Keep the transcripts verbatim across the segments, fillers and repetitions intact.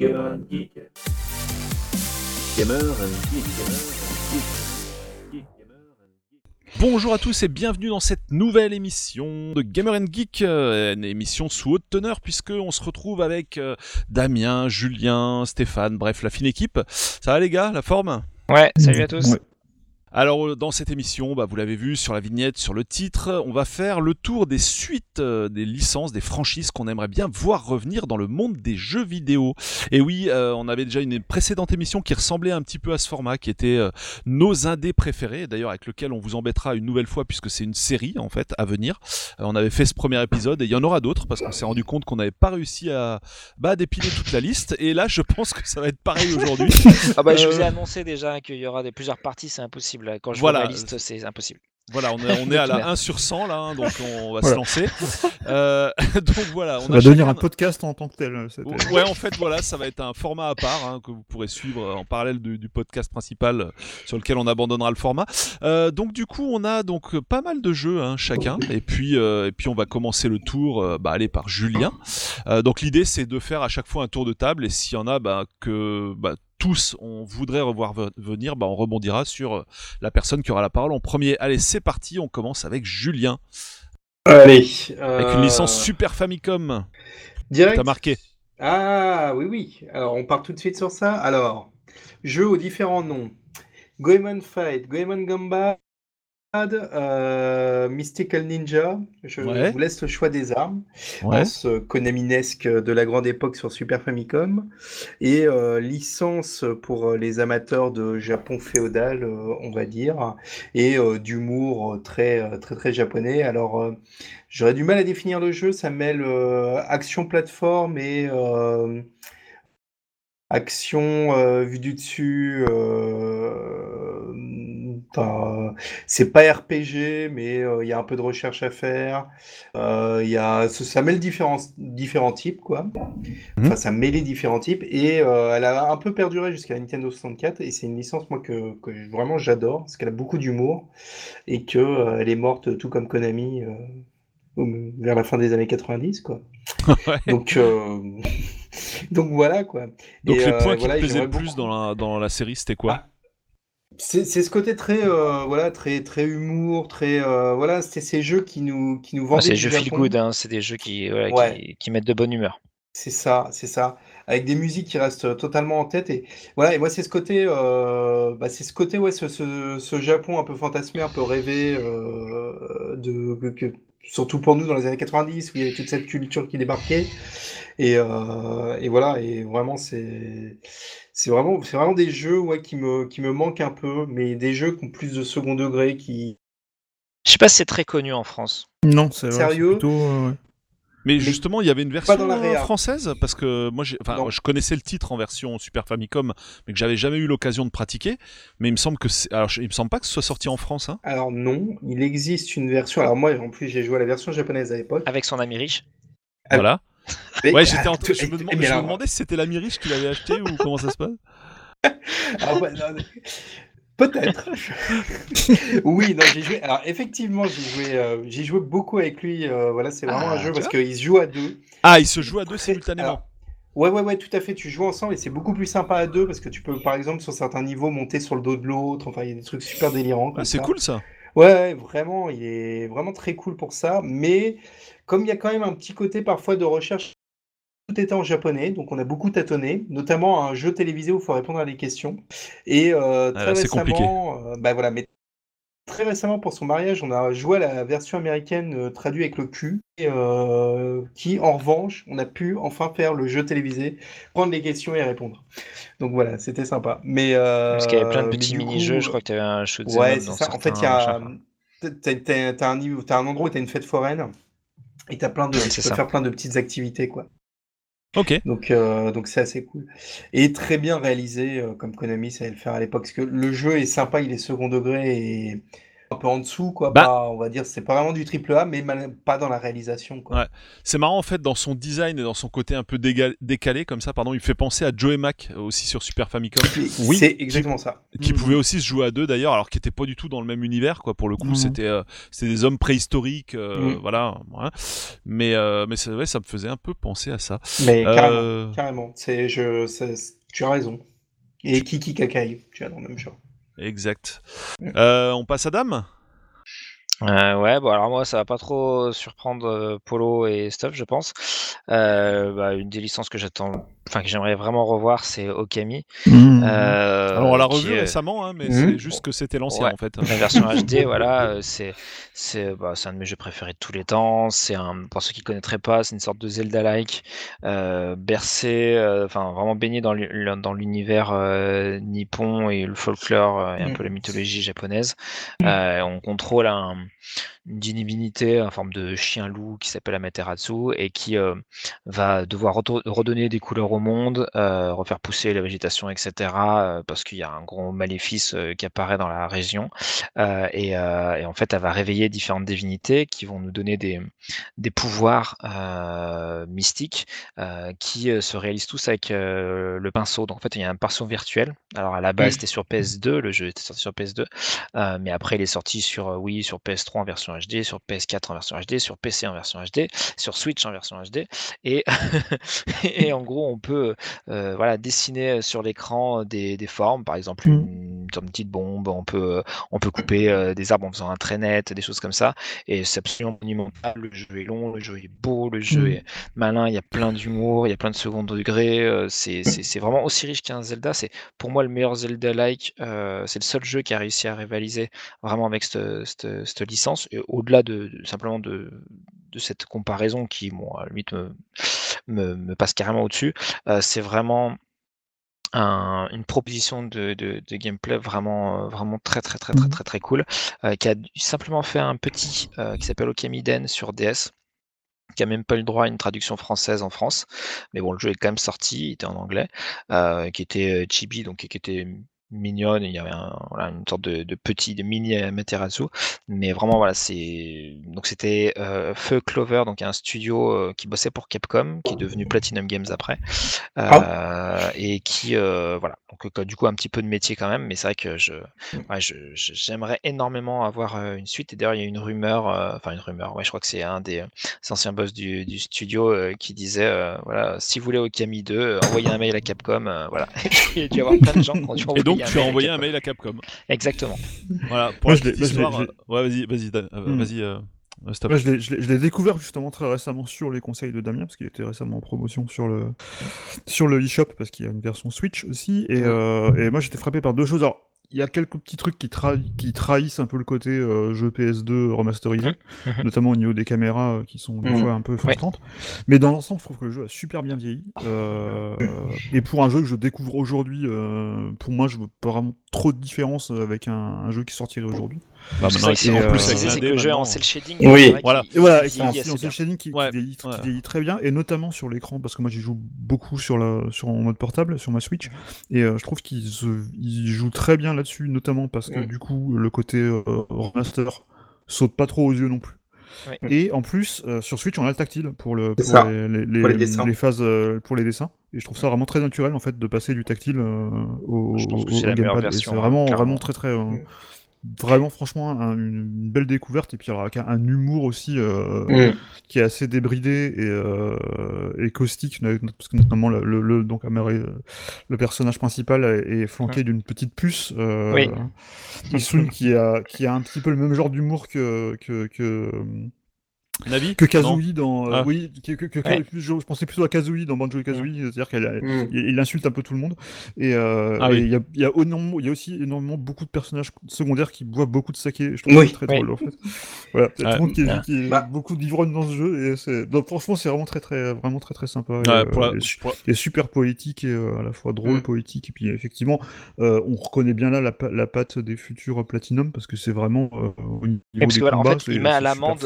Gamer and Geek. Gamer and Geek. Gamer and Geek. Bonjour à tous et bienvenue dans cette nouvelle émission de Gamer and Geek, une émission sous haute teneur puisqu'on se retrouve avec Damien, Julien, Stéphane, bref la fine équipe. Ça va les gars, la forme ? Ouais, salut à tous. Ouais. Alors dans cette émission, bah, vous l'avez vu sur la vignette, sur le titre, on va faire le tour des suites, euh, des licences, des franchises qu'on aimerait bien voir revenir dans le monde des jeux vidéo. Et oui, euh, on avait déjà une précédente émission qui ressemblait un petit peu à ce format, qui était euh, nos indés préférés, d'ailleurs avec lequel on vous embêtera une nouvelle fois puisque c'est une série en fait à venir. Euh, on avait fait ce premier épisode et il y en aura d'autres parce qu'on s'est rendu compte qu'on n'avait pas réussi à bah, dépiler toute la liste. Et là, je pense que ça va être pareil aujourd'hui. ah bah euh... je vous ai annoncé déjà qu'il y aura des plusieurs parties, c'est impossible. Quand je voilà. vois la liste, c'est impossible. Voilà, on est, on est à la un sur cent là, hein, donc on va voilà. se lancer. Euh, donc voilà, on ça va devenir chacun... un podcast en tant que tel. Cette... Ouais, en fait, voilà, ça va être un format à part hein, que vous pourrez suivre en parallèle du, du podcast principal sur lequel on abandonnera le format. Euh, donc du coup, on a donc pas mal de jeux hein, chacun, et puis euh, et puis on va commencer le tour, euh, bah allez par Julien. Euh, donc l'idée, c'est de faire à chaque fois un tour de table, et s'il y en a, bah que bah tous, on voudrait revoir venir, bah on rebondira sur la personne qui aura la parole en premier. Allez, c'est parti, on commence avec Julien. Allez. Euh... Avec une licence Super Famicom. Direct. T'as marqué. Ah, oui, oui. Alors, on part tout de suite sur ça. Alors, jeux aux différents noms. Goemon Fight, Goemon Gambad, euh, Mystical Ninja. Je ouais. vous laisse le choix des armes. Ouais. On se Konaminesque de la grande époque sur Super Famicom. Et euh, licence pour les amateurs de Japon féodal, euh, on va dire. Et euh, d'humour très, très, très japonais. Alors, euh, j'aurais du mal à définir le jeu. Ça mêle euh, action plateforme et euh, action euh, vue du dessus. Euh, Euh, c'est pas R P G, mais il euh, y a un peu de recherche à faire. Euh, y a, ça mêle différents, différents types, quoi. Enfin, ça mêlait différents types. Et euh, elle a un peu perduré jusqu'à la Nintendo soixante-quatre. Et c'est une licence, moi, que, que vraiment j'adore, parce qu'elle a beaucoup d'humour. Et qu'elle euh, est morte, tout comme Konami, euh, vers la fin des années quatre-vingt-dix, quoi. Ouais. Donc, euh... Donc, voilà, quoi. Donc, et, les points euh, qui voilà, te plaisaient plus beaucoup... dans, la, dans la série, c'était quoi ah. C'est, c'est ce côté très, euh, voilà, très, très humour, très, euh, voilà, c'était ces jeux qui nous, qui nous vendaient. Ah, c'est des jeux feel good, hein, c'est des jeux qui, voilà, ouais. qui, qui mettent de bonne humeur. C'est ça, c'est ça. Avec des musiques qui restent totalement en tête et voilà. Et moi, c'est ce côté, euh, bah, c'est ce côté, ouais, ce, ce, ce Japon un peu fantasmé, un peu rêvé, euh, de, de, de, surtout pour nous dans les années quatre-vingt-dix où il y avait toute cette culture qui débarquait. Et, euh, et voilà, et vraiment, c'est, c'est, vraiment, c'est vraiment des jeux ouais, qui, me, qui me manquent un peu, mais des jeux qui ont plus de second degré. Qui... Je sais pas si c'est très connu en France. Non, c'est vrai. Sérieux c'est plutôt, euh, ouais. Mais justement, il y avait une version française, parce que moi, j'ai, enfin, je connaissais le titre en version Super Famicom, mais que j'avais jamais eu l'occasion de pratiquer. Mais il me semble que, c'est... alors, il me semble pas que ce soit sorti en France. Hein. Alors non, il existe une version. Alors moi, en plus, j'ai joué à la version japonaise à l'époque. Avec son ami riche. Avec... Voilà. Mais, ouais, j'étais en... je me, demand... je me demandais si c'était l'ami riche qui l'avait acheté ou comment ça se passe. Alors, bah, non, peut-être. oui, non, j'ai joué. Alors effectivement, j'ai joué, euh, j'ai joué beaucoup avec lui. Euh, voilà, c'est vraiment ah, un jeu parce qu'il se joue à deux. Ah, il se joue à deux simultanément. Alors, ouais, ouais, ouais, tout à fait. Tu joues ensemble et c'est beaucoup plus sympa à deux parce que tu peux, par exemple, sur certains niveaux, monter sur le dos de l'autre. Enfin, il y a des trucs super délirants. Comme ah, c'est ça. Cool ça. Ouais, vraiment, il est vraiment très cool pour ça. Mais comme il y a quand même un petit côté parfois de recherche, tout était en japonais, donc on a beaucoup tâtonné, notamment un jeu télévisé où il faut répondre à des questions. Et euh, très ah là, récemment, euh, bah voilà, mais très récemment pour son mariage, on a joué à la version américaine euh, traduite avec le cul, et, euh, qui en revanche, on a pu enfin faire le jeu télévisé, prendre les questions et répondre. Donc voilà, c'était sympa. Mais euh, parce qu'il y avait plein de petits mini-jeux, je crois que tu avais un shoot. Ouais, c'est ça. En fait, il y a, t'as, t'as, t'as un, t'as un endroit où t'as une fête foraine. Et t'as plein de, oui, tu peux ça. faire plein de petites activités, quoi. Ok. Donc, euh, donc c'est assez cool. Et très bien réalisé, euh, comme Konami savait le faire à l'époque, parce que le jeu est sympa, il est second degré et un peu en dessous, quoi. Bah, pas, on va dire, c'est pas vraiment du triple A, mais mal, pas dans la réalisation, quoi. Ouais. C'est marrant, en fait, dans son design et dans son côté un peu dégal, décalé, comme ça, pardon, il fait penser à Joe et Mac, aussi sur Super Famicom. Oui, c'est exactement qui, ça. Qui mmh. pouvait aussi se jouer à deux, d'ailleurs, alors qui n'était pas du tout dans le même univers, quoi. Pour le coup, mmh. c'était, euh, c'était des hommes préhistoriques, euh, mmh. voilà. Ouais. Mais, euh, mais c'est vrai, ça me faisait un peu penser à ça. Mais euh, carrément, carrément. C'est, je, c'est, tu as raison. Et Kiki Kakai, tu as dans le même genre. Exact. Euh, on passe à Dame ? euh, Ouais, bon, alors moi, ça va pas trop surprendre euh, Polo et Stuff, je pense. Euh, bah, une des licences que j'attends, enfin que j'aimerais vraiment revoir, c'est Okami. Mmh. Euh, alors on l'a revu est... récemment, hein, mais mmh. c'est juste que c'était l'ancien, ouais, en fait. La version H D, voilà, c'est c'est, bah, c'est un de mes jeux préférés de tous les temps. C'est un, pour ceux qui connaîtraient pas, c'est une sorte de Zelda-like, euh, bercé, enfin euh, vraiment baigné dans dans l'univers euh, nippon et le folklore euh, et un mmh. peu la mythologie japonaise. Mmh. Euh, on contrôle un une divinité en forme de chien-loup qui s'appelle Amaterasu et qui euh, va devoir reto- redonner des couleurs au monde, euh, refaire pousser la végétation, et cetera, euh, parce qu'il y a un gros maléfice euh, qui apparaît dans la région. Euh, et, euh, et en fait, elle va réveiller différentes divinités qui vont nous donner des, des pouvoirs euh, mystiques euh, qui euh, se réalisent tous avec euh, le pinceau. Donc en fait, il y a un pinceau virtuel. Alors à la base, oui. c'était sur P S deux, le jeu était sorti sur P S deux, euh, mais après, il est sorti sur, euh, oui, sur P S trois en version H D, sur P S quatre en version H D, sur P C en version H D, sur Switch en version H D, et, et en gros on peut euh, voilà, dessiner sur l'écran des, des formes, par exemple une, une petite bombe, on peut, on peut couper euh, des arbres en faisant un traînette, des choses comme ça, et c'est absolument monumental, le jeu est long, le jeu est beau, le jeu est malin, il y a plein d'humour, il y a plein de second degré, euh, c'est, c'est, c'est vraiment aussi riche qu'un Zelda, c'est pour moi le meilleur Zelda-like, euh, c'est le seul jeu qui a réussi à rivaliser vraiment avec cette, cette, cette licence, et au-delà de, de simplement de, de cette comparaison qui, bon, à la limite, me, me, me passe carrément au-dessus, euh, c'est vraiment un, une proposition de, de, de gameplay vraiment, vraiment très très très très très très cool, euh, qui a simplement fait un petit euh, qui s'appelle Okami Den sur D S, qui n'a même pas eu le droit à une traduction française en France, mais bon, le jeu est quand même sorti, il était en anglais, euh, qui était chibi, donc qui était mignonne, il y avait un, voilà, une sorte de, de petit, de mini Amaterasu, mais vraiment voilà, c'est donc c'était euh, Feu Clover, donc un studio euh, qui bossait pour Capcom, qui est devenu Platinum Games après, euh, oh. et qui euh, voilà, donc du coup un petit peu de métier quand même, mais c'est vrai que je, ouais, je, je j'aimerais énormément avoir euh, une suite, et d'ailleurs il y a une rumeur, enfin euh, une rumeur, ouais, je crois que c'est un des euh, anciens boss du, du studio euh, qui disait euh, voilà, si vous voulez Okami deux, euh, envoyez un mail à Capcom, euh, voilà, il y a dû y avoir plein de gens qui ont dû envoyer. Tu as envoyé un mail à Capcom. Exactement. Voilà, pour moi, la petite histoire... Euh... Ouais, vas-y, vas-y, euh, vas-y, euh, stop. Moi, je, l'ai, je, l'ai, je l'ai découvert justement très récemment sur les conseils de Damien, parce qu'il était récemment en promotion sur le, sur le eShop, parce qu'il y a une version Switch aussi, et, euh, et moi j'étais frappé par deux choses. Alors, il y a quelques petits trucs qui, tra- qui trahissent un peu le côté euh, jeu P S deux remasterisé, mm-hmm. notamment au niveau des caméras euh, qui sont des mm-hmm. fois un peu frustrantes. Ouais. Mais dans l'ensemble, je trouve que le jeu a super bien vieilli. Euh, et pour un jeu que je découvre aujourd'hui, euh, pour moi, je vois pas vraiment trop de différence avec un, un jeu qui sortirait aujourd'hui. Bah, c'est c'est en plus, c'est, c'est, c'est que le jeu est en cell shading. Oui, voilà. Qui, et voilà, qui, qui, qui, en cell shading qui, ouais, qui vieillit ouais. très bien, et notamment sur l'écran, parce que moi j'y joue beaucoup sur la, sur en mode portable, sur ma Switch, et euh, je trouve qu'ils ils jouent très bien là-dessus, notamment parce que ouais. du coup le côté euh, remaster saute pas trop aux yeux non plus. Ouais. Et en plus, euh, sur Switch, on a le tactile pour, le, pour, les, les, les, pour les, les phases, euh, pour les dessins. Et je trouve ça vraiment très naturel en fait de passer du tactile euh, au, je pense que au, c'est au la gamepad. Version, c'est vraiment, vraiment très très. Euh, ouais. Vraiment, franchement, un, une belle découverte, et puis alors, avec un, un humour aussi euh, mm. qui est assez débridé et, euh, et caustique, parce que notamment le, le, le, donc, le personnage principal est flanqué mm. d'une petite puce, euh, oui. Isun, qui a, qui a un petit peu le même genre d'humour que... que, que Navi que Kazooie dans ah. euh, oui que, que, que, ouais. je, je pensais plutôt à Kazooie dans Banjo-Kazooie, c'est-à-dire qu'il mm. il, il insulte un peu tout le monde, et euh, ah, il oui. y, y a il y a aussi énormément beaucoup de personnages secondaires qui boivent beaucoup de saké, je trouve oui. ça très oui. drôle en fait. Voilà, il y a tout le monde qui, ouais. qui bah. beaucoup d'ivrognes dans ce jeu, et c'est donc, franchement c'est vraiment très très vraiment très très sympa, ouais, et, pour euh, la... et, pour... et super poétique, et euh, à la fois drôle, mm. poétique, et puis effectivement euh, on reconnaît bien là la, la patte des futurs Platinum, parce que c'est vraiment euh, au niveau et parce des que, combats, en fait, il met à l'amende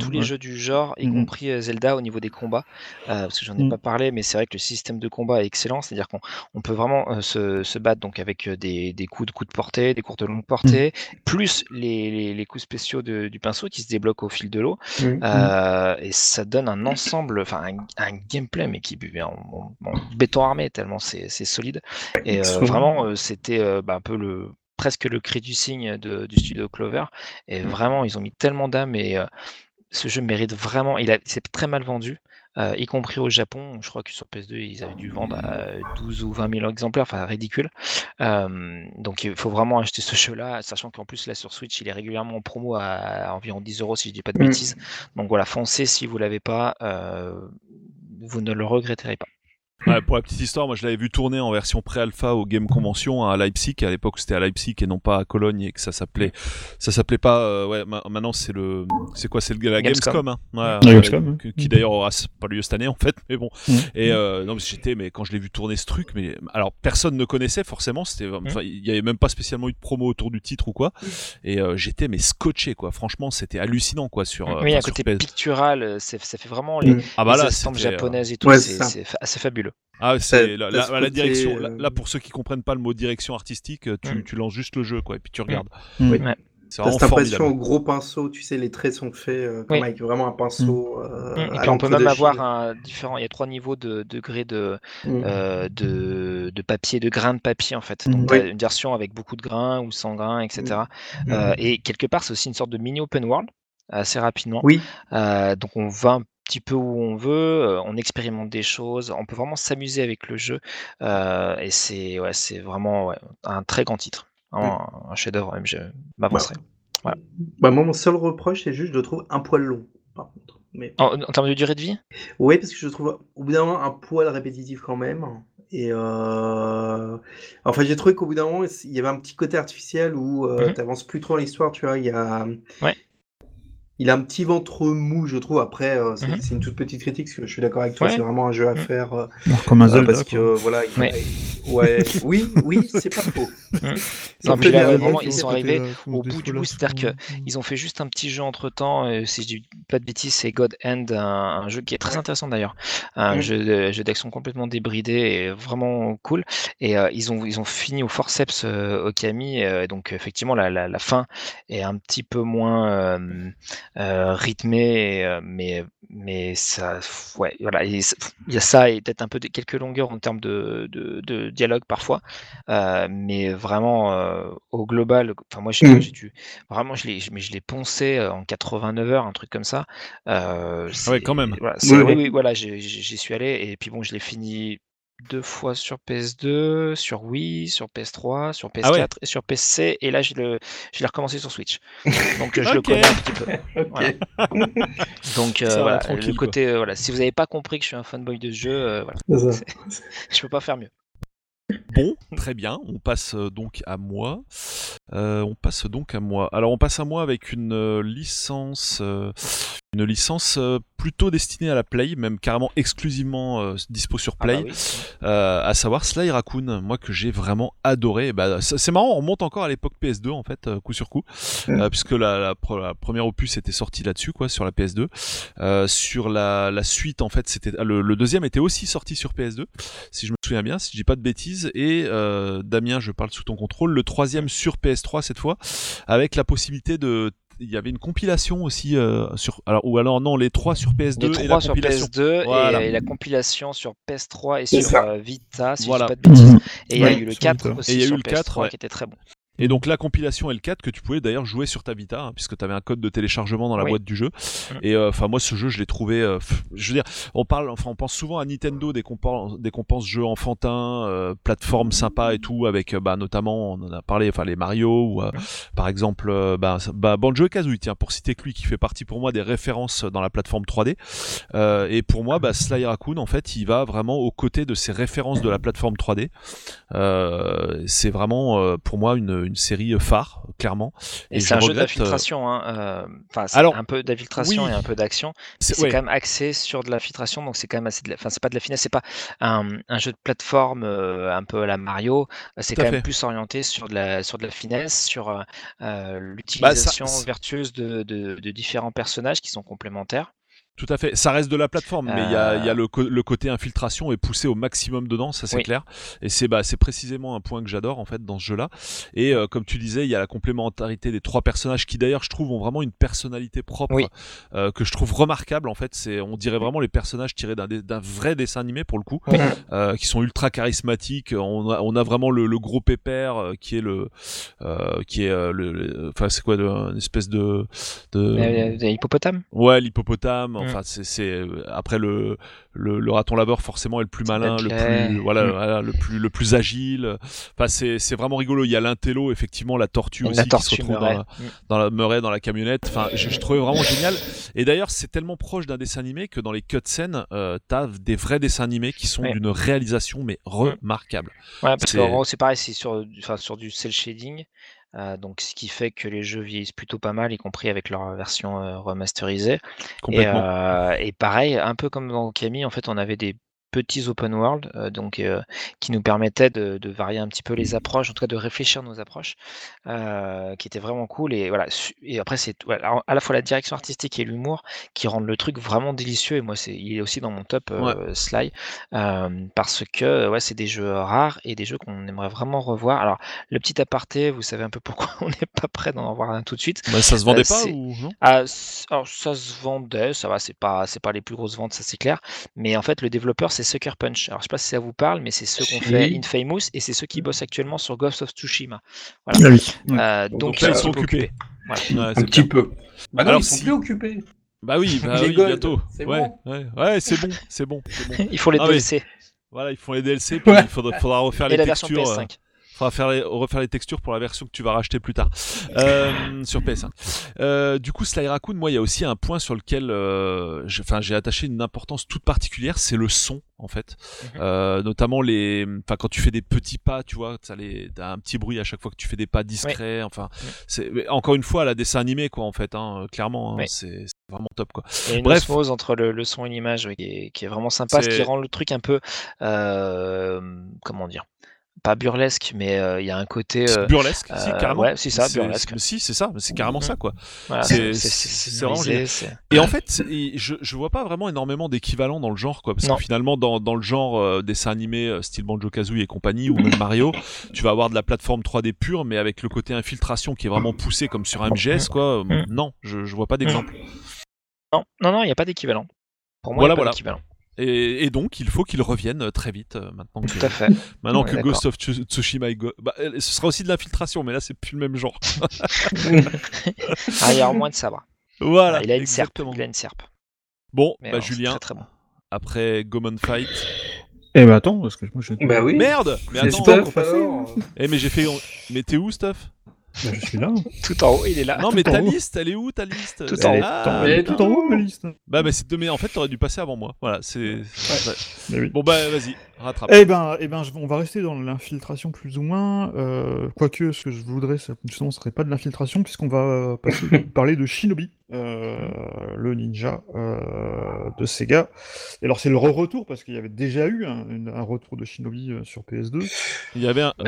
tous les jeux du genre, y compris mmh. Zelda au niveau des combats, euh, parce que j'en ai mmh. pas parlé, mais c'est vrai que le système de combat est excellent, c'est-à-dire qu'on on peut vraiment euh, se, se battre donc avec des, des coups de coups de portée, des coups de longue portée, mmh. plus les, les, les coups spéciaux de, du pinceau qui se débloquent au fil de l'eau, mmh. euh, et ça donne un ensemble, enfin un, un gameplay mais qui buvait en, en, en béton armé tellement c'est, c'est solide, et euh, vraiment euh, c'était euh, bah, un peu le presque le cri du cygne de, du studio Clover, et vraiment ils ont mis tellement d'âme, et euh, ce jeu mérite vraiment, il a, c'est très mal vendu, euh, y compris au Japon, je crois que sur P S deux ils avaient dû vendre à douze ou vingt mille exemplaires, enfin ridicule, euh, donc il faut vraiment acheter ce jeu là, sachant qu'en plus là sur Switch il est régulièrement en promo à, à environ dix euros si je dis pas de bêtises, donc voilà, foncez si vous l'avez pas, euh, vous ne le regretterez pas. Ouais, pour la petite histoire, moi je l'avais vu tourner en version pré-alpha au Game Convention à Leipzig. À l'époque, c'était à Leipzig et non pas à Cologne, et que ça s'appelait, ça s'appelait pas. Euh, ouais, ma- maintenant c'est le, c'est quoi, c'est le la Gamescom, Gamescom hein, ouais, Gamescom, euh, qui, qui d'ailleurs aura pas lieu cette année en fait, mais bon. Mm. Et euh, non, mais j'étais, mais quand je l'ai vu tourner ce truc, mais alors personne ne connaissait forcément. C'était, enfin, il y avait même pas spécialement eu de promo autour du titre ou quoi. Et euh, j'étais mais scotché quoi. Franchement, c'était hallucinant quoi sur. Euh, oui, un côté P S... pictural, c'est, ça fait vraiment les, ah bah les là, estampes japonaises et tout. Ouais, c'est, c'est, c'est assez fabuleux. Ah, c'est là, là, la direction. Là, là, pour ceux qui comprennent pas le mot direction artistique, tu, mmh. tu lances juste le jeu, quoi, et puis tu regardes. Mmh. Oui. Ouais. C'est t'as cette impression au gros pinceau, tu sais, les traits sont faits euh, comme oui. avec vraiment un pinceau. Euh, mmh. Et puis on peut même avoir un différent. Il y a trois niveaux de degrés de, mmh. euh, de de papier, de grains de papier en fait. Donc mmh. t'as oui. une version avec beaucoup de grains ou sans grains, et cetera. Mmh. Euh, et quelque part, c'est aussi une sorte de mini open world assez rapidement. Oui. Euh, donc on va petit peu où on veut, on expérimente des choses, on peut vraiment s'amuser avec le jeu, euh, et c'est, ouais, c'est vraiment ouais, un très grand titre, hein, un chef-d'œuvre même, je m'avancerai. Bah, voilà. Bah moi, mon seul reproche, c'est juste que je le trouve un poil long, par contre. Mais... En, en termes de durée de vie ? Oui, parce que je trouve au bout d'un moment un poil répétitif quand même. Et euh... enfin, j'ai trouvé qu'au bout d'un moment, il y avait un petit côté artificiel où euh, mm-hmm. tu avances plus trop dans l'histoire, tu vois, il y a. Ouais. Il a un petit ventre mou, je trouve. Après, euh, c'est, mm-hmm. c'est une toute petite critique, parce que je suis d'accord avec toi, ouais. c'est vraiment un jeu à mm-hmm. faire. Euh, Comme un euh, Zelda, parce que euh, voilà. Il, ouais. Il, ouais. Oui, oui, c'est pas faux. Non, puis là, vraiment, ils sont arrivés au bout du bout. C'est-à-dire qu'ils ont fait juste un petit jeu entre temps. Si je dis pas de bêtises, c'est God Hand, un, un jeu qui est très intéressant d'ailleurs, un mm-hmm. jeu, jeu d'action complètement débridé et vraiment cool. Et euh, ils ont ils ont fini au forceps euh, Okami. Euh, donc effectivement, la, la la fin est un petit peu moins. Euh, Euh, rythmé, euh, mais mais ça, ouais, voilà, il y a ça et peut-être un peu de, quelques longueurs en termes de, de, de dialogue parfois, euh, mais vraiment euh, au global, enfin moi j'ai, j'ai dû, vraiment je l'ai, mais je l'ai poncé en quatre-vingt-neuf heures, un truc comme ça. Euh, ouais, quand même. Voilà, oui, oui, oui, oui, voilà, j'y, j'y suis allé et puis bon, je l'ai fini. Deux fois sur P S deux, sur Wii, sur P S trois, sur P S quatre ah ouais. et sur P C. Et là, je, le, je l'ai recommencé sur Switch. Donc, je okay. le connais un petit peu. Voilà. Donc, euh, voilà, le côté, euh, voilà, si vous n'avez pas compris que je suis un fanboy de ce jeu, euh, voilà. je peux pas faire mieux. Bon, très bien. On passe donc à moi. Euh, on passe donc à moi. Alors, on passe à moi avec une licence, euh, une licence euh, plutôt destinée à la Play, même carrément exclusivement euh, dispo sur Play, ah bah oui. euh, à savoir Sly Raccoon. Moi que j'ai vraiment adoré. Bah, c'est marrant, on monte encore à l'époque P S deux en fait, coup sur coup, mmh. euh, puisque la, la, la première opus était sortie là-dessus, quoi, sur la P S deux. Euh, sur la, la suite, en fait, c'était le, le deuxième était aussi sorti sur P S deux, si je me souviens bien, si je dis pas de bêtises. Et euh, Damien, je parle sous ton contrôle, le troisième sur P S trois cette fois, avec la possibilité de... Il y avait une compilation aussi, euh, sur... alors, ou alors non, les trois sur P S deux. Les trois et la sur compilation... P S deux voilà. et la compilation sur P S trois et sur euh, Vita, si voilà. je ne dis pas de bêtises. Et il ouais, y a eu le quatre Vita. Aussi et y a eu sur le P S trois ouais. qui était très bon. Et donc la compilation L quatre que tu pouvais d'ailleurs jouer sur ta Vita, hein, puisque tu avais un code de téléchargement dans la oui. boîte du jeu. Et enfin euh, moi ce jeu je l'ai trouvé, euh, pff, je veux dire, on parle, enfin on pense souvent à Nintendo dès qu'on pense, dès qu'on pense jeux enfantins, euh, plateforme sympa et tout, avec bah notamment on en a parlé, enfin les Mario ou euh, par exemple euh, bah, bah Banjo et Kazooie, tiens pour citer que lui qui fait partie pour moi des références dans la plateforme trois D. Euh, et pour moi bah Sly Raccoon en fait il va vraiment aux côtés de ces références de la plateforme trois D. Euh, c'est vraiment euh, pour moi une une série phare, clairement. Et, et c'est je un regrette... jeu d'infiltration, hein. Enfin, euh, c'est Alors, un peu d'infiltration oui. et un peu d'action. C'est, c'est ouais. quand même axé sur de l'infiltration, donc c'est quand même assez. Enfin, c'est pas de la finesse, c'est pas un, un jeu de plateforme euh, un peu à la Mario. C'est Tout quand fait. même plus orienté sur de la sur de la finesse, sur euh, l'utilisation bah, ça, vertueuse de, de, de différents personnages qui sont complémentaires. Tout à fait. Ça reste de la plateforme, euh... mais il y a, y a le, co- le côté infiltration est poussé au maximum dedans, ça c'est oui. clair. Et c'est, bah, c'est précisément un point que j'adore en fait dans ce jeu-là. Et euh, comme tu disais, il y a la complémentarité des trois personnages qui d'ailleurs je trouve ont vraiment une personnalité propre oui. euh, que je trouve remarquable en fait. C'est, on dirait vraiment les personnages tirés d'un, d'un vrai dessin animé pour le coup, oui. euh, qui sont ultra charismatiques. On a, on a vraiment le, le gros pépère euh, qui est le, euh, qui est euh, le, enfin c'est quoi, de, une espèce de, de... l'hippopotame. Ouais, l'hippopotame. Enfin, c'est, c'est après le, le le raton laveur forcément est le plus malin, le plus voilà, mmh. voilà le plus le plus agile. Enfin, c'est c'est vraiment rigolo. Il y a l'intello, effectivement, la tortue la aussi tortue qui se retrouve dans la, dans la murée, dans la camionnette. Enfin, je, je trouvais vraiment génial. Et d'ailleurs, c'est tellement proche d'un dessin animé que dans les cutscenes, euh, t'as des vrais dessins animés qui sont ouais. d'une réalisation mais remarquable. Ouais, parce c'est... que c'est pareil, c'est sur enfin sur du cell shading. Euh, donc, ce qui fait que les jeux vieillissent plutôt pas mal, y compris avec leur version euh, remasterisée. Complètement. Et, euh, et pareil, un peu comme dans Okami, en fait, on avait des petits open world euh, donc, euh, qui nous permettaient de, de varier un petit peu les approches, en tout cas de réfléchir nos approches, euh, qui étaient vraiment cool. Et, voilà, et après, c'est voilà, à la fois la direction artistique et l'humour qui rendent le truc vraiment délicieux. Et moi, c'est, il est aussi dans mon top, euh, ouais. Sly, euh, parce que ouais, c'est des jeux rares et des jeux qu'on aimerait vraiment revoir. Alors, le petit aparté, vous savez un peu pourquoi on n'est pas prêt d'en avoir un tout de suite. Bah, ça se vendait euh, pas ou non euh, Alors, ça se vendait, ça va, c'est pas, c'est pas les plus grosses ventes, ça c'est clair. Mais en fait, le développeur, c'est Sucker Punch. Alors je sais pas si ça vous parle, mais c'est ceux qu'on oui. fait Infamous et c'est ceux qui bossent actuellement sur Ghost of Tsushima. Voilà. Oui. Euh, donc, donc là, ils sont occupés. occupés. Voilà. Ouais, c'est un petit peu. Bah non, alors, ils sont si... plus occupés. Bah oui, bah oui bientôt. C'est ouais, bon. ouais, ouais, c'est bon, c'est bon. C'est bon. Ils font les ah, D L C. Ouais. Voilà, ils font les D L C. Puis ouais. il faudra, faudra refaire et les textures. P S cinq Faudra faire les, refaire les textures pour la version que tu vas racheter plus tard euh, sur P S un. Euh, du coup, Sly Raccoon, moi, il y a aussi un point sur lequel euh, j'ai, j'ai attaché une importance toute particulière, c'est le son, en fait. Mm-hmm. Euh, notamment, les, quand tu fais des petits pas, tu vois, t'as, les, t'as un petit bruit à chaque fois que tu fais des pas discrets. Oui. C'est, mais encore une fois, la dessin animé, quoi, en fait, hein, clairement, hein, oui. c'est, c'est vraiment top. Quoi. Il y a une Bref. osmose entre le, le son et l'image oui, qui, est, qui est vraiment sympa, c'est... ce qui rend le truc un peu... Euh, comment dire pas burlesque, mais il euh, y a un côté euh, burlesque, euh, si carrément. Ouais, c'est ça, c'est, burlesque. C'est, si, c'est ça, c'est carrément ça quoi. Voilà, c'est, c'est, c'est, c'est, c'est vraiment génial. C'est... Et en fait, je je vois pas vraiment énormément d'équivalent dans le genre quoi, parce non. que finalement dans dans le genre euh, dessin animé style Banjo-Kazooie et compagnie ou même Mario, tu vas avoir de la plateforme trois D pure, mais avec le côté infiltration qui est vraiment poussé comme sur M G S quoi. Mm. Non, je je vois pas d'exemple. Non, non, non, il y a pas d'équivalent. Pour moi, il voilà, y a pas voilà. d'équivalent. Et, et donc, il faut qu'ils reviennent très vite euh, maintenant que, Tout à fait. Maintenant ouais, que Ghost of Tsushima, Go... bah, ce sera aussi de l'infiltration, mais là, c'est plus le même genre. ah, il y a moins de sabre. Voilà. Ah, il a une serpe. Il a une serpe. Bon, mais bah, non, Julien, très, très bon. Après Goemon Fight. Eh ben attends, parce que moi je. Bah oui. Merde. Mais c'est attends. Stuff, eh mais j'ai fait. Mais t'es où, Stuff? Ben, je suis là. Tout en haut, il est là. Non, tout mais ta haut. liste, elle est où ta liste Tout elle en haut. Elle est tout en haut, ma liste. Bah, bah, c'est de... mais en fait, t'aurais dû passer avant moi. Voilà, c'est. Ouais. Ouais. Oui. Bon, bah, vas-y, rattrape. Eh ben, eh ben je... on va rester dans l'infiltration plus ou moins. Euh, Quoique, ce que je voudrais, ça, justement, ce serait pas de l'infiltration, puisqu'on va passer... parler de Shinobi, euh, le ninja euh, de Sega. Et alors, c'est le retour, parce qu'il y avait déjà eu un, un retour de Shinobi euh, sur P S deux. Il y avait un. Euh,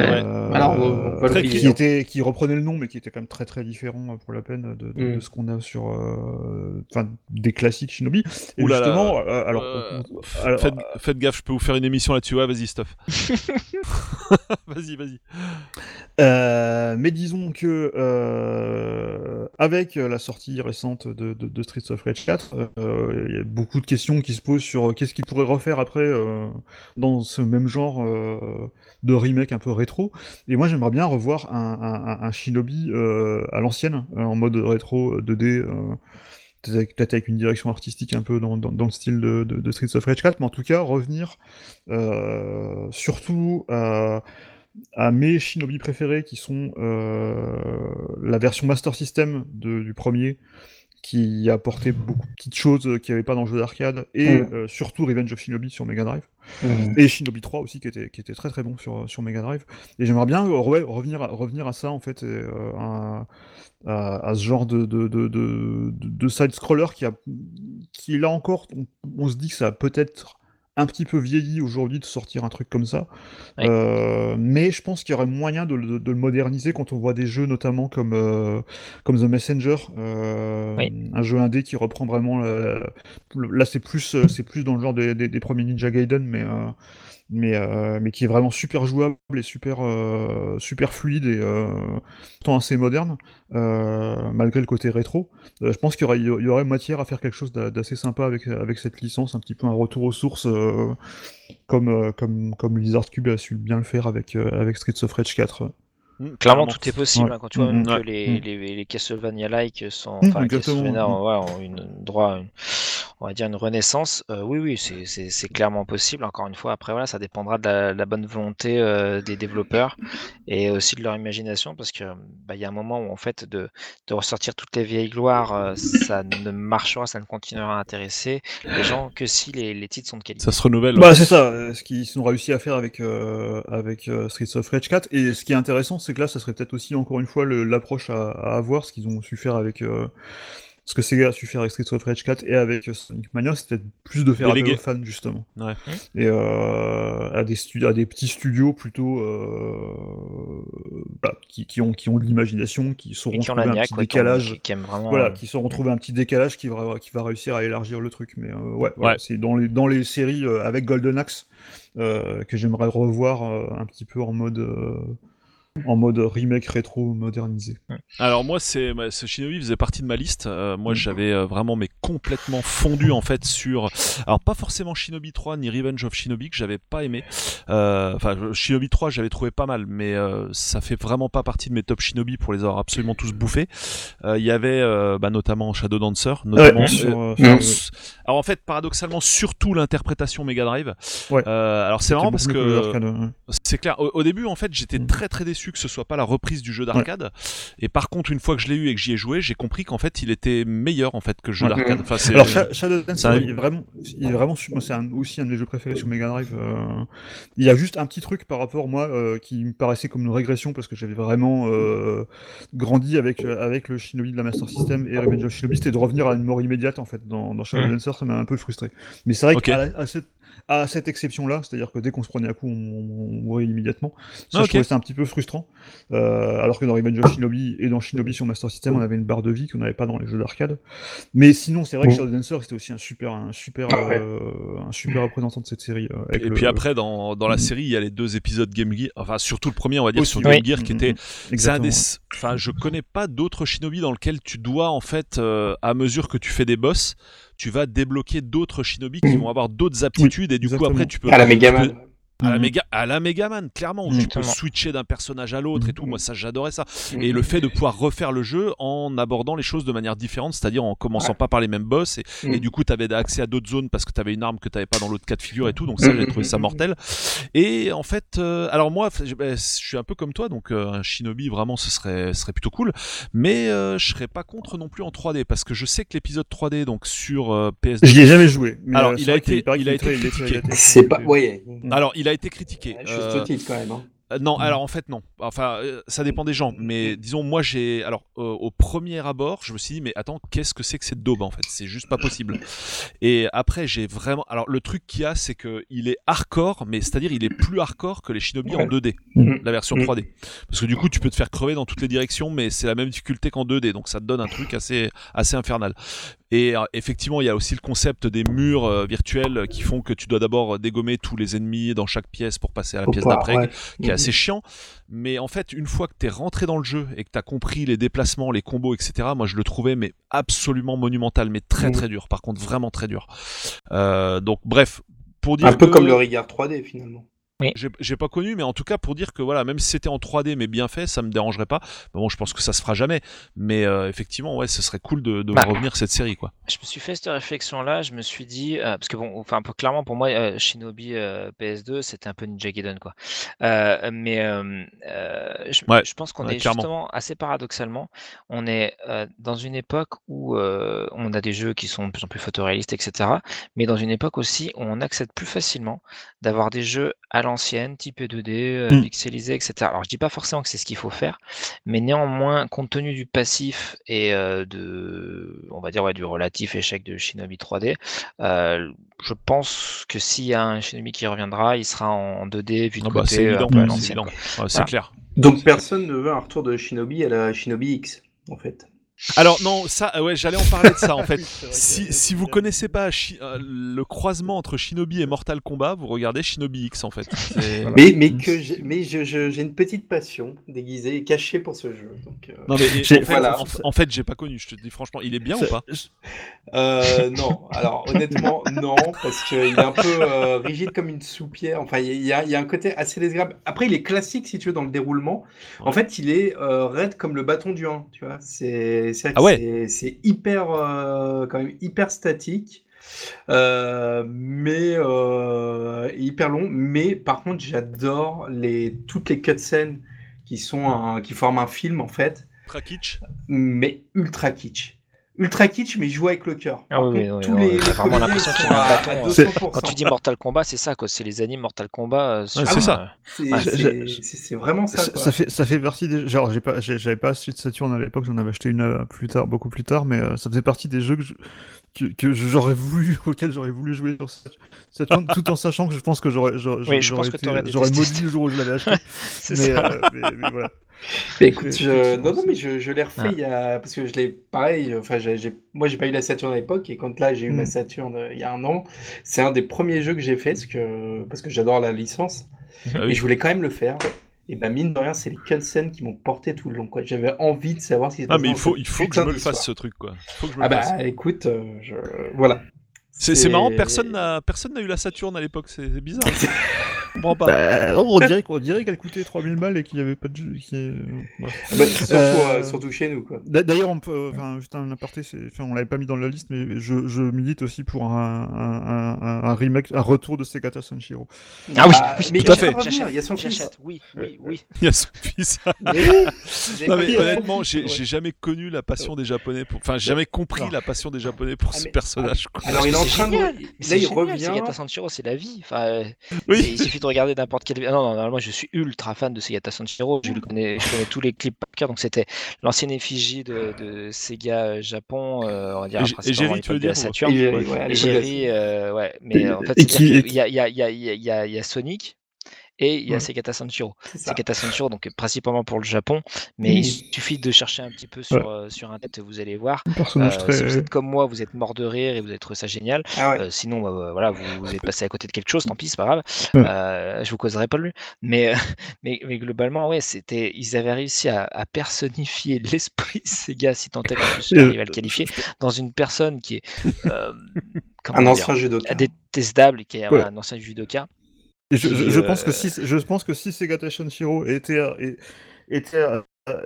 ouais. Alors, euh, euh, qui, était... qui reprenait le nom, mais qui était quand même très très différent pour la peine de, de, mm. de ce qu'on a sur enfin euh, des classiques Shinobi. Et Ouh là justement, là, alors, euh, on, alors faites, euh, faites gaffe, je peux vous faire une émission là-dessus. Ouais, vas-y, stuff. vas-y, vas-y. Euh, mais disons que euh, avec la sortie récente de, de, de Streets of Rage quatre, il euh, y a beaucoup de questions qui se posent sur qu'est-ce qu'ils pourraient refaire après euh, dans ce même genre euh, de remake un peu rétro. Et moi, j'aimerais bien revoir un, un, un Shinobi euh, à l'ancienne, euh, en mode rétro deux D, euh, peut-être avec une direction artistique un peu dans, dans, dans le style de, de, de Streets of Rage quatre, mais en tout cas revenir euh, surtout à, à mes Shinobi préférés qui sont euh, la version Master System de, du premier, qui apportait beaucoup de petites choses euh, qu'il n'y avait pas dans le jeu d'arcade, et mmh. euh, surtout Revenge of Shinobi sur Mega Drive, mmh. et Shinobi trois aussi qui était, qui était très très bon sur, sur Mega Drive. Et j'aimerais bien re- revenir, à, revenir à ça en fait, et, euh, à, à, à ce genre de, de, de, de, de side-scroller qui, a, qui là encore, on, on se dit que ça a peut-être un petit peu vieilli aujourd'hui de sortir un truc comme ça, ouais. euh, mais je pense qu'il y aurait moyen de, de, de le moderniser quand on voit des jeux notamment comme, euh, comme The Messenger, euh, ouais. un jeu indé qui reprend vraiment, euh, là c'est plus, c'est plus dans le genre des, des, des premiers Ninja Gaiden, mais, euh, mais, euh, mais qui est vraiment super jouable et super, euh, super fluide et euh, pourtant assez moderne, euh, malgré le côté rétro. Euh, je pense qu'il y aurait, il y aurait matière à faire quelque chose d'assez sympa avec, avec cette licence, un petit peu un retour aux sources, euh, Euh, comme, euh, comme, comme Lizard Cube a su bien le faire avec, euh, avec Streets of Rage quatre. Mmh, clairement, tout est possible, ouais. hein, quand tu vois mmh, même ouais. que les, mmh. les, les Castlevania-like sont, enfin, mmh, Castlevania mmh. ouais, ont une, droit, une, on va dire, une renaissance. Euh, oui, oui, c'est, c'est, c'est clairement possible. Encore une fois, après, voilà, ça dépendra de la, de la bonne volonté euh, des développeurs et aussi de leur imagination, parce que bah, y a un moment où, en fait, de, de ressortir toutes les vieilles gloires, euh, ça ne marchera, ça ne continuera à intéresser les gens que si les, les titres sont de qualité. Ça se renouvelle. Ouais. Bah, c'est ça, euh, ce qu'ils ont réussi à faire avec, euh, avec euh, Streets of Rage quatre. Et ce qui est intéressant, c'est que là, ça serait peut-être aussi, encore une fois, le, l'approche à, à avoir, ce qu'ils ont su faire avec... Euh, ce que Sega a su faire avec Streets of Rage quatre et avec Sonic Mania, c'est peut-être plus de faire appel aux fans, justement. Ouais. Et euh, à, des stu- à des petits studios, plutôt, euh, bah, qui, qui, ont, qui ont de l'imagination, qui sauront trouver un petit décalage, voilà, qui sauront trouver un petit décalage qui va, qui va réussir à élargir le truc. Mais euh, ouais, ouais, ouais, c'est dans les, dans les séries euh, avec Golden Axe euh, que j'aimerais revoir euh, un petit peu en mode... Euh, en mode remake rétro modernisé. Alors moi, c'est, ce Shinobi faisait partie de ma liste. Euh, moi, j'avais euh, vraiment mais complètement fondu en fait sur. Alors pas forcément Shinobi trois ni Revenge of Shinobi que j'avais pas aimé. Enfin euh, Shinobi trois, j'avais trouvé pas mal, mais euh, ça fait vraiment pas partie de mes top Shinobi pour les avoir absolument tous bouffés. Il euh, y avait euh, bah, notamment Shadow Dancer, notamment. Ouais, sur, euh, sur, sur... Alors en fait, paradoxalement, surtout l'interprétation Mega Drive. Ouais. Euh, alors c'est C'était marrant parce que arcade, ouais. c'est clair. Au, au début, en fait, j'étais très très déçu que ce soit pas la reprise du jeu d'arcade, ouais. et par contre une fois que je l'ai eu et que j'y ai joué, j'ai compris qu'en fait il était meilleur en fait que le jeu d'arcade. Enfin, c'est... Alors Sh- Shadow Dance, c'est un... il est vraiment, il est vraiment, moi, c'est un, aussi un de mes jeux préférés sur Mega Drive. Euh... Il y a juste un petit truc par rapport moi euh, qui me paraissait comme une régression parce que j'avais vraiment euh, grandi avec avec le Shinobi de la Master System et Revenge of Shinobi, c'était de revenir à une mort immédiate en fait dans, dans Shadow Dancer, ça m'a un peu frustré. Mais c'est vrai okay. qu'à la, à cette à cette exception-là, c'est-à-dire que dès qu'on se prenait à coup, on, on, on mourait immédiatement. Ça, ah, okay. je trouvais ça un petit peu frustrant. Euh, alors que dans Revenge of Shinobi et dans Shinobi sur Master System, on avait une barre de vie qu'on n'avait pas dans les jeux d'arcade. Mais sinon, c'est vrai oh. que Shadow Dancer, c'était aussi un super, un super, ah, ouais. euh, un super représentant de cette série. Euh, avec et le... puis après, dans, dans la série, il y a les deux épisodes Game Gear, enfin surtout le premier, on va dire, aussi, sur Game oui. Gear, qui était... C'est un des... Enfin, je connais pas d'autres Shinobi dans lequel tu dois, en fait, euh, à mesure que tu fais des boss, tu vas débloquer d'autres Shinobi qui mmh. vont avoir d'autres aptitudes, oui, et du exactement. coup après tu peux... À la Megaman. À la, méga, à la Megaman, clairement, où Exactement. tu peux switcher d'un personnage à l'autre et tout. Moi, ça, j'adorais ça. Et le fait de pouvoir refaire le jeu en abordant les choses de manière différente, c'est-à-dire en commençant ouais. pas par les mêmes boss. Et, mm. et du coup, t'avais accès à d'autres zones parce que t'avais une arme que t'avais pas dans l'autre cas de figure et tout. Donc ça, j'ai trouvé ça mortel. Et en fait, euh, alors moi, je, ben, je suis un peu comme toi. Donc euh, un Shinobi, vraiment, ce serait, ce serait plutôt cool. Mais euh, je serais pas contre non plus en trois D parce que je sais que l'épisode trois D, donc sur euh, P S deux... Je l'ai jamais joué. Mais alors, il a été, il a été critiqué. C'est pas... Oui. Alors, il a été critiqué. Euh, juste euh... titre quand même. Hein. Euh, non, alors en fait non. Enfin, euh, ça dépend des gens. Mais disons, moi j'ai, alors euh, au premier abord, je me suis dit mais attends, qu'est-ce que c'est que cette daube en fait ? C'est juste pas possible. Et après j'ai vraiment, alors le truc qu'il y a, c'est que il est hardcore, mais c'est-à-dire il est plus hardcore que les Shinobi ouais. en deux D, mm-hmm. la version trois D. Parce que du coup tu peux te faire crever dans toutes les directions, mais c'est la même difficulté qu'en deux D, donc ça te donne un truc assez, assez infernal. Et euh, effectivement, il y a aussi le concept des murs euh, virtuels qui font que tu dois d'abord dégommer tous les ennemis dans chaque pièce pour passer à la oh pièce pas, d'après, ouais. qui est assez chiant. Mais en fait, une fois que t'es rentré dans le jeu et que t'as compris les déplacements, les combos, et cetera, moi je le trouvais mais absolument monumental, mais très très dur. Par contre, vraiment très dur. Euh, donc bref, pour dire un peu que... comme le Rigard trois D finalement. Oui. J'ai, j'ai pas connu, mais en tout cas pour dire que voilà, même si c'était en trois D mais bien fait, ça me dérangerait pas. Bah bon, je pense que ça se fera jamais, mais euh, effectivement, ouais, ce serait cool de, de bah, revenir cette série, quoi. Je me suis fait cette réflexion-là, je me suis dit euh, parce que bon, enfin, clairement pour moi, euh, Shinobi euh, P S deux, c'était un peu Ninja Gaiden, quoi. Euh, mais euh, euh, je, ouais, je pense qu'on ouais, est clairement. Justement assez paradoxalement, on est euh, dans une époque où euh, on a des jeux qui sont de plus en plus photoréalistes, et cetera. Mais dans une époque aussi où on accède plus facilement d'avoir des jeux à l'ancienne, type deux D, euh, pixelisé, et cetera. Alors je dis pas forcément que c'est ce qu'il faut faire, mais néanmoins, compte tenu du passif et euh, de, on va dire ouais, du relatif échec de Shinobi trois D, euh, je pense que s'il y a un Shinobi qui reviendra, il sera en deux D vu de ah bah, côté c'est évident, euh, à l'ancienne. C'est, c'est, ouais, c'est voilà. clair. Donc c'est personne clair. ne veut un retour de Shinobi à la Shinobi X, en fait. Alors non, ça, ouais, j'allais en parler de ça en fait. Si, si vous connaissez pas chi- euh, le croisement entre Shinobi et Mortal Kombat, vous regardez Shinobi X en fait. C'est... Voilà. Mais mais que j'ai, mais je, je, j'ai une petite passion déguisée et cachée pour ce jeu. Donc, euh... Non mais en fait, voilà. en, en fait j'ai pas connu. Je te dis franchement, il est bien c'est... ou pas euh, Non. Alors honnêtement non, parce qu'il est un peu euh, rigide comme une soupière. Enfin il y a, y a un côté assez désagréable. Après il est classique si tu veux dans le déroulement. En ouais. fait il est euh, raide comme le bâton du un. Tu vois c'est C'est, ah ouais. c'est, c'est hyper, euh, quand même hyper statique, euh, mais euh, hyper long. Mais par contre, j'adore les toutes les cutscenes qui sont un, qui forment un film en fait. Ultra kitsch. Mais ultra kitsch. Ultra kitsch, mais joue avec le cœur. Ah oui, oui, tous oui, les, oui. les vraiment l'impression qu'il y a un bâton. Quand tu dis Mortal Kombat, c'est ça, quoi. C'est les animes Mortal Kombat. Euh, sur... ah, c'est ah, ça. C'est, ah, c'est, c'est, c'est vraiment ça. Quoi. Ça fait, ça fait partie des. Genre, j'ai pas, j'ai, j'avais pas acheté de Saturn à l'époque. J'en avais acheté une euh, plus tard, beaucoup plus tard, mais euh, ça faisait partie des jeux que je... Que, que j'aurais voulu, auquel j'aurais voulu jouer sur Saturn, tout en sachant que je pense que j'aurais, j'aurais, oui, je j'aurais, pense été, que j'aurais maudit le jour où je l'avais acheté. C'est mais, ça. Euh, mais, mais voilà. Mais écoute, je... non, non, mais je, je l'ai refait ah. il y a... parce que je l'ai pareil. Enfin, j'ai, j'ai... moi, j'ai pas eu la Saturn à l'époque, et quand là, j'ai eu ma mm. Saturn euh, il y a un an, c'est un des premiers jeux que j'ai fait parce que parce que j'adore la licence ah, oui. et je voulais quand même le faire. Et ben mine de rien, c'est les cutscenes qui m'ont porté tout le long, quoi. J'avais envie de savoir si. Ah mais il faut, il faut que je me le fasse ce truc, quoi. Faut que je me ah bah fasse. écoute, euh, je... voilà. C'est, c'est... c'est marrant, personne n'a, personne n'a eu la Saturn à l'époque, c'est, c'est bizarre. Bon, bah, bah, non, on dirait, on dirait qu'elle coûtait trois mille balles et qu'il n'y avait pas de jeu. Qui... Ouais. Bah, surtout, euh... surtout chez nous, quoi. D'ailleurs, on peut, enfin, juste un aparté, c'est... Enfin, on l'avait pas mis dans la liste, mais je, je milite aussi pour un, un, un, un remake, un retour de Sekata Sanshiro. Ah oui, ah, oui mais tout à fait. Il y a son fils. Oui, oui, oui. Il y a son fils. Non mais honnêtement, j'ai, j'ai jamais connu la passion des Japonais pour, enfin, j'ai jamais compris non. la passion des Japonais pour ah, ce mais... personnage. Quoi. Alors il est en train de. Là, il revient. Sekata Sanshiro, c'est la vie. Enfin, oui. Il suffit de regarder n'importe quel. Non, non, non, moi je suis ultra fan de Sega Sanshiro. Je le connais, je connais tous les clips par cœur. Donc c'était l'ancienne effigie de, de Sega Japon, euh, on va dire. Et Jerry, tu veux dire Saturn. Et Jerry, ouais. Mais en fait, il y a, il y a, il y a, il y a, il y a Sonic. Et il y a ouais. Sekata Sanshiro. Sekata Sanshiro, donc principalement pour le Japon, mais mmh. il suffit de chercher un petit peu sur, ouais. euh, sur Internet, vous allez voir. Euh, très... Si vous êtes comme moi, vous êtes mort de rire et vous avez trouvé ça génial. Ah ouais. euh, sinon, bah, voilà, vous, vous êtes passé à côté de quelque chose, tant pis, c'est pas grave. Ouais. Euh, je vous causerai pas lui. Mais, mais, mais globalement, ouais, c'était, ils avaient réussi à, à personnifier l'esprit Sega, si tant est qu'on arrive à le qualifier, dans une personne qui est euh, un ancien judoka, détestable, qui est ouais. un ancien judoka. Et je, je, je, euh... pense que si, je pense que si Sekata Sanshiro était, était,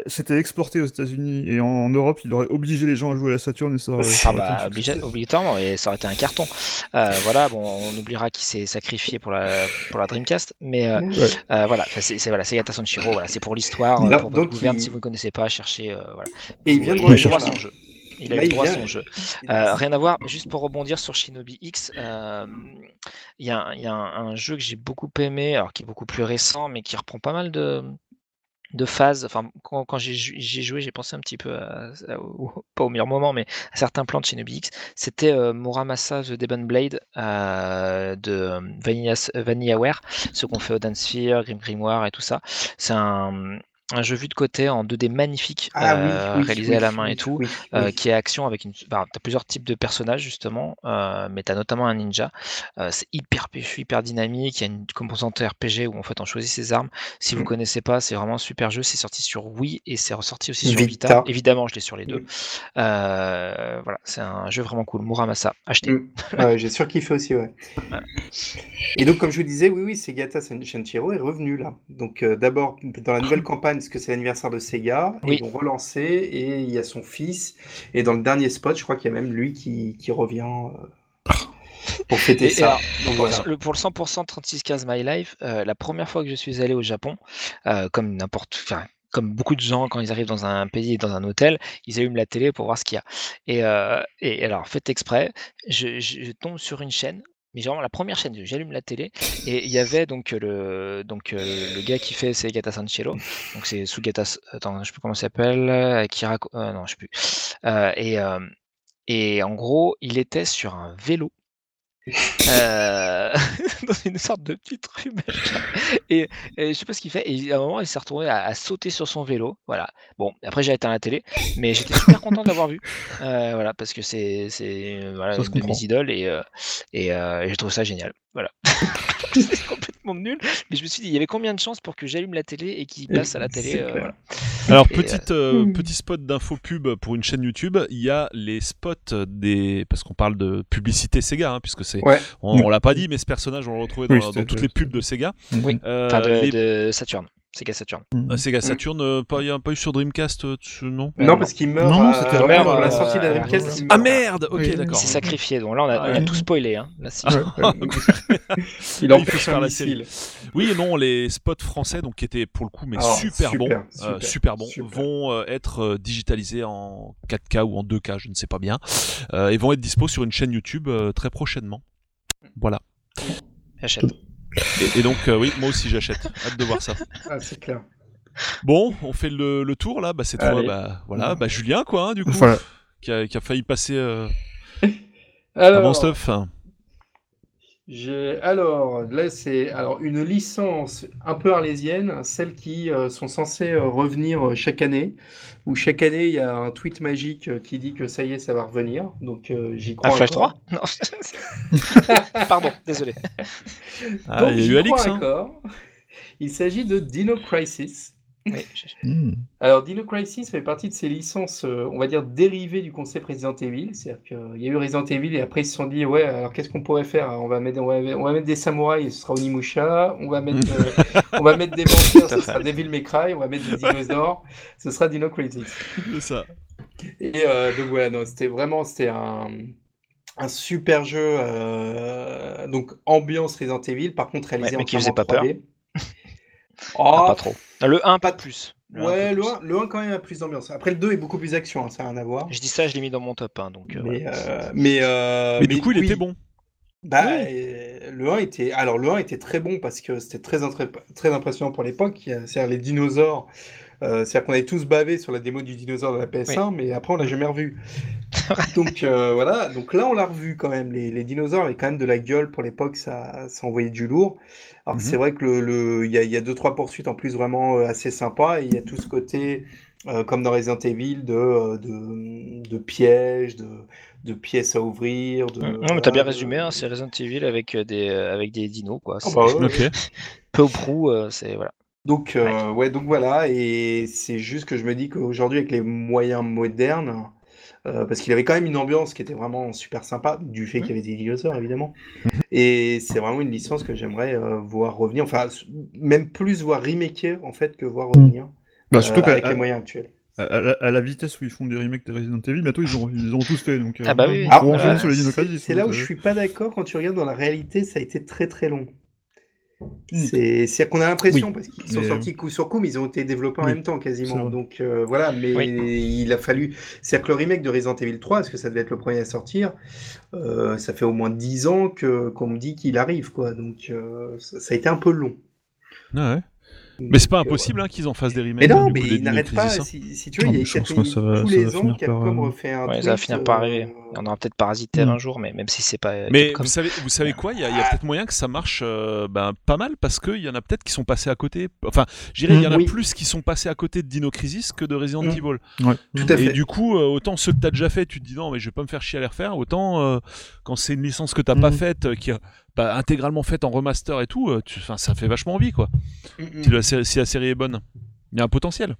s'était exporté aux États-Unis et en, en Europe, il aurait obligé les gens à jouer à la Saturn et ça aurait ah bah, obligé, obligatoirement, et ça aurait été un carton. Euh, voilà, bon, on oubliera qui s'est sacrifié pour la, pour la Dreamcast, mais euh, ouais. euh, voilà, c'est, c'est voilà, Sekata Sanshiro, voilà, c'est pour l'histoire, non, pour votre gouverne, il... si vous ne connaissez pas, cherchez. Euh, voilà. Et il vient de rejoindre son jeu. Il a Là, eu droit à son jeu. Euh, rien à voir, juste pour rebondir sur Shinobi X, il euh, y a, y a un, un jeu que j'ai beaucoup aimé, alors qui est beaucoup plus récent, mais qui reprend pas mal de, de phases. Enfin, quand, quand j'ai, j'ai joué, j'ai pensé un petit peu, à, à, au, pas au meilleur moment, mais à certains plans de Shinobi X. C'était euh, Muramasa The Demon Blade euh, de Vanilla, Vanillaware, ce qu'on fait au Dance Sphere, Grim Grimoire et tout ça. C'est un... un jeu vu de côté en deux D magnifique, ah, euh, oui, oui, réalisé oui, à la main oui, et tout, oui, oui. Euh, qui est action avec une. Bah, t'as plusieurs types de personnages justement, euh, mais t'as notamment un ninja. Euh, c'est hyper péchu, hyper dynamique. Il y a une composante R P G où en fait on choisit ses armes. Si mm. vous connaissez pas, c'est vraiment un super jeu. C'est sorti sur Wii et c'est ressorti aussi sur Vita. Vita. Évidemment, je l'ai sur les deux. Mm. Euh, voilà, c'est un jeu vraiment cool. Muramasa, achetez. Mm. euh, j'ai surkiffé aussi, ouais. ouais. Et donc comme je vous disais, oui, oui, Segata Senichiro est revenu là. Donc euh, d'abord dans la nouvelle campagne. Parce que c'est l'anniversaire de Sega, oui. Ils vont relancer et il y a son fils. Et dans le dernier spot, je crois qu'il y a même lui qui, qui revient euh, pour fêter et, ça. Et, donc, pour, voilà. le, pour le cent pour cent trente-six quinze My Life, euh, la première fois que je suis allé au Japon, euh, comme n'importe, enfin, comme beaucoup de gens, quand ils arrivent dans un pays et dans un hôtel, ils allument la télé pour voir ce qu'il y a. Et, euh, et alors, faites exprès, je, je, je tombe sur une chaîne. Mais genre la première chaîne, j'allume la télé et il y avait donc le donc le, le gars qui fait Segata Senichiro, donc c'est Sugata, attends je sais plus comment il s'appelle, Akira, euh, non je sais plus, euh, et euh, et en gros il était sur un vélo. euh, dans une sorte de petite rue et, et je sais pas ce qu'il fait et à un moment il s'est retrouvé à, à sauter sur son vélo, voilà. Bon après j'ai éteint la télé mais j'étais super content de l'avoir vu, euh, voilà, parce que c'est, c'est voilà, une de mes idoles et, euh, et, euh, et je trouve ça génial, voilà. C'est complètement nul mais je me suis dit il y avait combien de chances pour que j'allume la télé et qu'il passe à la télé, euh, voilà. Alors et petite, euh, euh, petit spot d'info pub pour une chaîne YouTube, il y a les spots des, parce qu'on parle de publicité Sega hein, puisque c'est... Ouais. On, on l'a pas dit mais ce personnage on le retrouvait dans, oui, dans toutes les pubs de Sega, oui. euh, enfin de, les... de Saturn. Sega Saturn. Mmh. Sega Saturn, euh, pas, y a, pas eu sur Dreamcast, euh, non, euh, non, parce qu'il meurt. Non, euh, c'était la merde. Euh, la sortie de la Dreamcast. Euh, ah merde, ok, oui, d'accord. Il s'est sacrifié, donc là on a, ah, on a oui. tout spoilé. Hein. Là, si. Il en fait un missile. Oui, non, les spots français, donc qui étaient pour le coup mais oh, super, super, bons, super, euh, super bons, super bons, vont euh, être euh, digitalisés en quatre K ou en deux K, je ne sais pas bien, euh, et vont être dispo sur une chaîne YouTube euh, très prochainement. Voilà. Achète. Et, et donc, euh, oui, moi aussi j'achète. Hâte de voir ça. Ah, c'est clair. Bon, on fait le, le tour là. Bah, c'est toi, bah, voilà, bah, Julien, quoi, hein, du coup, voilà. qui, a, qui a failli passer euh, alors, avant stuff. Hein. J'ai, alors, là, c'est alors, une licence un peu arlésienne, celles qui euh, sont censées euh, revenir chaque année, où chaque année il y a un tweet magique euh, qui dit que ça y est, ça va revenir. Donc, euh, j'y crois. Un Flash encore. trois non. Pardon, désolé. Ah, donc, il y a eu Alix. Hein. Il s'agit de Dino Crisis. Oui. Mm. Alors, Dino Crisis fait partie de ces licences, euh, on va dire, dérivées du concept Resident Evil. C'est-à-dire qu'il y a eu Resident Evil et après ils se sont dit, ouais, alors qu'est-ce qu'on pourrait faire, on va, mettre, on, va, on va mettre des samouraïs et ce sera Onimusha, on va mettre, euh, on va mettre des vampires, ce sera Devil May Cry, on va mettre des dinosaures, ce sera Dino Crisis. C'est ça. Et euh, donc voilà, non, c'était vraiment, c'était un... un super jeu, euh... donc ambiance Resident Evil, par contre réalisé ouais, mais en qui faisait pas peur. Oh, ah, pas trop. Le un, pas de plus. Le ouais, un, le, plus. un, le un quand même a plus d'ambiance. Après, le deux est beaucoup plus action, hein, ça n'a rien à voir. Je dis ça, je l'ai mis dans mon top un. Hein, donc, euh, mais, euh, mais, euh, mais, mais du coup, il oui. était bon. Bah, oui. le un était, alors le un était très bon parce que c'était très, très impressionnant pour l'époque. C'est-à-dire les dinosaures. Euh, c'est-à-dire qu'on avait tous bavé sur la démo du dinosaure de la P S un, oui. mais après on l'a jamais revu. Donc euh, voilà. Donc là on l'a revu quand même. Les, les dinosaures avaient quand même de la gueule pour l'époque, ça, ça envoyait du lourd. Alors mm-hmm. c'est vrai que le, le, y a, y a deux trois poursuites en plus vraiment assez sympa. Il y a tout ce côté euh, comme dans Resident Evil de, de, de pièges, de de pièces à ouvrir. De, non, voilà, mais t'as bien résumé, hein, c'est Resident Evil avec des euh, avec des dinos quoi. Oh, bah, ouais. okay. Peu ou prou, euh, c'est voilà. Donc, euh, ouais. ouais, donc voilà, et c'est juste que je me dis qu'aujourd'hui, avec les moyens modernes, euh, parce qu'il avait quand même une ambiance qui était vraiment super sympa, du fait qu'il y avait des dinosaures, évidemment, et c'est vraiment une licence que j'aimerais euh, voir revenir, enfin, même plus voir remaker, en fait, que voir revenir, bah, euh, avec à, les moyens actuels. À, à, à la vitesse où ils font des remakes de Resident Evil, bientôt, ils ont, ils ont tous fait, donc... Euh, ah bah oui, alors, euh, sur les c'est, c'est, c'est là où je suis pas d'accord, quand tu regardes dans la réalité, ça a été très très long. C'est... C'est-à-dire qu'on a l'impression, oui, parce qu'ils sont mais... sortis coup sur coup, mais ils ont été développés en oui, même temps quasiment. Donc euh, voilà, mais oui. il a fallu. C'est-à-dire que le remake de Resident Evil trois, parce que ça devait être le premier à sortir, euh, ça fait au moins dix ans que... qu'on me dit qu'il arrive, quoi. Donc euh, ça a été un peu long. Ah ouais. Mais c'est pas impossible euh, hein, qu'ils en fassent des remakes. Mais non, mais ils n'arrêtent pas. Si, si tu veux, il y a Capcom tous les ans, Capcom refait un truc. Ça va finir par arriver. On aura peut-être Parasitaire un jour, mais même si c'est pas. Mais vous savez, vous savez quoi, il y a, y a peut-être moyen que ça marche euh, ben, pas mal parce qu'il y en a peut-être qui sont passés à côté. Enfin, je dirais, il y en a oui. plus qui sont passés à côté de Dino Crisis que de Resident Evil. Mmh. Ouais. Tout à fait. Et du coup, euh, autant ceux que t'as déjà fait, tu te dis non, mais je vais pas me faire chier à les refaire. Autant euh, quand c'est une licence que t'as mmh. pas faite, euh, qui a bah, intégralement faite en remaster et tout, euh, tu, ça fait vachement envie quoi. Mmh. Si, la série, si la série est bonne, il y a un potentiel.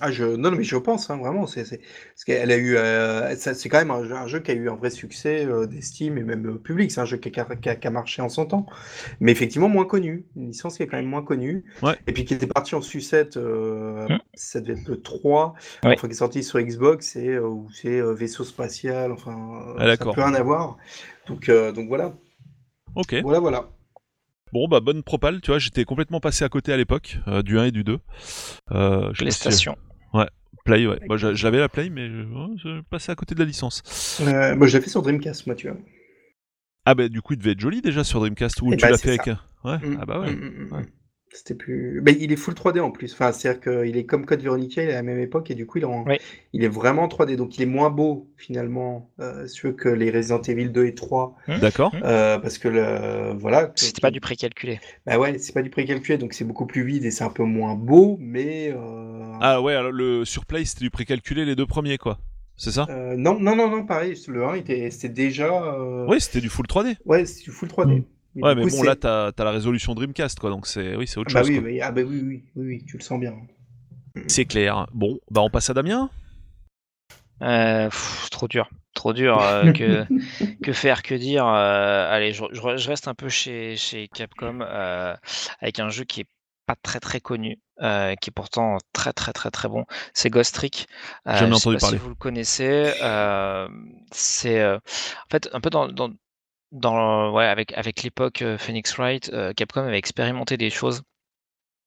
Ah, je... Non, mais je pense, hein, vraiment, c'est, c'est... Parce qu'elle a eu, euh... ça, c'est quand même un jeu, un jeu qui a eu un vrai succès euh, d'estime et même euh, public, c'est un jeu qui a, qui, a, qui a marché en son temps, mais effectivement moins connu, une licence qui est quand même moins connue, ouais. Et puis qui était partie en sucette, euh... mmh. ça devait être le trois, ouais. Enfin, qui est sorti sur Xbox, et euh, où c'est euh, vaisseau spatial, enfin, ah, ça peut rien avoir, donc, euh, donc voilà. Ok. Voilà, voilà. Bon, bah, bonne propale, tu vois, j'étais complètement passé à côté à l'époque, euh, du un et du deux. Euh, PlayStation. Si... Ouais, Play, ouais. Moi, okay. J'avais la Play, mais je... je passais à côté de la licence. Euh, moi, je l'ai fait sur Dreamcast, moi, tu vois. Ah, bah, du coup, il devait être joli déjà sur Dreamcast, ou tu bah, l'as fait ça. Avec ouais. Mmh. Ah, bah, ouais. Mmh, mmh, ouais. C'était plus. Mais il est full trois D en plus, enfin, c'est-à-dire qu'il est comme Code Veronica, il est à la même époque, et du coup, il, en... oui. il est vraiment trois D, donc il est moins beau, finalement, euh, ceux que les Resident Evil deux et trois. Mmh. D'accord. Euh, parce que, le... voilà. C'était que... pas du précalculé. Bah ouais, c'est pas du précalculé, donc c'est beaucoup plus vide et c'est un peu moins beau, mais. Euh... Ah ouais, alors le surplay, c'était du précalculé les deux premiers, quoi. C'est ça euh, non, non, non, non, pareil, le un, était... c'était déjà. Euh... Oui, c'était du full trois D. Ouais, c'était du full trois D. Mmh. Mais ouais, mais coup, bon, c'est... là, t'as, t'as la résolution Dreamcast, quoi, donc c'est, oui, c'est autre ah bah chose. Oui, oui. Ah bah oui, oui, oui, oui, tu le sens bien. C'est clair. Bon, bah on passe à Damien. Euh, pff, trop dur, trop dur. Euh, que, que faire, que dire. Euh, allez, je, je, je reste un peu chez, chez Capcom euh, avec un jeu qui est pas très très connu, euh, qui est pourtant très très très très bon. C'est Ghost Trick. Euh, J'en ai entendu parler. Si vous le connaissez, euh, c'est euh, en fait un peu dans, dans Dans, ouais, avec, avec l'époque euh, Phoenix Wright, euh, Capcom avait expérimenté des choses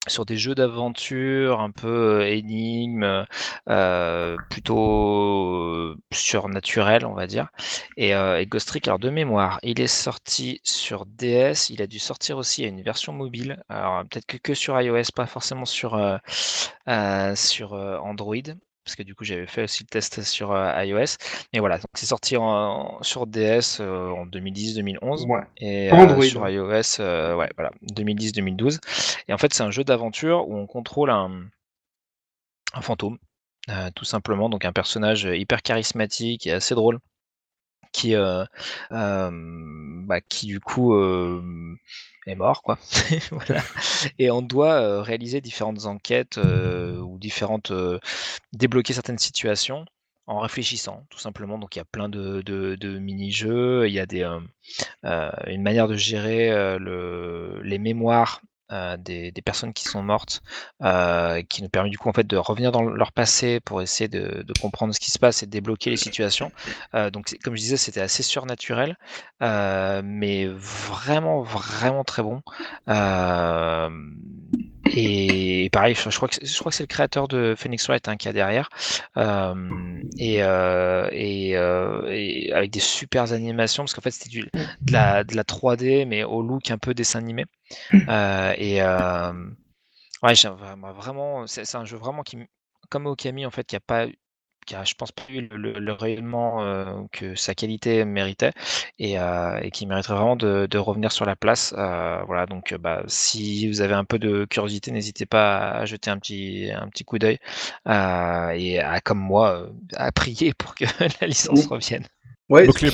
sur des jeux d'aventure un peu euh, énigmes, euh, plutôt surnaturels, on va dire. Et, euh, et Ghost Trick, alors de mémoire, il est sorti sur D S, il a dû sortir aussi à une version mobile, alors peut-être que, que sur iOS, pas forcément sur, euh, euh, sur euh, Android. Parce que du coup j'avais fait aussi le test sur euh, iOS, mais voilà, donc, c'est sorti en, en, sur D S euh, en deux mille dix deux mille onze, ouais. Et euh, sur iOS euh, ouais, voilà, deux mille dix deux mille douze, et en fait c'est un jeu d'aventure où on contrôle un, un fantôme, euh, tout simplement, donc un personnage hyper charismatique et assez drôle, qui, euh, euh, bah, qui du coup... Euh, est mort, quoi. Voilà. Et on doit euh, réaliser différentes enquêtes euh, ou différentes euh, débloquer certaines situations en réfléchissant, tout simplement. Donc il y a plein de, de, de mini-jeux, il y a des, euh, euh, une manière de gérer euh, le, les mémoires euh, des, des personnes qui sont mortes, euh, qui nous permet du coup en fait de revenir dans leur passé pour essayer de, de comprendre ce qui se passe et de débloquer les situations. Euh, donc comme je disais, c'était assez surnaturel, euh, mais vraiment vraiment très bon. Euh, et pareil, je, je crois que je crois que c'est le créateur de Phoenix Wright hein, qui a derrière, euh, et, euh, et, euh, et avec des super animations parce qu'en fait c'était du, de la de la trois D mais au look un peu dessin animé. Euh, et euh, ouais, vraiment, c'est, c'est un jeu vraiment qui, comme Okami en fait, qui a pas, qui a, je pense, pas eu le, le, le rayonnement euh, que sa qualité méritait, et, euh, et qui mériterait vraiment de, de revenir sur la place. Euh, voilà, donc bah, si vous avez un peu de curiosité, n'hésitez pas à jeter un petit, un petit coup d'œil euh, et à, comme moi, à prier pour que la licence oui. revienne. Ouais, donc, les...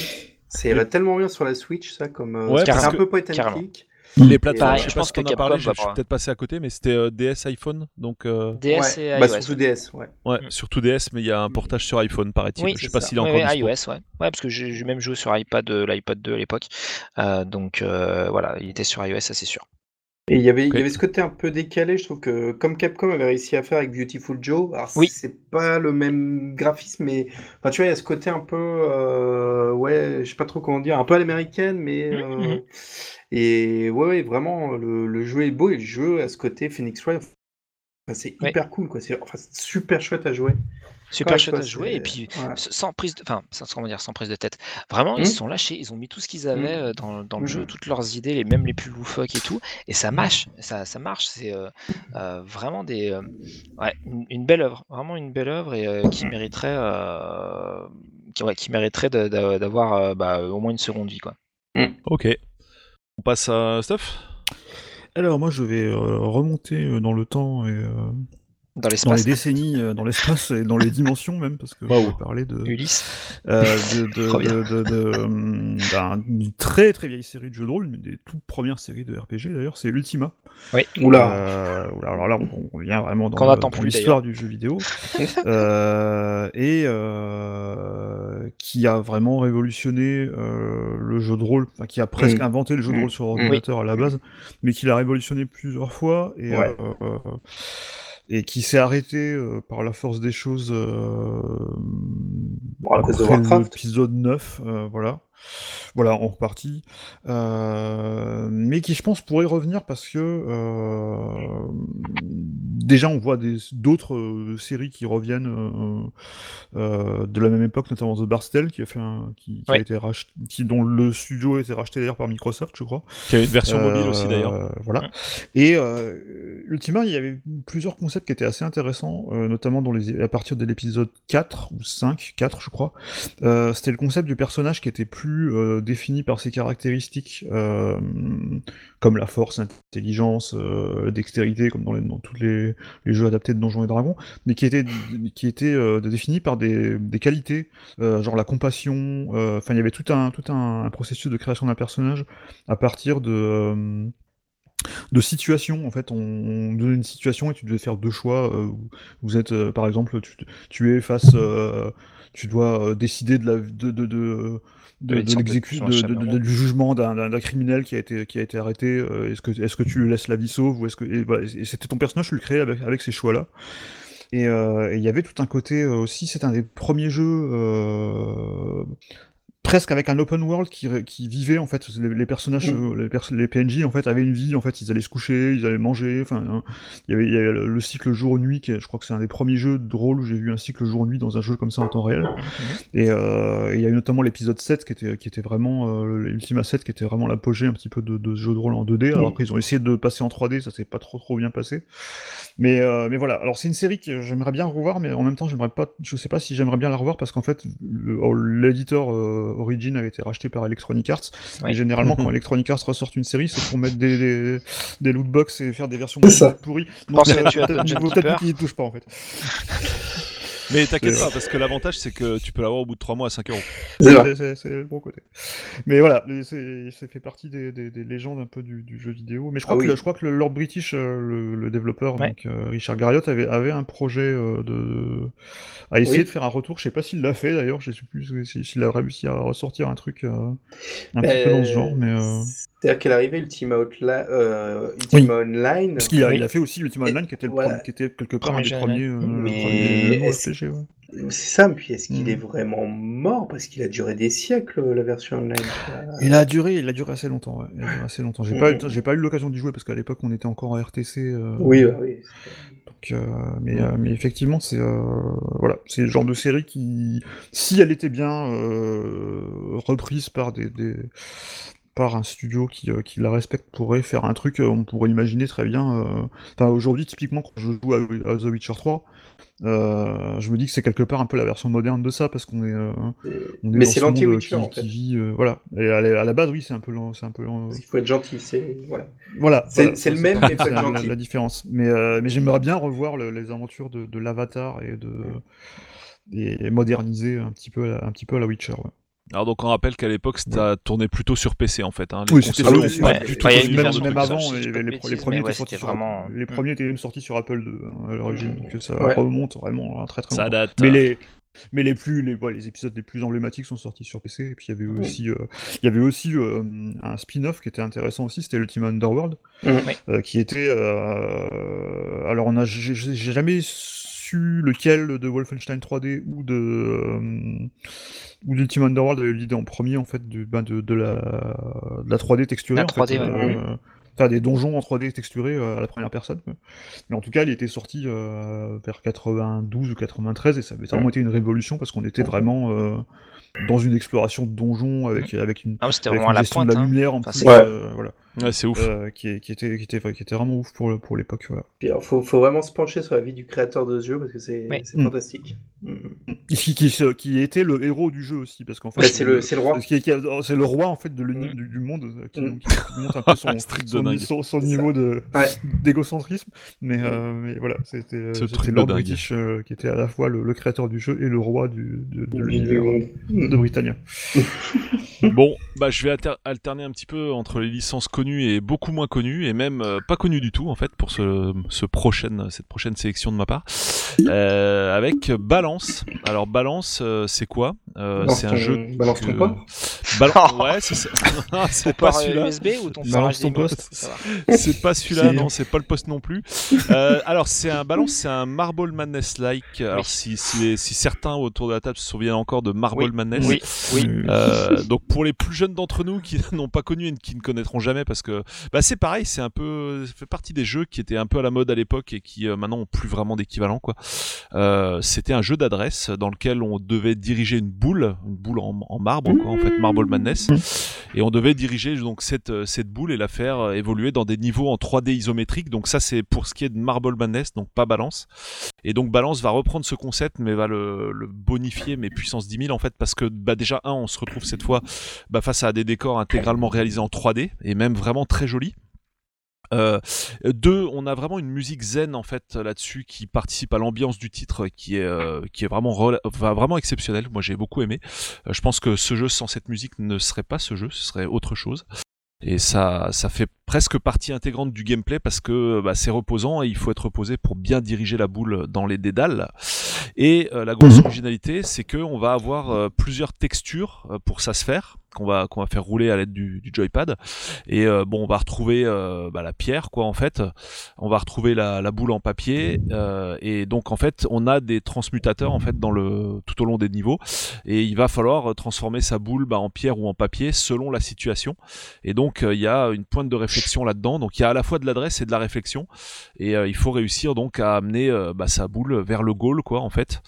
c'est oui. tellement bien sur la Switch, ça, comme euh, ouais, c'est un que, peu poétique. Les plateformes, je, je pense qu'on a parlé, je suis peut-être passé à côté, mais c'était euh, D S, iPhone, donc euh... D S ouais. et iOS. Bah, surtout D S, ouais. Ouais, mm. surtout D S, mais il y a un portage sur iPhone, paraît-il. Oui, je sais pas s'il est oui, encore oui, iOS, ouais. Ouais, parce que j'ai, j'ai même joué sur iPad, l'iPad deux à l'époque, euh, donc euh, voilà, il était sur iOS, ça c'est sûr. Et il y avait, okay. il y avait ce côté un peu décalé, je trouve que comme Capcom avait réussi à faire avec Beautiful Joe, alors oui. c'est pas le même graphisme, mais enfin, tu vois, il y a ce côté un peu, euh, ouais, je sais pas trop comment dire, un peu à l'américaine, mais euh, mm-hmm. et ouais, ouais, vraiment, le, le jeu est beau et le jeu à ce côté Phoenix Wright, Enfin, c'est ouais. hyper cool, quoi. C'est enfin, super chouette à jouer. Super chouette à jouer, et puis ouais. sans prise de... Enfin, comment dire, sans prise de tête. Vraiment, mmh. ils se sont lâchés, ils ont mis tout ce qu'ils avaient mmh. dans, dans le mmh. jeu, toutes leurs idées, les, même les plus loufoques et tout, et ça marche, ça, ça marche, c'est euh, euh, vraiment des, euh, ouais, une, une belle œuvre, vraiment une belle œuvre, et euh, qui mériterait, euh, qui, ouais, qui mériterait de, de, d'avoir euh, bah, au moins une seconde vie, quoi. Mmh. Ok, on passe à Stuff. Alors moi je vais euh, remonter dans le temps et... Euh... Dans, dans les décennies, dans l'espace et dans les dimensions même, parce que wow. je vais parler de Ulysse, euh, de, de, de, de, de, d'un, d'une très très vieille série de jeux de rôle, une des toutes premières séries de R P G d'ailleurs, c'est Ultima. Oui. Oula. Euh, alors là, on, on vient vraiment dans, euh, dans plus, l'histoire d'ailleurs. Du jeu vidéo euh, et euh, qui a vraiment révolutionné euh, le jeu de rôle, enfin qui a presque mmh. inventé le jeu de rôle mmh. sur ordinateur mmh. à la base, mais qui l'a révolutionné plusieurs fois et. Ouais. Euh, euh, et qui s'est arrêté euh, par la force des choses euh, bon, après l'épisode neuf, euh, voilà, voilà en repartie, euh, mais qui je pense pourrait revenir parce que euh, déjà on voit des, d'autres euh, séries qui reviennent euh, euh, de la même époque, notamment The Bard's Tale qui a fait un, qui, qui ouais. a été racheté, qui, dont le studio a été racheté d'ailleurs par Microsoft, je crois. Qui avait une version euh, mobile aussi d'ailleurs. Euh, voilà. Ouais. Et euh, Ultima, il y avait plusieurs concepts qui étaient assez intéressants, euh, notamment dans les, à partir de l'épisode quatre ou cinq, quatre je crois. Euh, c'était le concept du personnage qui était plus Euh, défini par ses caractéristiques euh, comme la force, l'intelligence, euh, la dextérité, comme dans, les, dans tous les, les jeux adaptés de Donjons et Dragons, mais qui était, qui était euh, défini par des, des qualités, euh, genre la compassion. Enfin, euh, il y avait tout un, tout un, un processus de création d'un personnage à partir de. Euh, de situation, en fait, on, on donnait une situation et tu devais faire deux choix. Euh, vous êtes, euh, par exemple, tu, tu es face, euh, tu dois euh, décider de la, de, de, de, de, de l'exécution, de, de, de, de, du jugement d'un, d'un, d'un criminel qui a été, qui a été arrêté. Euh, est-ce que, est-ce que tu lui laisses la vie sauve ou est-ce que, et, voilà, et c'était ton personnage, tu le créais avec, avec ces choix-là. Et il euh, y avait tout un côté euh, aussi. C'est un des premiers jeux. Euh, presque avec un open world qui, qui vivait, en fait, les, les personnages, mmh. les, pers- les P N J, en fait, avaient une vie, en fait, ils allaient se coucher, ils allaient manger, enfin, hein, il y avait, il y avait le cycle jour-nuit, qui est, je crois que c'est un des premiers jeux de rôle où j'ai vu un cycle jour-nuit dans un jeu comme ça en temps réel, mmh. et, euh, et il y a eu notamment l'épisode sept qui était, qui était vraiment, euh, l'Ultima sept qui était vraiment l'apogée un petit peu de, de ce jeu de rôle en deux D, alors mmh. après ils ont essayé de passer en trois D, ça s'est pas trop trop bien passé, mais, euh, mais voilà, alors c'est une série que j'aimerais bien revoir, mais en même temps, j'aimerais pas, je sais pas si j'aimerais bien la revoir, parce qu'en fait, le, l'éditeur, euh, Origin avait été racheté par Electronic Arts. Ouais. Et généralement, quand Electronic Arts ressort une série, c'est pour mettre des, des, des lootbox et faire des versions pourries. Donc, euh, tu peut-être, peut-être qu'ils ne touchent pas en fait. Mais t'inquiète pas, parce que l'avantage, c'est que tu peux l'avoir au bout de trois mois à cinq euros. C'est, c'est, c'est, c'est le bon côté. Mais voilà, c'est, ça fait partie des, des, des légendes un peu du, du jeu vidéo. Mais je crois ah, que, oui. je crois que le Lord British, le, le développeur, ouais. donc, euh, Richard Garriott, avait, avait un projet euh, de... à essayer oui. de faire un retour. Je sais pas s'il l'a fait d'ailleurs, je sais plus s'il, s'il a réussi à ressortir un truc euh, un ben... petit peu dans ce genre. Mais, euh... c'est-à-dire qu'à l'arrivée, Ultima, Outla... euh, Ultima oui. Online... Parce qu'il a, oui. il a fait aussi Ultima Online, qui était, le voilà. premier, qui était quelque part un des premiers... Euh, mais... Est-ce... C'est ça, mais puis est-ce qu'il mmh. est vraiment mort parce qu'il a duré des siècles la version online. Il a duré, il a duré assez longtemps. Ouais. Il a duré assez longtemps. J'ai mmh. pas, eu, j'ai pas eu l'occasion d'y jouer parce qu'à l'époque on était encore en R T C. Euh... Oui, bah, oui. Donc, euh, mais, euh, mais effectivement, c'est euh, voilà, c'est le genre de série qui, si elle était bien euh, reprise par des, des par un studio qui, euh, qui la respecte, pourrait faire un truc, euh, on pourrait imaginer très bien... Euh... Enfin, aujourd'hui, typiquement, quand je joue à, à The Witcher trois, euh, je me dis que c'est quelque part un peu la version moderne de ça, parce qu'on est, euh, on est mais dans c'est ce l'anti-Witcher, monde qui, en fait. Qui vit... Euh, voilà. Et à la, à la base, oui, c'est un peu... C'est un peu euh... Il faut être gentil, c'est... Voilà, voilà, c'est, voilà c'est, c'est le même, mais il faut être gentil. C'est la, la différence. Mais, euh, mais j'aimerais bien revoir le, les aventures de, de l'Avatar et de... Et moderniser un petit peu, un petit peu à la Witcher, ouais. Alors donc on rappelle qu'à l'époque ça ouais. tournait plutôt sur P C en fait. Hein, les oui, c'était sur P C. Ouais. Ouais, même, même, même avant, ça, les, les, bêtises, les premiers, étaient, sortis vraiment... sur, les premiers mmh. étaient sortis sur Apple deux hein, à l'origine, mmh. donc ça ouais. remonte vraiment très très ça longtemps. Date, mais hein. les mais les plus les, ouais, les épisodes les plus emblématiques sont sortis sur P C. Et puis il y avait mmh. aussi euh, il y avait aussi euh, un spin-off qui était intéressant aussi, c'était Ultima Underworld, mmh. euh, qui était euh, alors on a j'ai, j'ai jamais lequel de Wolfenstein trois D ou de euh, ou d'Ultima Underworld avait l'idée en premier en fait de, ben de, de, la, de la trois D texturée la en trois D, fait, ouais, euh, oui. Enfin, des donjons en trois D texturés euh, à la première personne. Quoi. Mais en tout cas, il était sorti euh, vers quatre-vingt-douze ou quatre-vingt-treize, et ça avait vraiment été une révolution, parce qu'on était vraiment euh, dans une exploration de donjons avec, avec une, ah, avec vraiment une gestion à la pointe, de la lumière, hein. En plus. Enfin, c'est... Euh, voilà. Ouais, c'est ouf. Euh, qui, qui, était, qui, était, qui était vraiment ouf pour, le, pour l'époque. Il voilà. faut, faut vraiment se pencher sur la vie du créateur de ce jeu, parce que c'est, oui. c'est mmh. fantastique. Mmh. Qui, qui, qui était le héros du jeu aussi, parce qu'en fait. Bah, c'est, le, c'est le roi. Qui, qui a, c'est le roi en fait, de mmh. du, du monde, qui, mmh. qui, qui monte un peu son, son, son, son niveau de, ouais. d'égocentrisme. Mais, ouais. euh, mais voilà, c'était, ce c'était Lord British euh, qui était à la fois le, le créateur du jeu et le roi du, de, de l'univers mmh. de Britannia. Bon, bah, je vais alter- alterner un petit peu entre les licences connues et beaucoup moins connu et même euh, pas connu du tout en fait pour ce, ce prochaine, cette prochaine sélection de ma part euh, avec Balance. Alors Balance euh, c'est quoi euh, non, c'est un jeu Balance que... ton poste Balan... ouais c'est, c'est... non, c'est pas celui-là U S B ou ton Balance ton poste c'est pas celui-là c'est... non c'est pas le poste non plus euh, alors c'est un Balance c'est un Marble Madness like alors oui. si, si, si certains autour de la table se souviennent encore de Marble oui. Madness oui. Oui. Euh, donc pour les plus jeunes d'entre nous qui n'ont pas connu et qui ne connaîtront jamais parce que bah c'est pareil, c'est un peu ça fait partie des jeux qui étaient un peu à la mode à l'époque et qui euh, maintenant ont plus vraiment d'équivalent quoi. Euh, c'était un jeu d'adresse dans lequel on devait diriger une boule, une boule en, en marbre quoi, en fait Marble Madness, et on devait diriger donc cette cette boule et la faire évoluer dans des niveaux en trois D isométrique. Donc ça c'est pour ce qui est de Marble Madness, donc pas Balance. Et donc Balance va reprendre ce concept mais va le, le bonifier mais puissance dix mille en fait parce que bah déjà un on se retrouve cette fois bah face à des décors intégralement réalisés en trois D et même vraiment très joli. Euh, deux, on a vraiment une musique zen en fait là-dessus qui participe à l'ambiance du titre qui est euh, qui est vraiment rela- enfin, vraiment exceptionnelle. Moi j'ai beaucoup aimé. Euh, je pense que ce jeu sans cette musique ne serait pas ce jeu, ce serait autre chose. Et ça ça fait presque partie intégrante du gameplay parce que bah, c'est reposant et il faut être reposé pour bien diriger la boule dans les dédales. Et euh, la grosse originalité, c'est que on va avoir euh, plusieurs textures euh, pour sa sphère qu'on va qu'on va faire rouler à l'aide du, du joypad. Et euh, bon, on va retrouver euh, bah, la pierre quoi en fait. On va retrouver la, la boule en papier euh, et donc en fait on a des transmutateurs en fait dans le tout au long des niveaux et il va falloir transformer sa boule bah, en pierre ou en papier selon la situation. Et donc il euh, y a une pointe de réflexion là-dedans. Donc il y a à la fois de l'adresse et de la réflexion et euh, il faut réussir donc à amener euh, bah, sa boule vers le goal quoi en fait.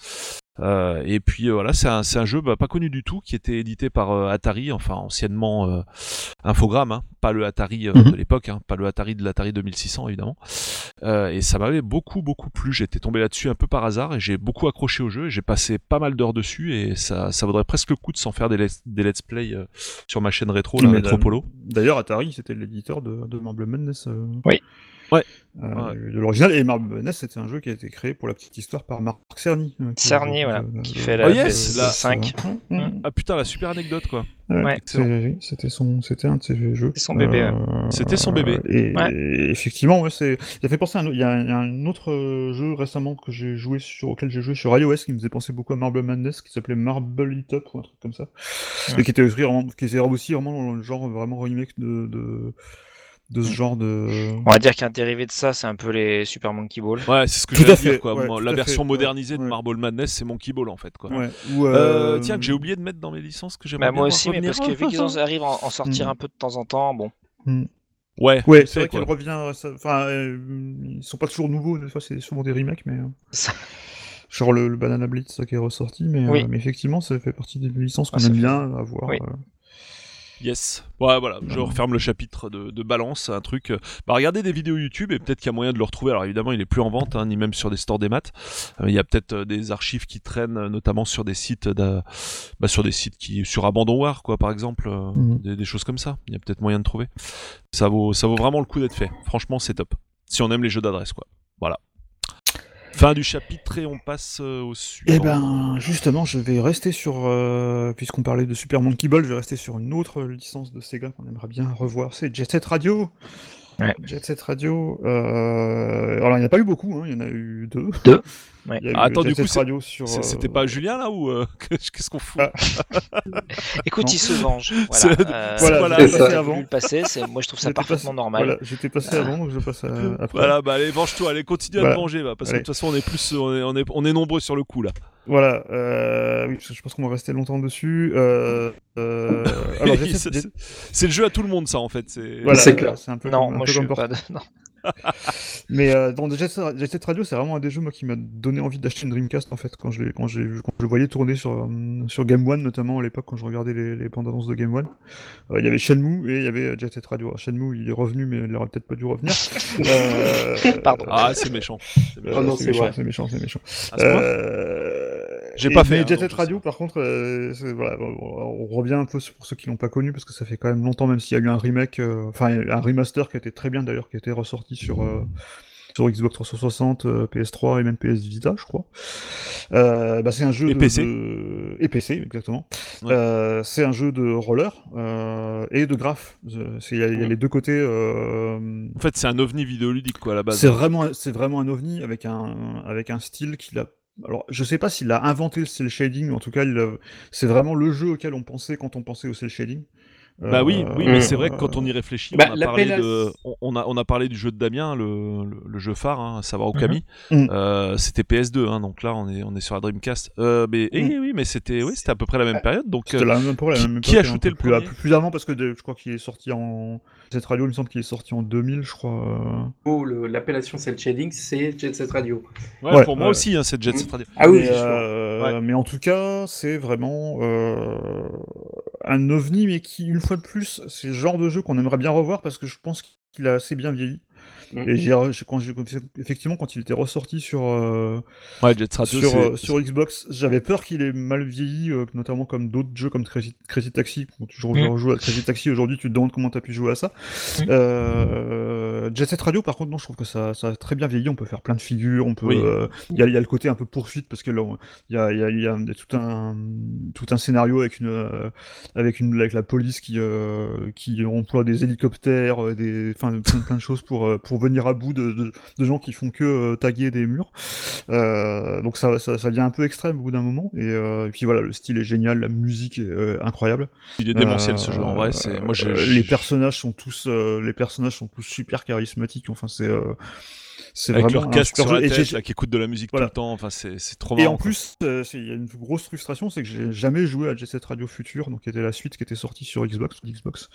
Euh, et puis euh, voilà, c'est un, c'est un jeu bah, pas connu du tout, qui était édité par euh, Atari, enfin anciennement euh, Infogrames, hein, pas le Atari euh, mm-hmm. de l'époque, hein, pas le Atari de l'Atari deux mille six cents évidemment. Euh, et ça m'avait beaucoup beaucoup plu, j'étais tombé là-dessus un peu par hasard et j'ai beaucoup accroché au jeu, et j'ai passé pas mal d'heures dessus et ça, ça vaudrait presque le coup de s'en faire des, let's, des let's play euh, sur ma chaîne rétro, la Retropolo. D'ailleurs Atari c'était l'éditeur de, de Marble Madness. Euh... Oui. Ouais. Euh, ouais. De l'original, et Marble Madness c'était un jeu qui a été créé pour la petite histoire par Marc Cerny. Euh, Cerny, voilà, euh, qui fait la, oh yes, la cinq. Euh... Mmh. Ah putain, la super anecdote quoi. Euh, ouais. c'est, c'était, son, c'était un de ses jeux. C'était son bébé. Euh, ouais. C'était son bébé. Et, ouais. et effectivement, ouais, c'est... ça fait penser à un... Il, y a un, il y a un autre jeu récemment que j'ai joué sur... auquel j'ai joué sur iOS qui me faisait penser beaucoup à Marble Madness, qui s'appelait Marble It Up ou un truc comme ça. Ouais. Et qui était aussi vraiment, qui était aussi vraiment le genre vraiment remake de. de... de ce genre de... On va dire qu'un dérivé de ça, c'est un peu les Super Monkey Ball. Ouais, c'est ce que je veux dire, quoi. Ouais, la version fait, modernisée ouais. de Marble Madness, c'est Monkey Ball, en fait, quoi. Ouais. Ou euh... Euh, tiens, que j'ai oublié de mettre dans mes licences, que j'aimerais bah, bien moi aussi, mais parce que vu qu'ils arrivent à en sortir mm. un peu de temps en temps, bon... Mm. Ouais, ouais c'est, c'est vrai quoi. Qu'elle revient... Ça... Enfin, euh, ils sont pas toujours nouveaux, des fois, c'est souvent des remakes, mais... Euh... Genre le, le Banana Blitz, ça, qui est ressorti, mais, oui. euh, mais effectivement, ça fait partie des licences qu'on ah, aime bien fait. Avoir... Oui. Euh... Yes. Ouais, voilà, je referme le chapitre de, de Balance, un truc... Bah, regardez des vidéos YouTube et peut-être qu'il y a moyen de le retrouver. Alors évidemment, il est plus en vente, hein, ni même sur des stores des maths. Euh, il y a peut-être des archives qui traînent, notamment sur des sites de... bah, sur des sites qui... sur Abandonware, quoi, par exemple, euh, mm-hmm. des, des choses comme ça. Il y a peut-être moyen de trouver. Ça vaut, ça vaut vraiment le coup d'être fait. Franchement, c'est top. Si on aime les jeux d'adresse, quoi. Voilà. Fin du chapitre et on passe euh, au suivant. Eh ben, justement, je vais rester sur... Euh, puisqu'on parlait de Super Monkey Ball, je vais rester sur une autre licence de Sega qu'on aimerait bien revoir, c'est Jet Set Radio. Ouais. Jet Set Radio... Euh... Alors, il n'y en a pas eu beaucoup, hein, il y en a eu deux. Deux Ouais. Ah, attends, du coup, radio sur, euh... c'était pas Julien là ou euh... qu'est-ce qu'on fout? Ah. Écoute, non. Il se venge. Voilà, c'est... Euh, voilà, voilà c'est ça. Avant. Le passer, c'est... Moi, je trouve ça j'étais parfaitement passé... normal. Voilà, j'étais passé ah. avant, donc je passe à... après. Voilà, bah allez, venge-toi, allez, continue voilà. à te venger, bah, parce allez. que de toute façon, on est plus, on est, on est, on est nombreux sur le coup là. Voilà, euh... oui, je pense qu'on va rester longtemps dessus. Euh... Euh... Alors, oui, c'est... C'est... c'est le jeu à tout le monde, ça en fait. C'est, voilà, c'est clair. C'est un peu non, comme... moi je suis pas. Non. Mais euh, dans Jet Set Radio, c'est vraiment un des jeux moi, qui m'a donné envie d'acheter une Dreamcast en fait quand je, quand j'ai, quand je voyais tourner sur, sur Game One notamment à l'époque quand je regardais les, les bandes annonces de Game One. Il euh, y avait Shenmue et il y avait Jet Set Radio. Alors, Shenmue il est revenu mais il aurait peut-être pas dû revenir. Euh... Pardon. Ah c'est méchant. C'est méchant. Ah, non, c'est, c'est, méchant ouais. c'est méchant, c'est méchant, c'est méchant. Euh... J'ai et, pas fait. Mais hein, Jet Set Radio par contre, euh, voilà, on revient un peu pour ceux qui l'ont pas connu parce que ça fait quand même longtemps même s'il y a eu un remake, enfin euh, un remaster qui a été très bien d'ailleurs qui a été ressorti. Sur, euh, sur Xbox trois cent soixante, euh, P S trois et même P S Vita, je crois. Euh, bah, c'est un jeu et de, P C. De... Et P C, exactement. Ouais. Euh, c'est un jeu de roller euh, et de graph. Il y, y a les deux côtés. Euh... En fait, c'est un ovni vidéoludique, quoi, à la base. C'est vraiment, c'est vraiment un ovni avec un, avec un style qu'il a. Alors, je sais pas s'il a inventé le cell shading, mais en tout cas, il a... c'est vraiment le jeu auquel on pensait quand on pensait au cell shading. Bah oui, oui, mais c'est vrai que quand on y réfléchit, bah, on, a parlé pélasse... de, on, a, on a parlé du jeu de Damien, le, le, le jeu phare, hein, à savoir Okami. Mm-hmm. Euh, c'était P S deux, hein, donc là on est, on est sur la Dreamcast. Euh, mais eh, mm. oui, mais c'était, oui, c'était à peu près la même période. Donc c'était la même période, la même qui, période, qui a shooté le plus, plus, plus avant parce que de, je crois qu'il est sorti en Jet Radio, il me semble qu'il est sorti en deux mille, je crois. Oh, le, l'appellation cell shading, c'est Jet Set Radio. Ouais, ouais pour euh... moi aussi, hein, c'est Jet Set Radio. Ah oui, mais, euh, ouais. mais en tout cas, c'est vraiment euh, un ovni, mais qui une fois de plus, c'est le genre de jeu qu'on aimerait bien revoir parce que je pense qu'il a assez bien vieilli. Mm-hmm. Et j'ai, quand j'ai, effectivement, quand il était ressorti sur, euh, ouais, sur, euh, sur Xbox, j'avais peur qu'il ait mal vieilli, euh, notamment comme d'autres jeux comme Crazy, Crazy Taxi. Quand tu mm-hmm. rejoues à Crazy Taxi aujourd'hui, tu te demandes comment tu as pu jouer à ça. Mm-hmm. Euh, Jet Set Radio, par contre, non, je trouve que ça, ça a très bien vieilli. On peut faire plein de figures. Il oui. euh, y, a, y a le côté un peu poursuite parce que là, il y a, y a, y a tout, un, tout un scénario avec, une, euh, avec, une, avec la police qui, euh, qui emploie des hélicoptères, des, plein, plein de choses pour. Euh, pour venir à bout de, de, de gens qui font que euh, taguer des murs. Euh, donc ça, ça, ça devient un peu extrême au bout d'un moment. Et, euh, et puis voilà, le style est génial, la musique est euh, incroyable. Il est démentiel euh, ce jeu en vrai. C'est... Moi, je, je... Les personnages sont tous, euh, les personnages sont tous super charismatiques. Enfin, c'est, euh, c'est avec leur casque sur la tête, et là, qui écoute de la musique voilà. tout le temps. Enfin, c'est, c'est trop marrant. Et en plus, il euh, y a une grosse frustration, c'est que j'ai jamais joué à Jet Set Radio Future, donc qui était la suite qui était sortie sur Xbox, Xbox.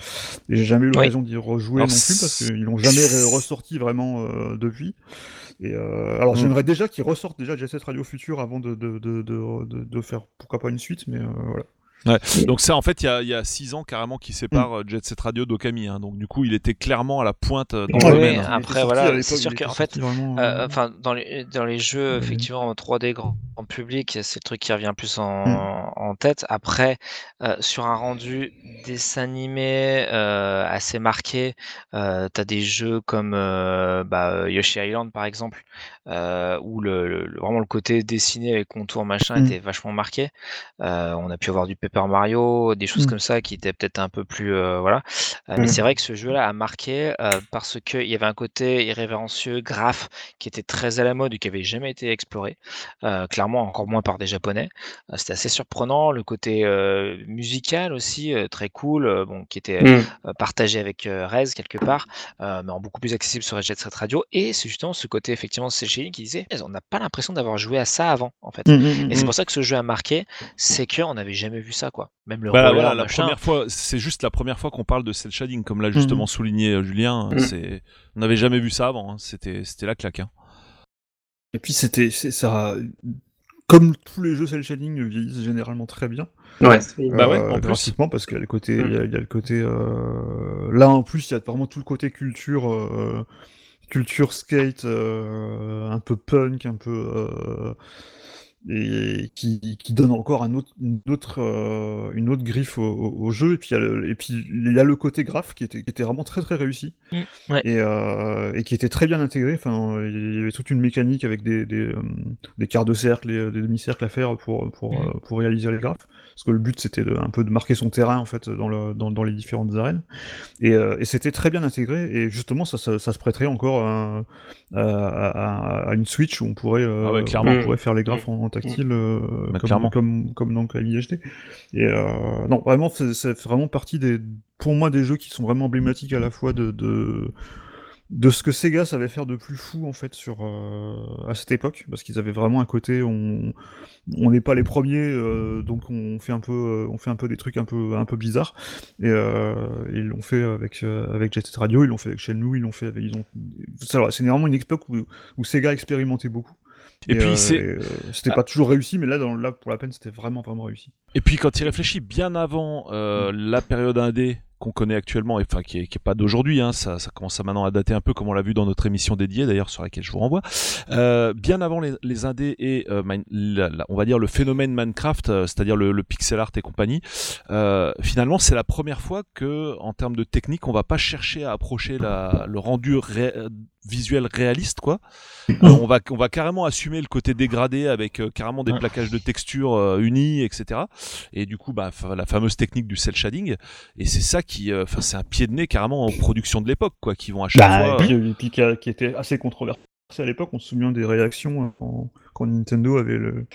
Et j'ai jamais eu l'occasion oui. d'y rejouer alors, non plus parce qu'ils l'ont jamais ressorti vraiment euh, depuis. Et euh, alors, mmh. j'aimerais déjà qu'ils ressortent déjà Jet Set Radio Future avant de de, de, de, de de faire pourquoi pas une suite, mais euh, voilà. Ouais. Donc ça en fait il y, y a six ans carrément qui sépare mmh. Jet Set Radio d'Okami hein. Donc du coup il était clairement à la pointe dans ouais, le domaine hein. Après voilà c'est sûr qu'en fait vraiment... euh, dans, les, dans les jeux mmh. effectivement en trois D grand, grand public c'est le truc qui revient plus en, mmh. en tête après euh, sur un rendu dessin animé euh, assez marqué euh, t'as des jeux comme euh, bah, Yoshi Island par exemple euh, où le, le, vraiment le côté dessiné avec contours machin mmh. était vachement marqué euh, on a pu avoir du P P Super Mario, des choses mmh. comme ça qui étaient peut-être un peu plus euh, voilà. Euh, mmh. Mais c'est vrai que ce jeu-là a marqué euh, parce que il y avait un côté irrévérencieux, graph, qui était très à la mode et qui avait jamais été exploré, euh, clairement encore moins par des Japonais. Euh, c'était assez surprenant, le côté euh, musical aussi euh, très cool, euh, bon qui était mmh. euh, partagé avec euh, Rez quelque part, euh, mais en beaucoup plus accessible sur Jet Set Radio. Et c'est justement ce côté effectivement cell shading qui disait, on n'a pas l'impression d'avoir joué à ça avant en fait. Mmh, mmh, et c'est pour ça que ce jeu a marqué, c'est que on n'avait jamais vu ça. Ça, quoi. Même le bah, roller, voilà, la machin. Première fois, c'est juste la première fois qu'on parle de cell shading, comme l'a justement mmh. souligné Julien. Mmh. C'est... On n'avait jamais vu ça avant. Hein. C'était, c'était la claque. Hein. Et puis c'était, c'est, ça, comme tous les jeux cell shading vieillissent généralement très bien. Ouais. Euh, bah ouais. En euh, principalement parce qu'il y a le côté, il mmh. y, y a le côté. Euh... Là en plus, il y a vraiment tout le côté culture. Euh... Culture skate, euh... un peu punk, un peu. Euh... et qui, qui donne encore un autre, une, autre, euh, une autre griffe au, au, au jeu. Et puis il y a le, et puis, il y a le côté graphe qui était, qui était vraiment très très réussi, mmh, ouais. et, euh, et qui était très bien intégré. Enfin, il y avait toute une mécanique avec des, des, euh, des quarts de cercle et des demi-cercles à faire pour, pour, mmh. euh, pour réaliser les graphes. Parce que le but c'était de, un peu de marquer son terrain en fait, dans, le, dans, dans les différentes arènes. Et, euh, et c'était très bien intégré. Et justement, ça, ça, ça se prêterait encore à, à, à, à une Switch où on pourrait, euh, ah ouais, clairement. On pourrait faire les graphes en, en tactile, euh, bah, comme, clairement. Comme, comme dans l'I H D. Et euh, non, vraiment, c'est, c'est vraiment partie des, pour moi, des jeux qui sont vraiment emblématiques à la fois de, de, de ce que Sega savait faire de plus fou en fait sur euh, à cette époque, parce qu'ils avaient vraiment un côté on on n'est pas les premiers, euh, donc on fait un peu on fait un peu des trucs un peu un peu bizarres, et euh, ils l'ont fait avec euh, avec Jet Set Radio, ils l'ont fait avec Shenmue, ils l'ont fait avec, ils ont alors, c'est vraiment une époque où, où Sega expérimentait beaucoup. Et, et puis euh, c'est... Et, euh, c'était ah. pas toujours réussi, mais là, dans, là pour la peine c'était vraiment vraiment réussi. Et puis quand il réfléchit bien avant euh, mmh. la période indé qu'on connaît actuellement, et enfin qui est, qui est pas d'aujourd'hui, hein, ça, ça commence à maintenant à dater un peu, comme on l'a vu dans notre émission dédiée d'ailleurs sur laquelle je vous renvoie. Euh, bien avant les, les indés et euh, mine, la, la, on va dire le phénomène Minecraft, euh, c'est-à-dire le, le pixel art et compagnie, euh, finalement c'est la première fois que en termes de technique on va pas chercher à approcher la, le rendu ré, visuel réaliste quoi. Euh, on va on va carrément assumer le côté dégradé avec euh, carrément des plaquages de textures euh, unis, et cetera. Et du coup bah fa- la fameuse technique du cell shading, et c'est ça qui Qui, euh, c'est un pied de nez carrément aux productions de l'époque, quoi, qui vont à chaque bah, fois. Et puis, euh... et puis qui, a, qui était assez controversé à l'époque. On se souvient des réactions quand, quand Nintendo avait le...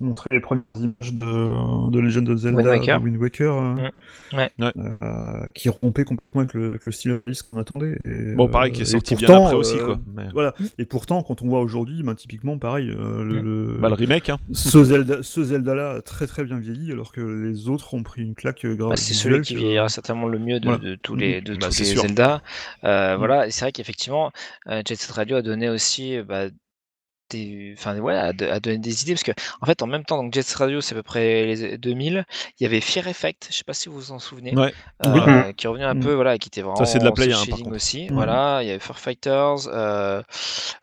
montré les premières images de, de Legend of Zelda, Wind Waker, Wind Waker mmh. ouais. euh, ouais. qui rompait complètement avec le, avec le style réaliste qu'on attendait. Et, bon, pareil, qui est sorti pourtant, bien après euh, aussi, quoi. Mais... Voilà. Et pourtant, quand on voit aujourd'hui, ben, typiquement, pareil, euh, le, mmh. le... Bah, le remake, hein. ce, Zelda, ce Zelda-là a très très bien vieilli, alors que les autres ont pris une claque grave. Bah, c'est celui qui vieillira certainement le mieux de, voilà. de, de tous les, de bah, tous les Zelda. Euh, mmh. Voilà, et c'est vrai qu'effectivement, euh, Jet Set Radio a donné aussi Bah, des, enfin voilà, ouais, à, à donner des idées, parce que en fait en même temps donc Jet Set Radio c'est à peu près les deux mille, il y avait Fear Effect, je sais pas si vous vous en souvenez, ouais. euh, oui. qui revenait un peu, voilà, qui était vraiment ça, c'est de la play, hein, shading aussi, mmh. voilà, il y avait Fur Fighters, euh,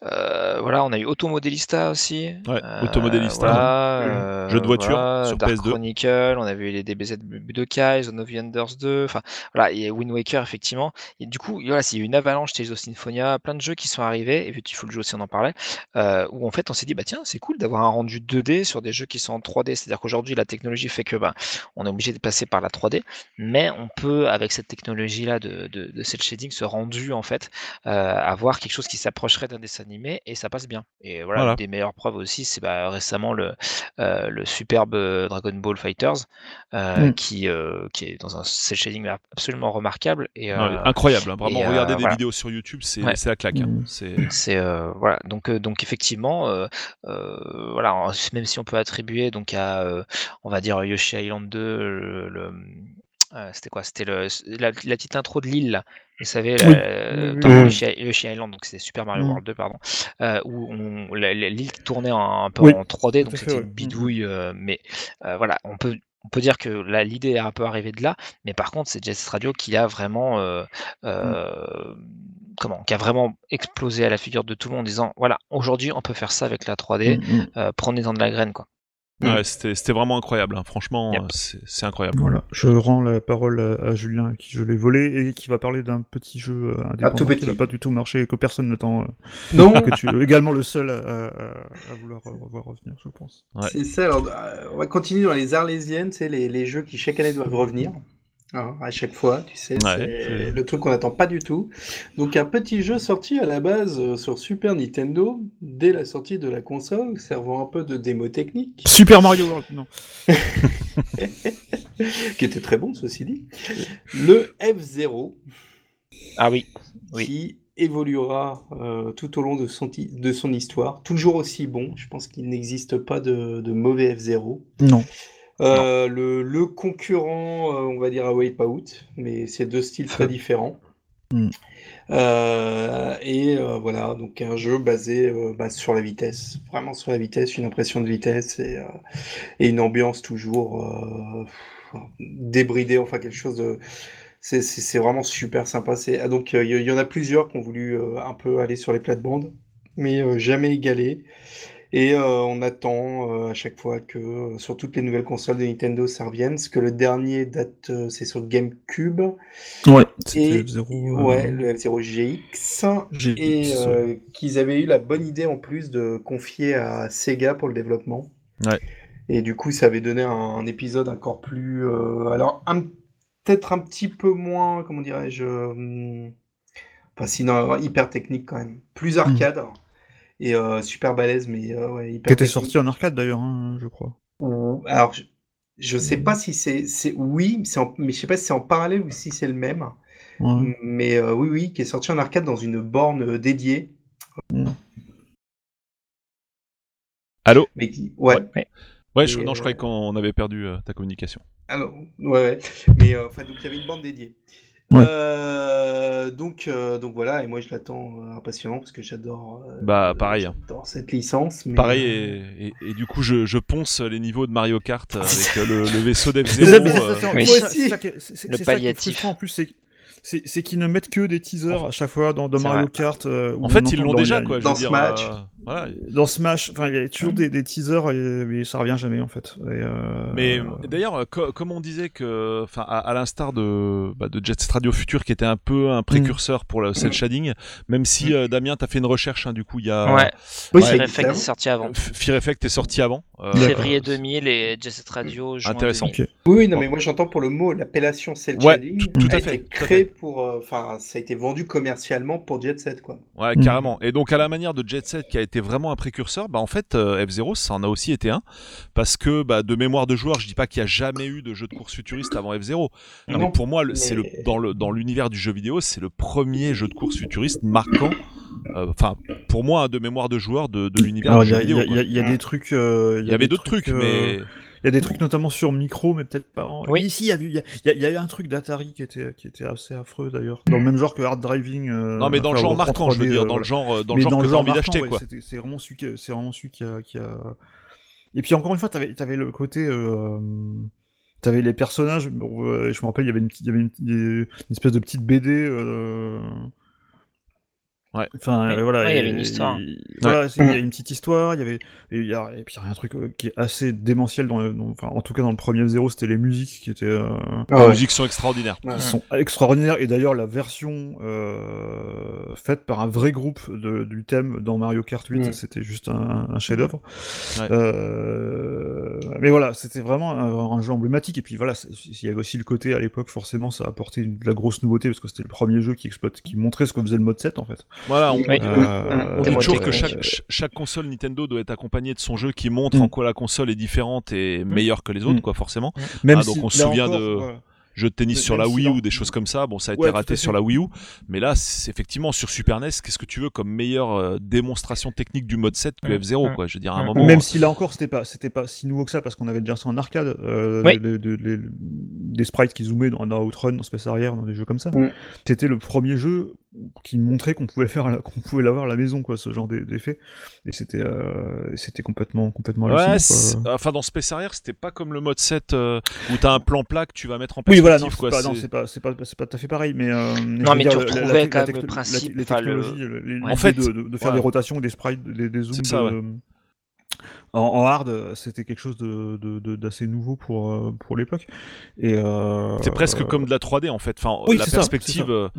euh, voilà, on a eu Automodelista aussi, ouais, euh, Automodelista, voilà, ouais. euh, jeu de voiture, voilà, sur Dark P S deux, Chronicle, on avait eu les D B Z Budokai, Zone of the Enders deux, enfin voilà, il y a Wind Waker effectivement, et du coup voilà, il y a eu une avalanche, Tales of Symphonia, plein de jeux qui sont arrivés, et puis il faut le jeu aussi, on en parlait, euh, où en fait on s'est dit bah tiens c'est cool d'avoir un rendu deux D sur des jeux qui sont en trois D, c'est-à-dire qu'aujourd'hui la technologie fait que bah, on est obligé de passer par la trois D, mais on peut avec cette technologie là de, de, de cel shading, ce rendu en fait, euh, avoir quelque chose qui s'approcherait d'un dessin animé et ça passe bien, et voilà, voilà. Des meilleures preuves aussi c'est bah, récemment le, euh, le superbe Dragon Ball Fighters euh, mm. qui, euh, qui est dans un cel shading absolument remarquable et, euh, non, incroyable, hein, vraiment, et, regardez euh, des voilà. vidéos sur YouTube, c'est, ouais. c'est la claque, hein. mm. c'est, c'est euh, voilà, donc, euh, donc effectivement Euh, euh, voilà, même si on peut attribuer donc à euh, on va dire Yoshi Island deux, le, le, euh, c'était quoi, c'était le, la, la petite intro de l'île là. Vous savez, oui. euh, dans euh... Yoshi, Yoshi Island, donc c'était Super Mario mmh. World deux, pardon, euh, où on, la, la, l'île tournait un, un peu oui. en trois D, donc c'était une bidouille, euh, mais euh, voilà, on peut. On peut dire que là, l'idée est un peu arrivée de là, mais par contre, c'est Jet Set Radio qui a vraiment, euh, euh, comment, qui a vraiment explosé à la figure de tout le monde en disant, voilà, aujourd'hui, on peut faire ça avec la trois D, mm-hmm. euh, prenez-en de la graine, quoi. Ouais, mm. c'était, c'était vraiment incroyable, hein. Franchement, yep. c'est, c'est incroyable. Voilà, je rends la parole à, à Julien, à qui je l'ai volé, et qui va parler d'un petit jeu indépendant ah, qui n'a pas du tout marché, et que personne ne t'en... Non. Que tu es également le seul à, à, à vouloir revoir revenir, je pense. Ouais. C'est ça, alors, on va continuer dans les Arlésiennes, c'est les, les jeux qui chaque année doivent revenir, alors, à chaque fois, tu sais, ouais, c'est, c'est le truc qu'on n'attend pas du tout. Donc un petit jeu sorti à la base sur Super Nintendo, dès la sortie de la console, servant un peu de démo technique. Super Mario World, non. Qui était très bon, ceci dit. Le F-Zero. Ah oui. oui. Qui évoluera euh, tout au long de son, ti- de son histoire. Toujours aussi bon, je pense qu'il n'existe pas de, de mauvais F-Zero. Non. Euh, le, le concurrent, euh, on va dire à Wipeout, mais c'est deux styles très différents. Mm. Euh, et euh, voilà, donc un jeu basé euh, bah, sur la vitesse, vraiment sur la vitesse, une impression de vitesse et, euh, et une ambiance toujours euh, débridée, enfin quelque chose de... C'est, c'est, c'est vraiment super sympa. C'est... Donc il euh, y, y en a plusieurs qui ont voulu euh, un peu aller sur les plates-bandes, mais euh, jamais égalé. Et euh, on attend euh, à chaque fois que, euh, sur toutes les nouvelles consoles de Nintendo, ça revienne. Parce que le dernier date, euh, c'est sur GameCube. Ouais, c'était le F zéro. Ouais, euh... le F zéro G X. G X. Et euh, qu'ils avaient eu la bonne idée en plus de confier à Sega pour le développement. Ouais. Et du coup, ça avait donné un, un épisode encore plus... Euh, alors, un, peut-être un petit peu moins, comment dirais-je... Euh, enfin, sinon, hyper technique quand même. Plus arcade. Mmh. Et euh, super balèze, mais euh, ouais, hyper... Qui était sorti en arcade, d'ailleurs, hein, je crois. Mmh. Alors, je, je sais pas si c'est... c'est oui, c'est en, mais je sais pas si c'est en parallèle ou si c'est le même. Ouais. Mais euh, oui, oui, qui est sorti en arcade dans une borne dédiée. Mmh. Allô ? Mais qui, ouais. Ouais. ouais. Ouais, je, non, euh... je croyais qu'on avait perdu euh, ta communication. Alors, ouais, ouais. Mais euh, enfin, donc il y avait une bande dédiée. Ouais. Euh, donc, euh, donc voilà, et moi je l'attends euh, impatiemment parce que j'adore. Euh, bah, pareil. J'adore cette licence. Mais... Pareil, et, et, et du coup, je, je ponce les niveaux de Mario Kart avec euh, le, le vaisseau d'F zéro. Le palliatif. En plus, c'est. C'est, c'est qu'ils ne mettent que des teasers à chaque fois dans, dans Mario Kart. Euh, en fait, ils l'ont déjà, quoi. Dans Smash. Euh, voilà. Dans Smash, enfin, il y a toujours des, des teasers, et, mais ça revient jamais, en fait. Et, euh, mais euh, d'ailleurs, co- comme on disait que, enfin, à, à l'instar de, bah, de Jet Set Radio Future, qui était un peu un précurseur mmh. pour le cell shading, même si mmh. euh, Damien, t'as fait une recherche, hein, du coup, il y a. Ouais. Oui, ouais, Fear Effect est sorti avant. Fear Effect est sorti avant. Euh, Février deux mille et Jet Set Radio. Juin Intéressant. Okay. Oui, non, mais moi, j'entends pour le mot, l'appellation cell shading. Ouais, tout à fait. Créé pour, enfin, euh, ça a été vendu commercialement pour Jet Set, quoi. Ouais, mmh. carrément. Et donc à la manière de Jet Set qui a été vraiment un précurseur, bah en fait euh, F zero ça en a aussi été un, parce que bah de mémoire de joueur, je dis pas qu'il y a jamais eu de jeu de course futuriste avant F zero. Non, mais pour moi, le, mais... c'est le dans le dans l'univers du jeu vidéo, c'est le premier jeu de course futuriste marquant. Enfin, euh, pour moi, de mémoire de joueur de, de l'univers Alors, du y a, jeu y a, vidéo. Il y, y a des trucs. Il euh, y, y avait d'autres trucs, trucs euh... mais. Il y a des trucs notamment sur micro, mais peut-être pas en... Oui. Ici, il y a eu il y a, il y a eu un truc d'Atari qui était, qui était assez affreux, d'ailleurs. Dans le même genre que Hard Driving... Euh, non, mais dans le genre marquant, je veux dire. Dans le genre, dans le genre que t'as envie d'acheter, quoi. C'est, c'est vraiment celui, qui, c'est vraiment celui qui, a, qui a... Et puis, encore une fois, t'avais, t'avais le côté... Euh... T'avais les personnages... Bon, euh, je me rappelle, il y avait une, petite, il y avait une, une espèce de petite B D... Euh... Ouais. Enfin, ouais, euh, voilà. Ouais, il y avait une histoire. Et, ouais. Voilà, il y a une petite histoire. Il y avait, et, y a, et puis il y a un truc euh, qui est assez démentiel dans, le, dans, enfin, en tout cas dans le premier F-Zero, c'était les musiques qui étaient. Euh, ah, les ouais. musiques sont extraordinaires. Ils ouais, sont ouais. extraordinaires. Et d'ailleurs, la version euh, faite par un vrai groupe de, du thème dans Mario Kart huit, ouais. c'était juste un, un chef-d'œuvre. Ouais. Euh, mais voilà, c'était vraiment un, un jeu emblématique. Et puis voilà, il y avait aussi le côté à l'époque, forcément, ça apportait une, de la grosse nouveauté parce que c'était le premier jeu qui exploite, qui montrait ce que faisait le mode sept en fait. Voilà, on, oui. euh, on dit toujours que chaque, chaque console Nintendo doit être accompagnée de son jeu qui montre mm. en quoi la console est différente et meilleure que les autres, mm. quoi, forcément. Même ah, donc si, on se souvient encore, de ouais. jeux de tennis de, sur la Wii si U, là... des choses comme ça. Bon, ça a été ouais, raté sur la Wii U, mais là, c'est effectivement sur Super N E S, qu'est-ce que tu veux comme meilleure euh, démonstration technique du mode sept que mm. F zéro, quoi. Je veux dire, à un mm. moment. Même si là encore, c'était pas, c'était pas si nouveau que ça parce qu'on avait déjà ça en arcade, euh, oui. les, les, les, des sprites qui zoomaient dans, dans Outrun, dans Space Arrière, dans des jeux comme ça. Mm. C'était le premier jeu qui montrait qu'on pouvait faire, qu'on pouvait l'avoir à la maison, quoi, ce genre d'effet. Et c'était, euh, c'était complètement, complètement. Ouais, enfin, dans Space Arrière, c'était pas comme le mode sept euh, où t'as un plan plat que tu vas mettre en perspective. Oui, voilà, non, quoi, c'est, pas, c'est... non c'est pas, c'est pas, c'est pas tout à fait pareil, mais. Euh, non, mais dire, tu retrouvais la, quand la, même la, le principe, la, les le... les, en fait, de, de, de faire ouais. des rotations, des sprites, des, des zooms. C'est ça, de, ouais. En, en hard, c'était quelque chose de, de, de, d'assez nouveau pour, pour l'époque. Et euh, c'est presque euh... comme de la trois D en fait. Enfin, oui, la perspective. Ça,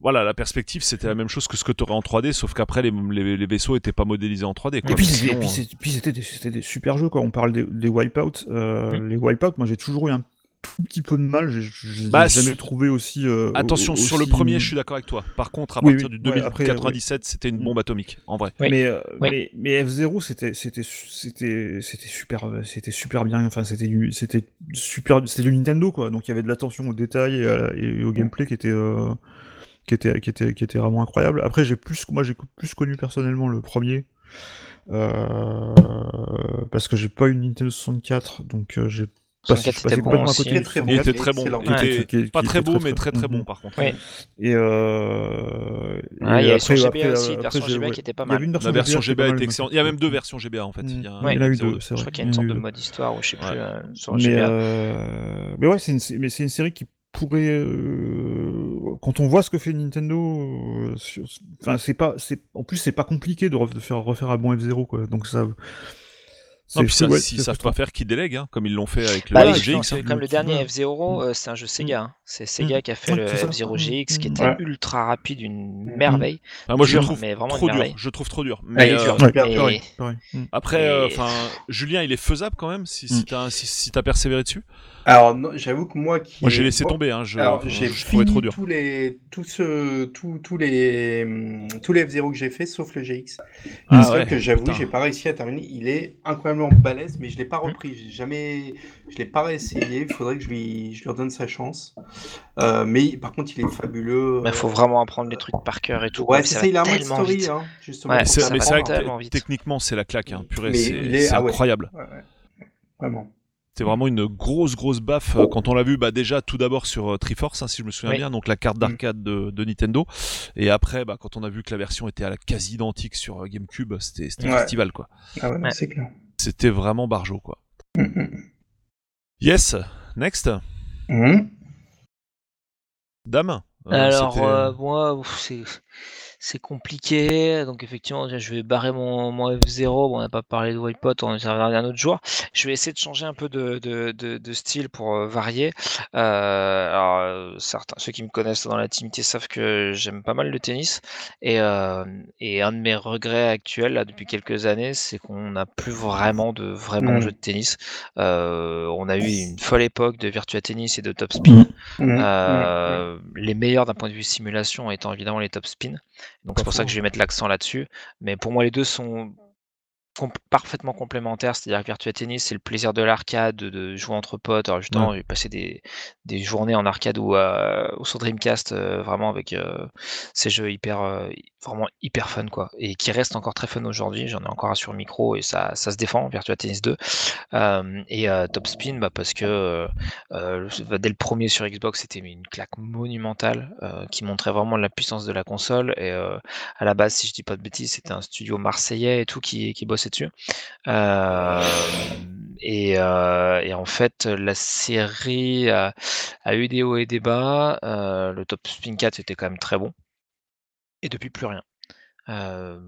Voilà, la perspective, c'était la même chose que ce que t'aurais en trois D, sauf qu'après, les, les, les vaisseaux étaient pas modélisés en trois D. Quoi. Et puis, sinon, et puis, c'est, puis c'était, des, c'était des super jeux, quoi. On parle des, des Wipeouts. Euh, mmh. Les Wipeouts, moi, j'ai toujours eu un tout petit peu de mal. J'ai, j'ai bah, jamais su... trouvé aussi... Euh, Attention, aussi... sur le premier, je suis d'accord avec toi. Par contre, à oui, partir oui, du ouais, deux mille quatre-vingt-dix-sept, après, c'était une bombe atomique, en vrai. Oui. Mais, euh, oui. mais, mais F zéro, c'était, c'était, c'était, c'était, super, c'était super bien. Enfin, c'était du, c'était super, c'était du Nintendo, quoi. Donc, il y avait de l'attention aux détails et, à, et au gameplay qui était... Euh... Qui était, qui, était, qui était vraiment incroyable. Après, j'ai plus, moi, j'ai plus connu personnellement le premier, euh, parce que j'ai pas une Nintendo soixante-quatre, donc euh, j'ai soixante-quatre passé, c'était bon aussi. Très, très bon. Il était très bon. Il était, était, était pas très beau, très, mais très très bon, bon par contre. Oui. Et, euh, ah, et il y a après, sur G B A après, aussi, une version G B A qui était pas mal. La version G B A était excellente. Il y a même deux versions G B A en fait. Il y a eu deux. Je crois qu'il y a une sorte de mode histoire ou je sais plus sur G B A. Mais ouais, c'est une série qui pourrait quand on voit ce que fait Nintendo, euh, sur, enfin, c'est pas, c'est, en plus, c'est pas compliqué de, re- de faire, refaire un bon F-Zero, quoi. Donc ça. Non, puis ça, ouais, s'ils savent pas faire, qu'ils délèguent, hein, comme ils l'ont fait avec le bah, F G X. Comme hein, le, le dernier F-Zero, euh, c'est un jeu Sega. Hein. C'est Sega mmh. qui a fait le F-Zero G X, qui était ouais. ultra rapide, une merveille. Enfin, moi, dur, je trouve mais vraiment trop dur. Je trouve trop dur. Mais, ah, euh, dur mais... pareil, pareil. Après, enfin, euh, Julien, il est faisable quand même si, si t'as si, si t'as persévéré dessus. Alors, non, j'avoue que moi, qui moi, j'ai laissé tomber. Hein, je, Alors, j'ai je trouvais trop dur. Tous les tous ce tous tous les tous les F-Zero que j'ai fait, sauf le G X. C'est vrai que j'avoue, j'ai pas réussi à terminer. Il est incroyable. Balèze, mais je l'ai pas repris, j'ai jamais, je l'ai pas réessayé. Il faudrait que je lui, je lui redonne sa chance. Euh, mais par contre, il est fabuleux. Il faut vraiment apprendre les trucs par cœur et tout. Ouais, ça, ça il a un mode story, hein, justement. Ouais, c'est, mais c'est vrai que techniquement, c'est la claque, hein, purée, mais c'est, les... c'est ah, incroyable. Ouais. Ouais, ouais. Vraiment. C'est vraiment une grosse, grosse baffe oh. quand on l'a vu. Bah déjà, tout d'abord sur euh, Triforce, hein, si je me souviens oui. bien, donc la carte d'arcade mmh. de, de Nintendo. Et après, bah quand on a vu que la version était à la quasi identique sur euh, GameCube, c'était, c'était ouais. un festival, quoi. Ah ouais, non, ouais. c'est clair. C'était vraiment barjo, quoi. Mmh. Yes, next. Mmh. Dame. Euh, Alors euh, moi, ouf, c'est c'est compliqué. Donc effectivement, je vais barrer mon, mon F zéro. Bon, on n'a pas parlé de Wipeout, on va regarder un autre joueur. Je vais essayer de changer un peu de, de, de, de style pour euh, varier. Euh, alors, euh, certains, ceux qui me connaissent dans l'intimité savent que j'aime pas mal le tennis. Et, euh, et un de mes regrets actuels, là, depuis quelques années, c'est qu'on n'a plus vraiment de vrais bons mmh. jeux de tennis. Euh, on a eu une folle époque de Virtua Tennis et de Top Spin. Mmh. Euh, mmh. Les meilleurs d'un point de vue simulation étant évidemment les Top Spin. Donc c'est pour ça que je vais mettre l'accent là-dessus. Mais pour moi, les deux sont comp- parfaitement complémentaires. C'est-à-dire que Virtua Tennis, c'est le plaisir de l'arcade, de jouer entre potes. Alors justement, ouais. j'ai passé des, des journées en arcade ou euh, sur Dreamcast, euh, vraiment avec euh, ces jeux hyper, euh, vraiment hyper fun, quoi. Et qui restent encore très fun aujourd'hui. J'en ai encore un sur le micro et ça, ça se défend, Virtua Tennis deux. Euh, et euh, Top Spin, bah, parce que euh, dès le premier sur Xbox, c'était une claque monumentale euh, qui montrait vraiment la puissance de la console. Et euh, à la base, si je dis pas de bêtises, c'était un studio marseillais et tout qui, qui bosse dessus euh, et, euh, et en fait la série a, a eu des hauts et des bas. Euh, le Top Spin quatre c'était quand même très bon et depuis plus rien. Euh,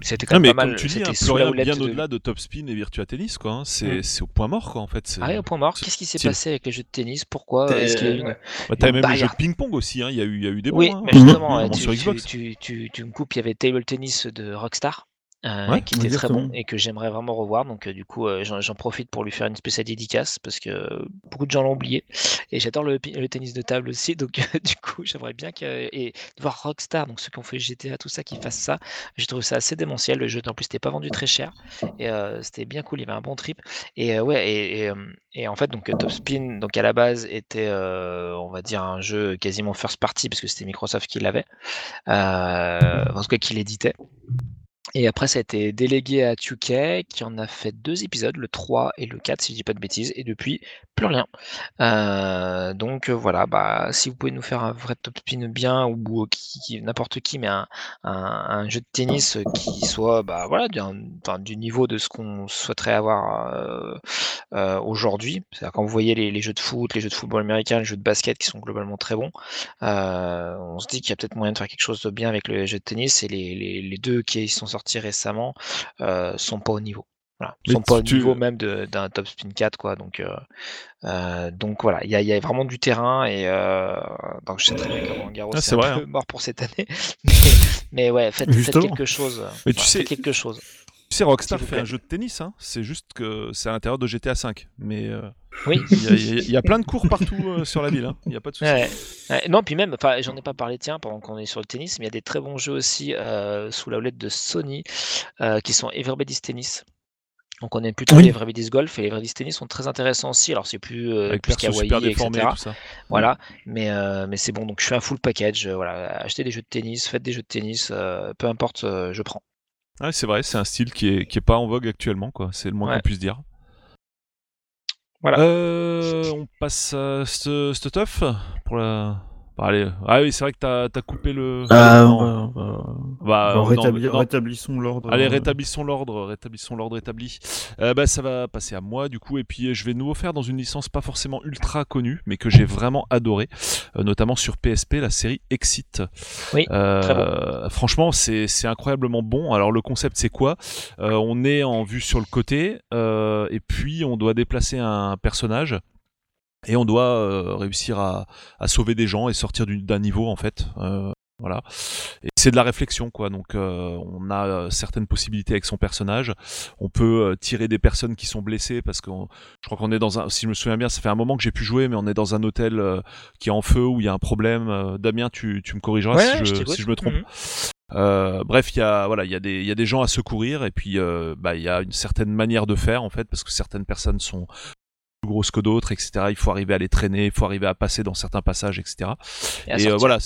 c'était quand même ah, pas mal. Tu dis, c'était hein, sous la houlette bien de... au-delà de Top Spin et Virtua Tennis, quoi. Hein. C'est, mm. c'est au point mort, quoi, en fait. C'est... Ah, oui, au point mort. Qu'est-ce qui s'est c'est... passé avec les jeux de tennis ? Pourquoi ? T'es... Est-ce qu'il y a eu une... bah, t'as une même barrière. Les jeux de ping-pong aussi. Hein. Il y a eu, il y a eu des bons. Oui, hein, mais justement, hein, tu, tu, tu, tu, tu me coupes. Il y avait Table Tennis de Rockstar. Euh, ouais, qui était très bon et que j'aimerais vraiment revoir, donc euh, du coup euh, j'en, j'en profite pour lui faire une spéciale dédicace parce que euh, beaucoup de gens l'ont oublié et j'adore le, le tennis de table aussi, donc euh, du coup j'aimerais bien que, euh, et voir Rockstar, donc ceux qui ont fait G T A tout ça, qui fassent ça. J'ai trouvé ça assez démentiel, le jeu en plus c'était pas vendu très cher et euh, c'était bien cool, il y avait un bon trip et euh, ouais et, et, et en fait donc Top Spin donc à la base était euh, on va dire un jeu quasiment first party parce que c'était Microsoft qui l'avait euh, en tout cas qui l'éditait. Et après, ça a été délégué à deux K, qui en a fait deux épisodes, le trois et le quatre, si je dis pas de bêtises, et depuis, plus rien. Euh, donc euh, voilà, bah, si vous pouvez nous faire un vrai Top Spin bien, ou, ou qui, qui, n'importe qui, mais un, un, un jeu de tennis qui soit bah, voilà, d'un, d'un, du niveau de ce qu'on souhaiterait avoir euh, euh, aujourd'hui. C'est-à-dire quand vous voyez les, les jeux de foot, les jeux de football américain, les jeux de basket qui sont globalement très bons, euh, on se dit qu'il y a peut-être moyen de faire quelque chose de bien avec le jeu de tennis, et les, les, les deux qui sont sortis récemment euh, sont pas au niveau, voilà. Sont mais pas au niveau veux... même de, d'un Top Spin quatre, quoi. Donc, euh, euh, donc voilà, il y, y a vraiment du terrain et euh, donc je sais très bien comment Garo ah, c'est, c'est vrai, un peu hein. mort pour cette année, mais, mais ouais, faites, faites quelque chose. Mais enfin, tu sais quelque chose. Tu sais, Rockstar fait un jeu de tennis, hein. C'est juste que c'est à l'intérieur de G T A V, mais euh, oui, il y, y, y a plein de cours partout euh, sur la ville, hein. Il n'y a pas de souci. Ouais, ouais. Non, puis même, enfin, j'en ai pas parlé, tiens, pendant qu'on est sur le tennis, mais il y a des très bons jeux aussi euh, sous la houlette de Sony euh, qui sont Everybody's Tennis. Donc on aime plutôt oui. les Everybody's Golf et les Everybody's Tennis sont très intéressants aussi. Alors c'est plus, euh, plus kawaii, déformé, et cetera. Tout ça. Voilà, mais euh, mais c'est bon. Donc je fais un full package. Euh, voilà, achetez des jeux de tennis, faites des jeux de tennis, euh, peu importe, euh, je prends. Ouais, c'est vrai, c'est un style qui est, qui est pas en vogue actuellement, quoi. C'est le moins ouais. qu'on puisse dire. Voilà. Euh, on passe à ce stuff pour la Bah, allez. Ah oui, c'est vrai que t'as, t'as coupé le. Ah, euh, bah, bah, rétabli... non, non. Rétablissons l'ordre. Allez, rétablissons l'ordre, rétablissons l'ordre établi. Euh, bah, ça va passer à moi, du coup, et puis je vais nous offrir dans une licence pas forcément ultra connue, mais que j'ai vraiment adorée, euh, notamment sur P S P, la série Exit. Oui. Euh, très bon. Franchement, c'est, c'est incroyablement bon. Alors, le concept, c'est quoi ? euh, On est en vue sur le côté, euh, et puis on doit déplacer un personnage. Et on doit euh, réussir à, à sauver des gens et sortir du, d'un niveau en fait. Euh, voilà. Et c'est de la réflexion quoi. Donc euh, on a certaines possibilités avec son personnage. On peut euh, tirer des personnes qui sont blessées parce que on, je crois qu'on est dans un. Si je me souviens bien, ça fait un moment que j'ai pu jouer, mais on est dans un hôtel euh, qui est en feu où il y a un problème. Damien, tu, tu me corrigeras ouais, si, je, je si je me trompe. Mmh. Euh, bref, il y a voilà, il y a des il y a des gens à secourir et puis euh, bah il y a une certaine manière de faire en fait parce que certaines personnes sont plus grosses que d'autres, et cetera. Il faut arriver à les traîner, il faut arriver à passer dans certains passages, et cetera. Et, et euh, voilà,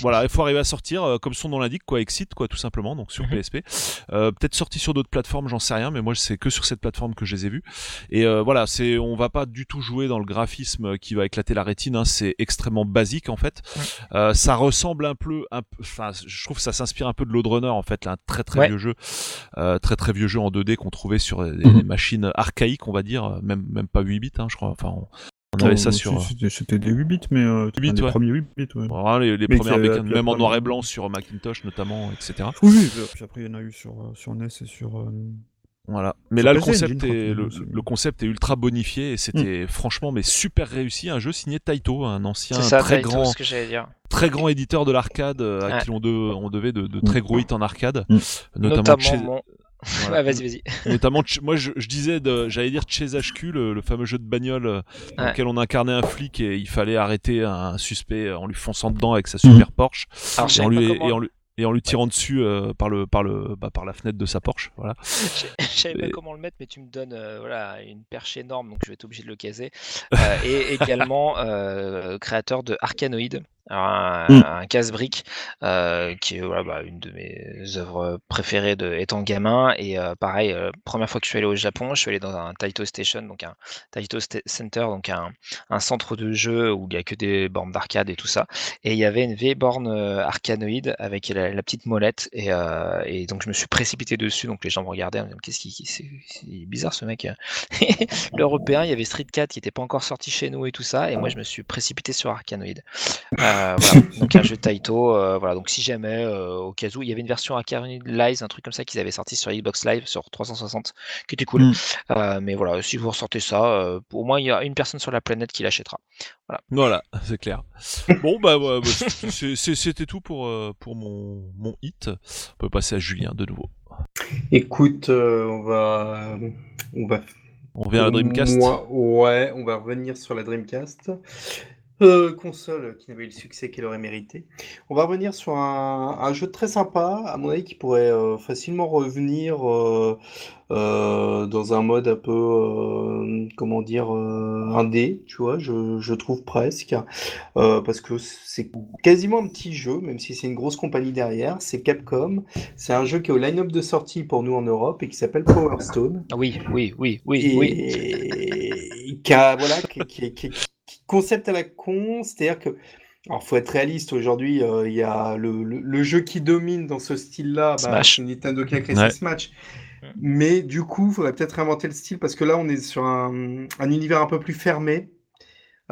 voilà, il faut arriver à sortir, euh, comme son nom l'indique, quoi, Exit, quoi, tout simplement, donc sur P S P. Euh, peut-être sorti sur d'autres plateformes, j'en sais rien, mais moi c'est que sur cette plateforme que je les ai vus. Et euh, voilà, c'est, on va pas du tout jouer dans le graphisme qui va éclater la rétine, hein, c'est extrêmement basique en fait. Ouais. Euh, ça ressemble un peu, un peu, enfin, je trouve que ça s'inspire un peu de Lode Runner en fait, là, un très très ouais. vieux jeu, euh, très très vieux jeu en deux D qu'on trouvait sur des, des machines archaïques, on va dire, même même pas huit bits. Hein. Je crois, enfin, on, on avait non, ça sur. C'était, c'était des huit bits, mais euh, huit bits, les ouais. premiers huit bits, ouais. Bon, les les premières bécanes, même en noir et blanc sur Macintosh notamment, et cetera. Oui, puis après il y en a eu sur sur N E S et sur. Euh... Voilà, mais ça là le concept est le, le concept est ultra bonifié et c'était mmh. franchement mais super réussi, un jeu signé Taito, un ancien ça, très Taito, grand très grand éditeur de l'arcade ouais. à qui on, de, on devait de, de très gros hits en arcade, mmh. notamment, notamment chez... mon... Voilà. Ah, vas-y, vas-y. Notamment, moi je, je disais, de, j'allais dire Chez H Q, le, le fameux jeu de bagnole ouais. dans lequel on incarnait un flic et il fallait arrêter un suspect en lui fonçant dedans avec sa super Porsche. Alors, et, en lui, et, en lui, et en lui tirant ouais. dessus euh, par, le, par, le, bah, par la fenêtre de sa Porsche. Voilà. Je savais pas comment le mettre, mais tu me donnes euh, voilà, une perche énorme, donc je vais être obligé de le caser. Euh, et également, euh, créateur de Arkanoid. Alors un, mm. un casse-brique euh, qui est voilà, bah, une de mes œuvres préférées de, étant gamin et euh, pareil euh, première fois que je suis allé au Japon je suis allé dans un Taito Station donc un Taito st- Center donc un, un centre de jeu où il n'y a que des bornes d'arcade et tout ça et il y avait une vieille borne euh, arcanoïde avec la, la petite molette et, euh, et donc je me suis précipité dessus donc les gens me regardaient en me disant qu'est-ce qui, qui c'est, c'est bizarre ce mec l'européen il y avait Street Cat qui n'était pas encore sorti chez nous et tout ça et moi je me suis précipité sur Arkanoid euh, Euh, voilà. Donc un jeu Taito euh, voilà donc si jamais euh, au cas où il y avait une version Arcade Live un truc comme ça qu'ils avaient sorti sur Xbox Live sur trois cent soixante qui était cool mm. euh, mais voilà si vous ressortez ça euh, au moins il y a une personne sur la planète qui l'achètera voilà, voilà c'est clair bon bah, bah, bah c'est, c'est, c'était tout pour, euh, pour mon, mon hit on peut passer à Julien de nouveau écoute euh, on va on va on revient à la Dreamcast Moi, ouais on va revenir sur la Dreamcast Euh, console qui n'avait eu le succès qu'elle aurait mérité. On va revenir sur un, un jeu très sympa, à mon avis, qui pourrait euh, facilement revenir euh, euh, dans un mode un peu, euh, comment dire, euh, indé, tu vois, je, je trouve presque, euh, parce que c'est quasiment un petit jeu, même si c'est une grosse compagnie derrière, c'est Capcom, c'est un jeu qui est au line-up de sortie pour nous en Europe et qui s'appelle Power Stone. Oui, oui, oui, oui, et, oui. Qui a, voilà, qui, qui, qui concept à la con, c'est-à-dire que, alors faut être réaliste aujourd'hui, il euh, y a le, le, le jeu qui domine dans ce style-là, bah, c'est Nintendo qui a créé ouais. Smash. Mais du coup, il faudrait peut-être réinventer le style parce que là, on est sur un, un univers un peu plus fermé.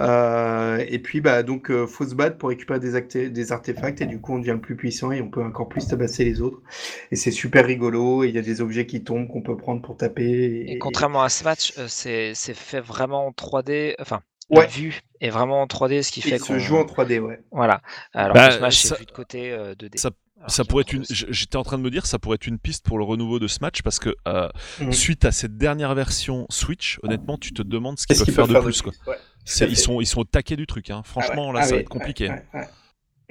Euh, et puis, bah, donc, euh, faut se battre pour récupérer des, acte- des artefacts et du coup, on devient le plus puissant et on peut encore plus tabasser les autres. Et c'est super rigolo. Et il y a des objets qui tombent qu'on peut prendre pour taper. Et, et contrairement à Smash, euh, c'est, c'est fait vraiment en trois D. Enfin. Ouais. La vue est vraiment en trois D, ce qui et fait qu'on se joue en trois D, ouais. Voilà. Alors bah, que Smash ça... est vu de côté euh, deux D. Ça... Ça pourrait être une. J'étais en train de me dire, ça pourrait être une piste pour le renouveau de Smash parce que euh, mmh. suite à cette dernière version Switch, honnêtement, tu te demandes ce qu'ils peuvent faire, faire de plus, plus quoi. Ouais. C'est, ils sont, ils sont au taquet du truc, hein. Franchement, ah ouais. là, ah ça ouais. va être compliqué. Ouais. Ouais. Ouais.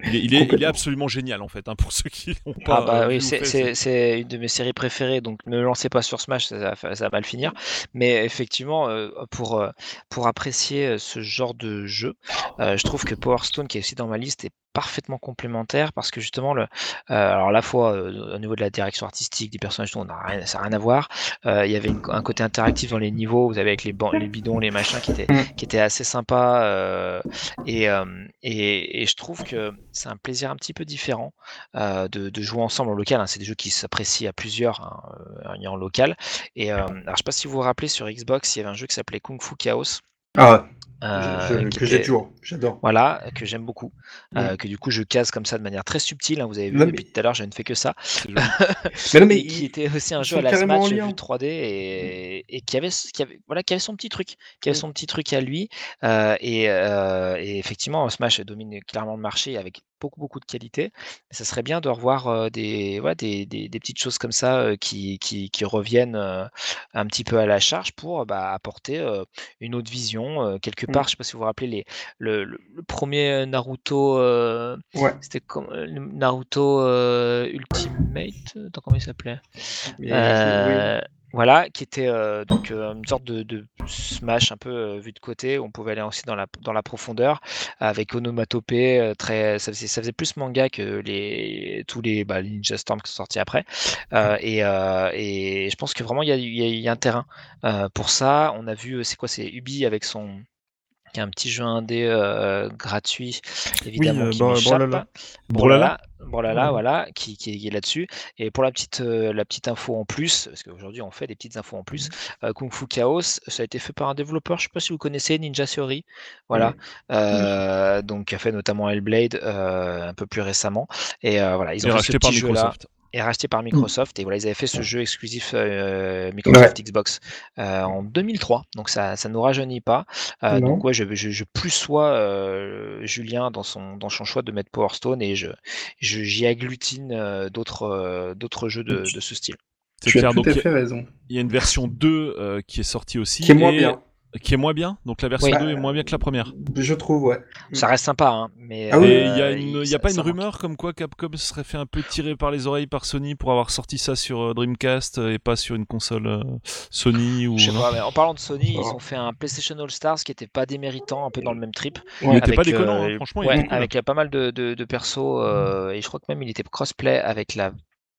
Il est, il, est, il est absolument génial en fait, hein, pour ceux qui l'ont pas. Ah bah oui, c'est, fait, c'est, c'est une de mes séries préférées, donc ne me lancez pas sur Smash, ça, ça, ça va mal finir. Mais effectivement, pour, pour apprécier ce genre de jeu, je trouve que Power Stone, qui est aussi dans ma liste, est parfaitement complémentaires parce que justement, le, euh, alors à la fois euh, au niveau de la direction artistique des personnages, on a rien, ça n'a rien à voir. Euh, il y avait une, un côté interactif dans les niveaux, vous avez avec les, ban- les bidons, les machins qui étaient, qui étaient assez sympas. Euh, et, euh, et, et je trouve que c'est un plaisir un petit peu différent euh, de, de jouer ensemble en local. Hein. C'est des jeux qui s'apprécient à plusieurs hein, en local. Et euh, alors, je ne sais pas si vous vous rappelez, sur Xbox, il y avait un jeu qui s'appelait Kung Fu Chaos. Ah ouais. Euh, je, je, que était, j'ai toujours, j'adore. Voilà, que j'aime beaucoup, mmh. euh, que du coup je case comme ça de manière très subtile. Hein, vous avez vu non, mais... depuis tout à l'heure, je ne fais que ça. mais non, mais et qui il... était aussi un jeu à la Smash vu trois D et, et qui, avait, qui avait, voilà, qui avait son petit truc, qui avait mmh. son petit truc à lui. Euh, et, euh, et effectivement, Smash domine clairement le marché avec beaucoup beaucoup de qualité. Ça serait bien de revoir euh, des, ouais, des, des, des petites choses comme ça euh, qui, qui, qui reviennent euh, un petit peu à la charge pour bah, apporter euh, une autre vision euh, quelque part. Mm. Je ne sais pas si vous vous rappelez les, le, le, le premier Naruto, euh, ouais. c'était comme, euh, Naruto euh, Ultimate, attends, comment il s'appelait euh, oui. Voilà, qui était euh, donc euh, une sorte de, de Smash un peu euh, vu de côté. On pouvait aller aussi dans la dans la profondeur avec onomatopée euh, très. Ça faisait, ça faisait plus manga que les tous les bah, Ninja Storm qui sont sortis après. Euh, et euh, et je pense que vraiment il y a il y, y a un terrain euh, pour ça. On a vu c'est quoi c'est Ubi avec son qui est un petit jeu indé euh, gratuit évidemment oui, qui bah, m'échappe. Bon, Brolala, Brolala, mmh. voilà, qui, qui, est, qui est là-dessus. Et pour la petite, euh, la petite info en plus, parce qu'aujourd'hui on fait des petites infos en plus, mmh. euh, Kung Fu Chaos, ça a été fait par un développeur, je ne sais pas si vous connaissez, Ninja Theory, voilà, mmh. Euh, mmh. donc qui a fait notamment Hellblade euh, un peu plus récemment. Et euh, voilà, ils ont fait ce petit jeu-là. Et racheté par Microsoft, et voilà, ils avaient fait ce jeu exclusif euh, Microsoft ouais. Xbox euh, en deux mille trois, donc ça ça nous rajeunit pas. Euh, donc ouais, je je, je plus sois euh, Julien dans son dans son choix de mettre Power Stone et je, je j'y agglutine euh, d'autres euh, d'autres jeux de, de ce style. C'est tu clair. As tout donc, à fait raison. Il y a une version deux euh, qui est sortie aussi. Qui est moins et... bien. Qui est moins bien, donc la version ouais, deux est moins bien que la première. Je trouve, ouais. Ça reste sympa, hein. Mais ah oui, il n'y a, une, y a ça, pas ça une rumeur manque. Comme quoi Capcom se serait fait un peu tirer par les oreilles par Sony pour avoir sorti ça sur Dreamcast et pas sur une console Sony ou. Je sais pas, mais en parlant de Sony, oh. ils ont fait un PlayStation All Stars qui n'était pas déméritant, un peu dans le même trip. Ouais. Il n'était pas déconnant, euh, franchement. Ouais, il avec pas mal de, de, de persos euh, et je crois que même il était crossplay avec la.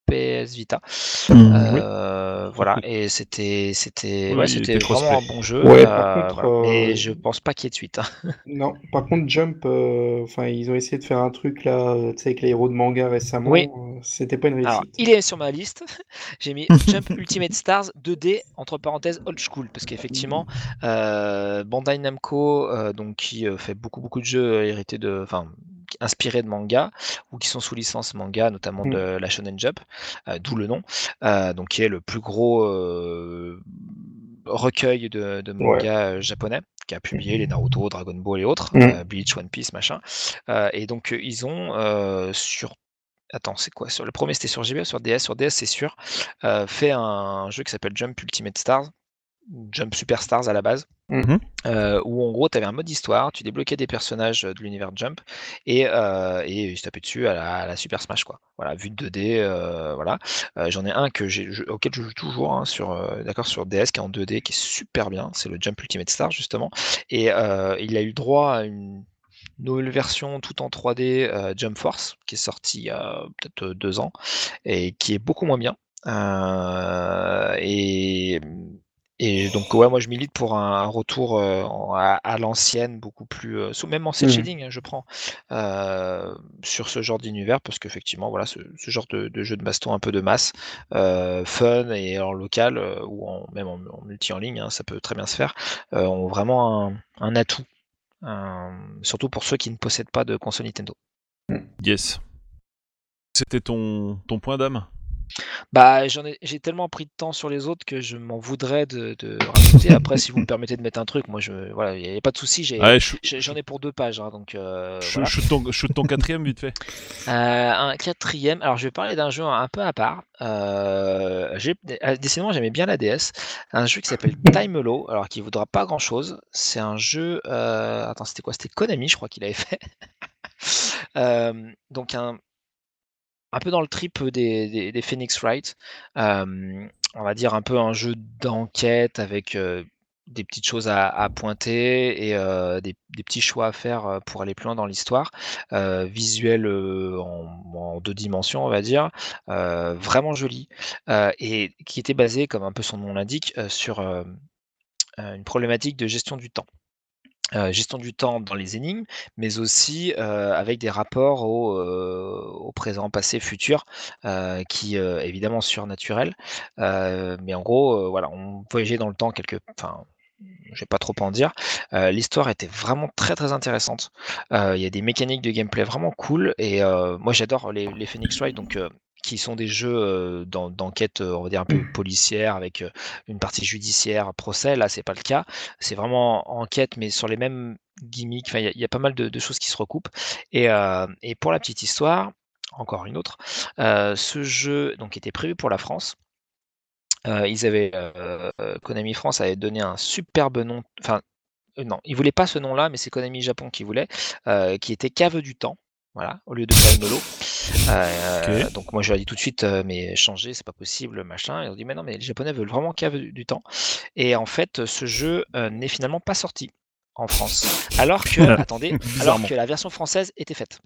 P S Vita, mmh, euh, oui. voilà, et c'était, c'était, ouais, ouais, c'était vraiment un bon jeu. Ouais, euh, par contre, voilà. euh... Et je pense pas qu'il y ait de suite. Hein. Non, par contre, Jump, enfin, euh, ils ont essayé de faire un truc là, tu sais, avec les héros de manga récemment. Oui. Euh, c'était pas une réussite. Alors, il est sur ma liste. J'ai mis Jump Ultimate Stars deux D entre parenthèses old school parce qu'effectivement, euh, Bandai Namco, euh, donc qui euh, fait beaucoup beaucoup de jeux hérités de, enfin. Inspirés de manga ou qui sont sous licence manga, notamment de la Shonen Jump, euh, d'où le nom, euh, donc qui est le plus gros euh, recueil de, de manga ouais. japonais qui a publié les Naruto, Dragon Ball et autres, mm. euh, Bleach, One Piece, machin. Euh, et donc ils ont euh, sur Attends, c'est quoi sur le premier c'était sur G B A, sur D S, sur D S c'est sûr, euh, fait un jeu qui s'appelle Jump Ultimate Stars. Jump Superstars à la base, mm-hmm. euh, où en gros tu avais un mode histoire, tu débloquais des personnages de l'univers Jump et euh, et ils se tapaient dessus à la, à la Super Smash quoi. Voilà, vue de deux D, euh, voilà. Euh, j'en ai un que j'ai, je, auquel je joue toujours hein, sur euh, d'accord sur D S qui est en deux D qui est super bien, c'est le Jump Ultimate Stars justement et euh, il a eu droit à une nouvelle version tout en trois D euh, Jump Force qui est sortie il y a peut-être deux ans et qui est beaucoup moins bien euh, et Et donc, ouais, moi je milite pour un retour euh, à, à l'ancienne, beaucoup plus. Euh, même en cell shading, mmh. je prends euh, sur ce genre d'univers, parce qu'effectivement, voilà, ce, ce genre de, de jeu de baston un peu de masse, euh, fun et en local, euh, ou en, même en, en multi en ligne, hein, ça peut très bien se faire, euh, ont vraiment un, un atout, un, surtout pour ceux qui ne possèdent pas de console Nintendo. Yes. C'était ton, ton point d'âme ? Bah, j'en ai, j'ai tellement pris de temps sur les autres que je m'en voudrais de, de rajouter. Après, si vous me permettez de mettre un truc, moi, je, voilà, il n'y a pas de souci. J'ai, ouais, je... j'en ai pour deux pages, hein, donc. Euh, je voilà. shoot ton, shoot ton quatrième vite fait. Euh, un quatrième. Alors, je vais parler d'un jeu un peu à part. Euh, j'ai, décidément, j'aimais bien la D S. Un jeu qui s'appelle Time Low, alors qui ne vaudra pas grand-chose. C'est un jeu. Euh, attends, c'était quoi ? C'était Konami, je crois qu'il avait fait. euh, donc un. un peu dans le trip des, des, des Phoenix Wright, euh, on va dire un peu un jeu d'enquête avec euh, des petites choses à, à pointer et euh, des, des petits choix à faire pour aller plus loin dans l'histoire, euh, visuel euh, en, en deux dimensions on va dire, euh, vraiment joli, euh, et qui était basé, comme un peu son nom l'indique, euh, sur euh, une problématique de gestion du temps. Euh, gestion du temps dans les énigmes, mais aussi euh, avec des rapports au, euh, au présent, passé, futur, euh, qui euh, évidemment surnaturel, euh, mais en gros, euh, voilà, on voyageait dans le temps quelque, enfin, je vais pas trop en dire. Euh, l'histoire était vraiment très très intéressante. Il euh, y a des mécaniques de gameplay vraiment cool, et euh, moi j'adore les, les Phoenix Wright, donc. Euh, qui sont des jeux d'en, d'enquête, on va dire, un peu policière, avec une partie judiciaire, procès. Là, c'est pas le cas. C'est vraiment enquête, mais sur les mêmes gimmicks. Enfin, il y, y a pas mal de, de choses qui se recoupent. Et, euh, et pour la petite histoire, encore une autre, euh, ce jeu donc, était prévu pour la France. Euh, ils avaient, euh, Konami France avait donné un superbe nom. Enfin, euh, non, ils voulaient pas ce nom-là, mais c'est Konami Japon qui voulait, euh, qui était Cave du Temps. Voilà, au lieu de faire une holo. Euh, okay. Donc moi je leur ai dit tout de suite, euh, mais changer, c'est pas possible, machin. Ils ont dit, mais non, mais les Japonais veulent vraiment Cave du, du Temps. Et en fait, ce jeu euh, n'est finalement pas sorti en France. Alors que, attendez, alors que la version française était faite.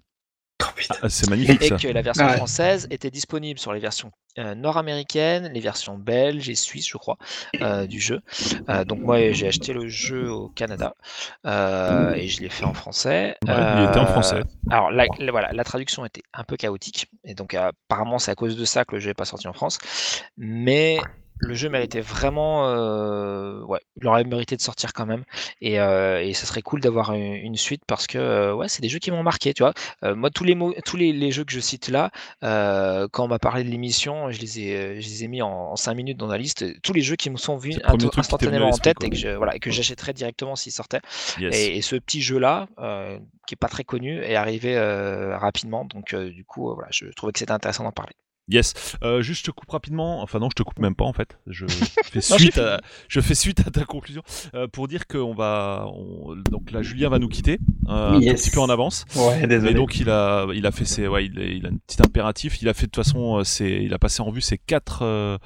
Oh, ah, c'est magnifique. Et ça. Que la version ah, ouais. française était disponible sur les versions euh, nord-américaines, les versions belges et suisses, je crois, euh, du jeu. Euh, donc moi j'ai acheté le jeu au Canada euh, et je l'ai fait en français. Ouais, euh, il était en français. Alors la, la, voilà, la traduction était un peu chaotique et donc euh, apparemment c'est à cause de ça que le jeu n'est pas sorti en France. Mais le jeu méritait vraiment, euh, ouais, il aurait mérité de sortir quand même, et, euh, et ça serait cool d'avoir une, une suite parce que, euh, ouais, c'est des jeux qui m'ont marqué, tu vois. Euh, moi, tous les mots, tous les, les jeux que je cite là, euh, quand on m'a parlé de l'émission, je les ai, je les ai mis en, en cinq minutes dans la liste. Tous les jeux qui me sont venus instantanément en tête et que je, voilà, et que j'achèterais directement s'ils sortaient. Yes. Et, et ce petit jeu là, euh, qui est pas très connu, est arrivé euh, rapidement, donc euh, du coup, euh, voilà, je trouvais que c'était intéressant d'en parler. Yes, euh, juste je te coupe rapidement, enfin non je te coupe même pas en fait, je fais suite, non, à, je fais suite à ta conclusion euh, pour dire qu'on va, on, donc là Julien va nous quitter, euh, yes. un petit peu en avance, ouais, désolé. Et donc il a, il a fait ses, ouais, il a, il a un petit impératif, il a fait de toute façon, ses, il a passé en vue ses quatre euh,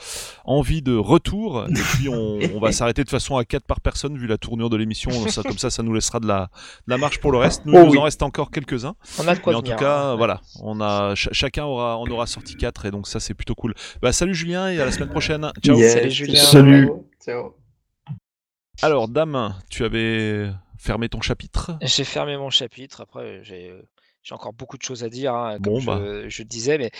envies de retour, et puis on, on va s'arrêter de façon à quatre par personne vu la tournure de l'émission, ça, comme ça ça nous laissera de la, de la marge pour le reste, nous, oh, nous oui. en reste encore quelques-uns, on a de quoi mais en venir, tout cas hein. voilà, on a, ch- chacun aura, on aura sorti quatre. Donc ça c'est plutôt cool. Bah salut Julien et à la semaine prochaine. Ciao. Yes. Salut Julien. Salut. Ciao. Alors Dame, tu avais fermé ton chapitre. J'ai fermé mon chapitre. Après j'ai, j'ai encore beaucoup de choses à dire, hein, comme bon, je, bah. je disais. Mais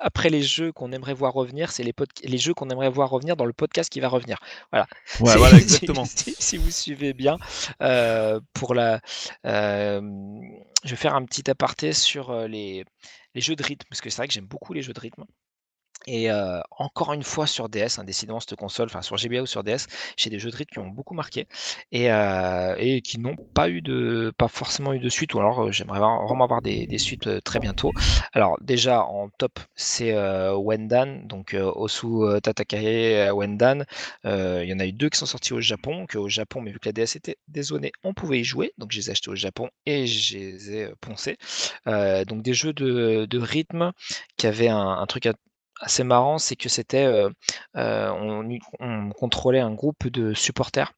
après les jeux qu'on aimerait voir revenir, c'est les, pod... les jeux qu'on aimerait voir revenir dans le podcast qui va revenir. Voilà. Ouais, voilà exactement. Si, si, si vous suivez bien, euh, pour la, euh, je vais faire un petit aparté sur les. Les jeux de rythme, parce que c'est vrai que j'aime beaucoup les jeux de rythme. Et euh, encore une fois sur D S, hein, décidément cette console, enfin sur G B A ou sur D S, j'ai des jeux de rythme qui m'ont beaucoup marqué et, euh, et qui n'ont pas eu de, pas forcément eu de suite, ou alors euh, j'aimerais vraiment avoir des, des suites euh, très bientôt. Alors déjà en top, c'est euh, Wendan, donc euh, Osu euh, Tatakae Wendan. Il euh, y en a eu deux qui sont sortis au Japon, que au Japon, mais vu que la D S était dézonée, on pouvait y jouer, donc je les ai achetés au Japon et je les ai euh, poncés. Euh, donc des jeux de, de rythme qui avaient un, un truc à assez marrant, c'est que c'était euh, euh, on, on contrôlait un groupe de supporters.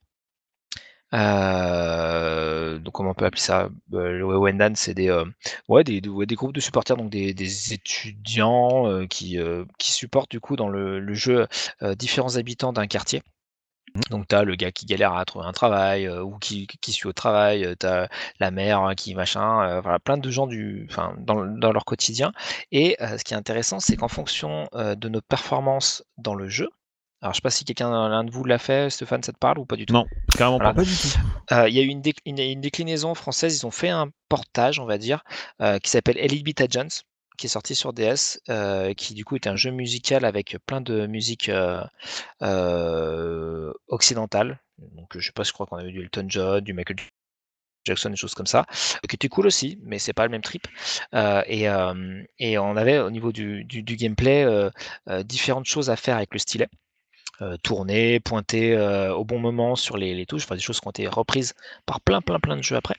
Euh, donc comment on peut appeler ça, euh, le Wendan, c'est des, euh, ouais, des, des, des groupes de supporters, donc des, des étudiants euh, qui, euh, qui supportent du coup dans le, le jeu euh, différents habitants d'un quartier. Donc t'as le gars qui galère à trouver un travail euh, ou qui, qui suit au travail, euh, t'as la mère qui machin, euh, voilà, plein de gens du, enfin, dans, dans leur quotidien. Et euh, ce qui est intéressant, c'est qu'en fonction euh, de nos performances dans le jeu, alors je sais pas si quelqu'un, l'un de vous l'a fait, Stéphane, ça te parle ou pas du tout ? Non, carrément voilà. pas du tout. Il euh, y a eu une, dé- une, une déclinaison française, ils ont fait un portage, on va dire, euh, qui s'appelle Elite Beat Agents, qui est sorti sur D S, euh, qui du coup est un jeu musical avec plein de musique euh, euh, occidentale. Donc je sais pas, je crois qu'on avait du Elton John, du Michael Jackson, des choses comme ça, qui était cool aussi, mais c'est pas le même trip. Euh, et, euh, et on avait au niveau du, du, du gameplay euh, euh, différentes choses à faire avec le stylet. Euh, tourner, pointer euh, au bon moment sur les, les touches, enfin des choses qui ont été reprises par plein plein plein de jeux après.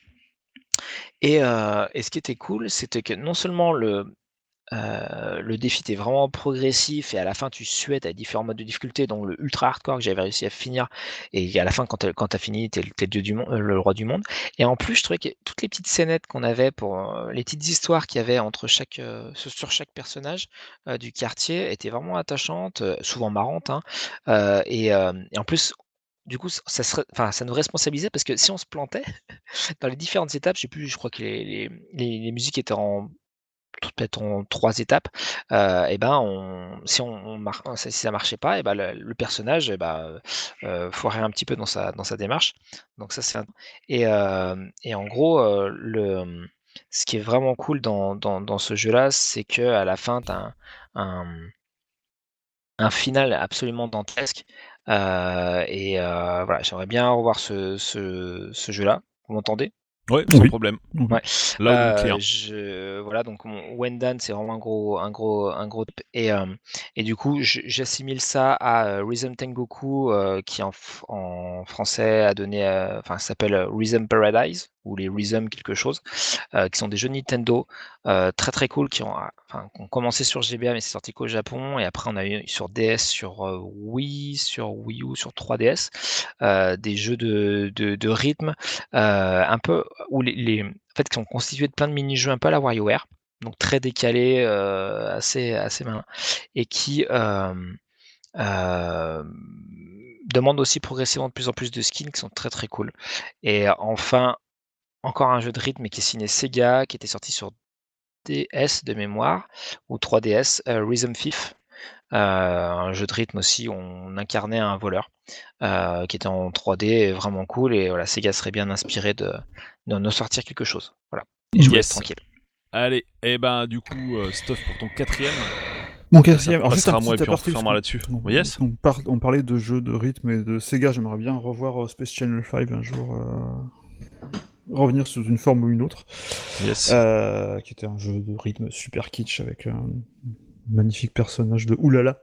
Et, euh, et ce qui était cool, c'était que non seulement le Euh, le défi était vraiment progressif et à la fin tu suais, tu as différents modes de difficulté, dont le ultra hardcore que j'avais réussi à finir, et à la fin quand tu as fini tu es le, le roi du monde. Et en plus je trouvais que toutes les petites scénettes qu'on avait pour euh, les petites histoires qu'il y avait entre chaque, euh, sur chaque personnage euh, du quartier étaient vraiment attachantes, euh, souvent marrantes hein, euh, et, euh, et en plus du coup, ça, serait, enfin, ça nous responsabilisait parce que si on se plantait dans les différentes étapes, je sais plus, je crois que les, les, les, les musiques étaient en peut-être en trois étapes, euh, et ben on, si, on, on mar- si ça marchait pas, et ben le, le personnage et ben, euh, foirait un petit peu dans sa, dans sa démarche. Donc ça c'est un... et, euh, et en gros, euh, le, ce qui est vraiment cool dans, dans, dans ce jeu-là, c'est que à la fin, tu as un, un, un final absolument dantesque. Euh, et euh, voilà, j'aimerais bien revoir ce, ce, ce jeu-là. Vous m'entendez ? Ouais, sans oui. problème. Ouais. Là, euh, je, voilà, donc Wendan, c'est vraiment un gros, un gros, un gros. Et euh, et du coup, je, j'assimile ça à Rhythm Tengoku, euh, qui en, en français a donné, euh, enfin, ça s'appelle Rhythm Paradise ou les Rhythm quelque chose, euh, qui sont des jeux Nintendo euh, très très cool qui ont, enfin, qui ont commencé sur G B A mais c'est sorti qu'au Japon et après on a eu sur D S, sur euh, Wii, sur Wii U, sur trois D S, euh, des jeux de, de, de rythme euh, un peu où les, les en fait qui sont constitués de plein de mini-jeux un peu à la WarioWare, donc très décalés, euh, assez assez malins et qui euh, euh, demandent aussi progressivement de plus en plus de skins qui sont très très cool. Et enfin encore un jeu de rythme qui est signé Sega, qui était sorti sur D S de mémoire, ou trois D S, euh, Rhythm Thief, euh, un jeu de rythme aussi où on incarnait un voleur, euh, qui était en trois D, vraiment cool, et voilà, Sega serait bien inspiré de, de nous sortir quelque chose. Voilà, et je yes. vous laisse tranquille. Allez, et ben du coup, euh, stuff pour ton quatrième. Mon quatrième, alors juste un petit aparté, là-dessus. On, yes. on, par, on parlait de jeux de rythme et de Sega, j'aimerais bien revoir euh, Space Channel cinq un jour... Euh... revenir sous une forme ou une autre, yes. euh, qui était un jeu de rythme super kitsch avec un magnifique personnage de oulala.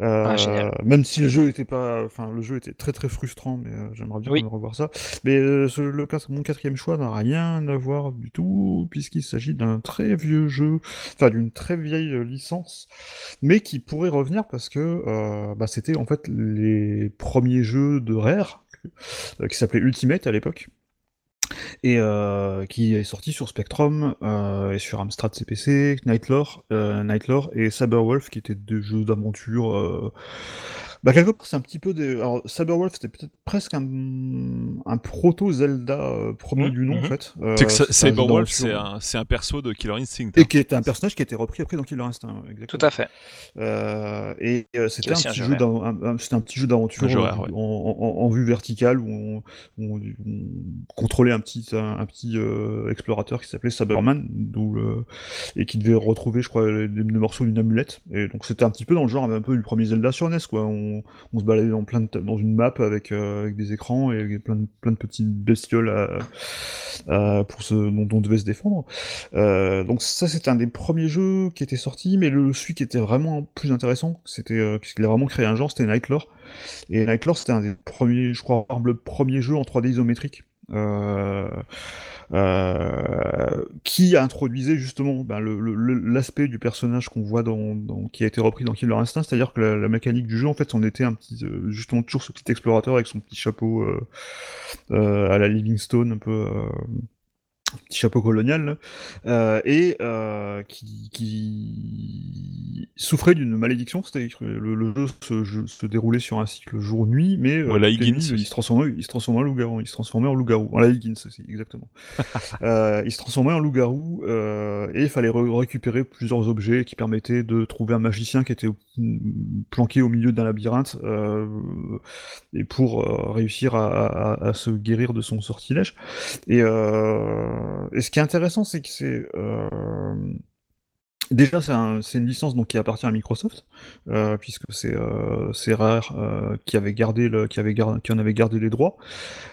Euh, ah, même si le jeu était pas, enfin le jeu était très très frustrant, mais euh, j'aimerais bien oui. revoir ça. Mais euh, ce, le mon quatrième choix n'a rien à voir du tout puisqu'il s'agit d'un très vieux jeu, enfin d'une très vieille licence, mais qui pourrait revenir parce que euh, bah, c'était en fait les premiers jeux de Rare euh, qui s'appelaient Ultimate à l'époque. Et euh, qui est sorti sur Spectrum euh, et sur Amstrad C P C, Nightlore, euh, Nightlore et Saberwolf, qui étaient des jeux d'aventure. Euh... Bah, quelque part, c'est un petit peu des. Alors, Saberwolf, c'était peut-être presque un, un proto-Zelda euh, premier mmh, du nom, mmh. en fait. Euh, c'est que Saberwolf, c'est, c'est, un, c'est un perso de Killer Instinct. Hein. Et qui est un personnage qui a été repris après dans Killer Instinct, exactement. Tout à fait. Euh, et euh, c'était, un petit, un, jeu un, un, c'était un petit jeu d'aventure jeu, en, ouais. en, en, en vue verticale où on, on, on contrôlait un petit, un, un petit euh, explorateur qui s'appelait Saberman d'où, euh, et qui devait retrouver, je crois, des morceaux d'une amulette. Et donc c'était un petit peu dans le genre un peu du premier Zelda sur N E S, quoi. On, on se baladait dans, plein de, dans une map avec, euh, avec des écrans et plein de, plein de petites bestioles à, à, pour ce, dont, dont on devait se défendre. Euh, donc ça, c'était un des premiers jeux qui était sorti, mais le, celui qui était vraiment plus intéressant, c'était, euh, parce qu'il a vraiment créé un genre, c'était Nightlore. Et Nightlore, c'était un des premiers, je crois, le premier jeu en trois D isométrique. Euh, euh, qui introduisait justement ben, le, le, l'aspect du personnage qu'on voit dans, dans, qui a été repris dans Killer Instinct, c'est-à-dire que la, la mécanique du jeu en fait on était un petit euh, justement toujours ce petit explorateur avec son petit chapeau euh, euh, à la Livingstone un peu euh, petit chapeau colonial euh, et euh, qui, qui souffrait d'une malédiction, c'est-à-dire que le, le jeu se, je, se déroulait sur un cycle jour-nuit, mais euh, voilà, Higgins, nuits, il se transformait, il se transformait en loup-garou, il se transformait en loup-garou, voilà Higgins aussi, exactement. euh, il se transformait en loup-garou euh, et il fallait re- récupérer plusieurs objets qui permettaient de trouver un magicien qui était planqué au milieu d'un labyrinthe euh, et pour euh, réussir à, à, à se guérir de son sortilège. Et euh, Et ce qui est intéressant, c'est que c'est euh... déjà c'est, un, c'est une licence donc qui appartient à Microsoft, euh, puisque c'est euh, c'est Rare euh, qui avait gardé le, qui avait gardé, qui en avait gardé les droits,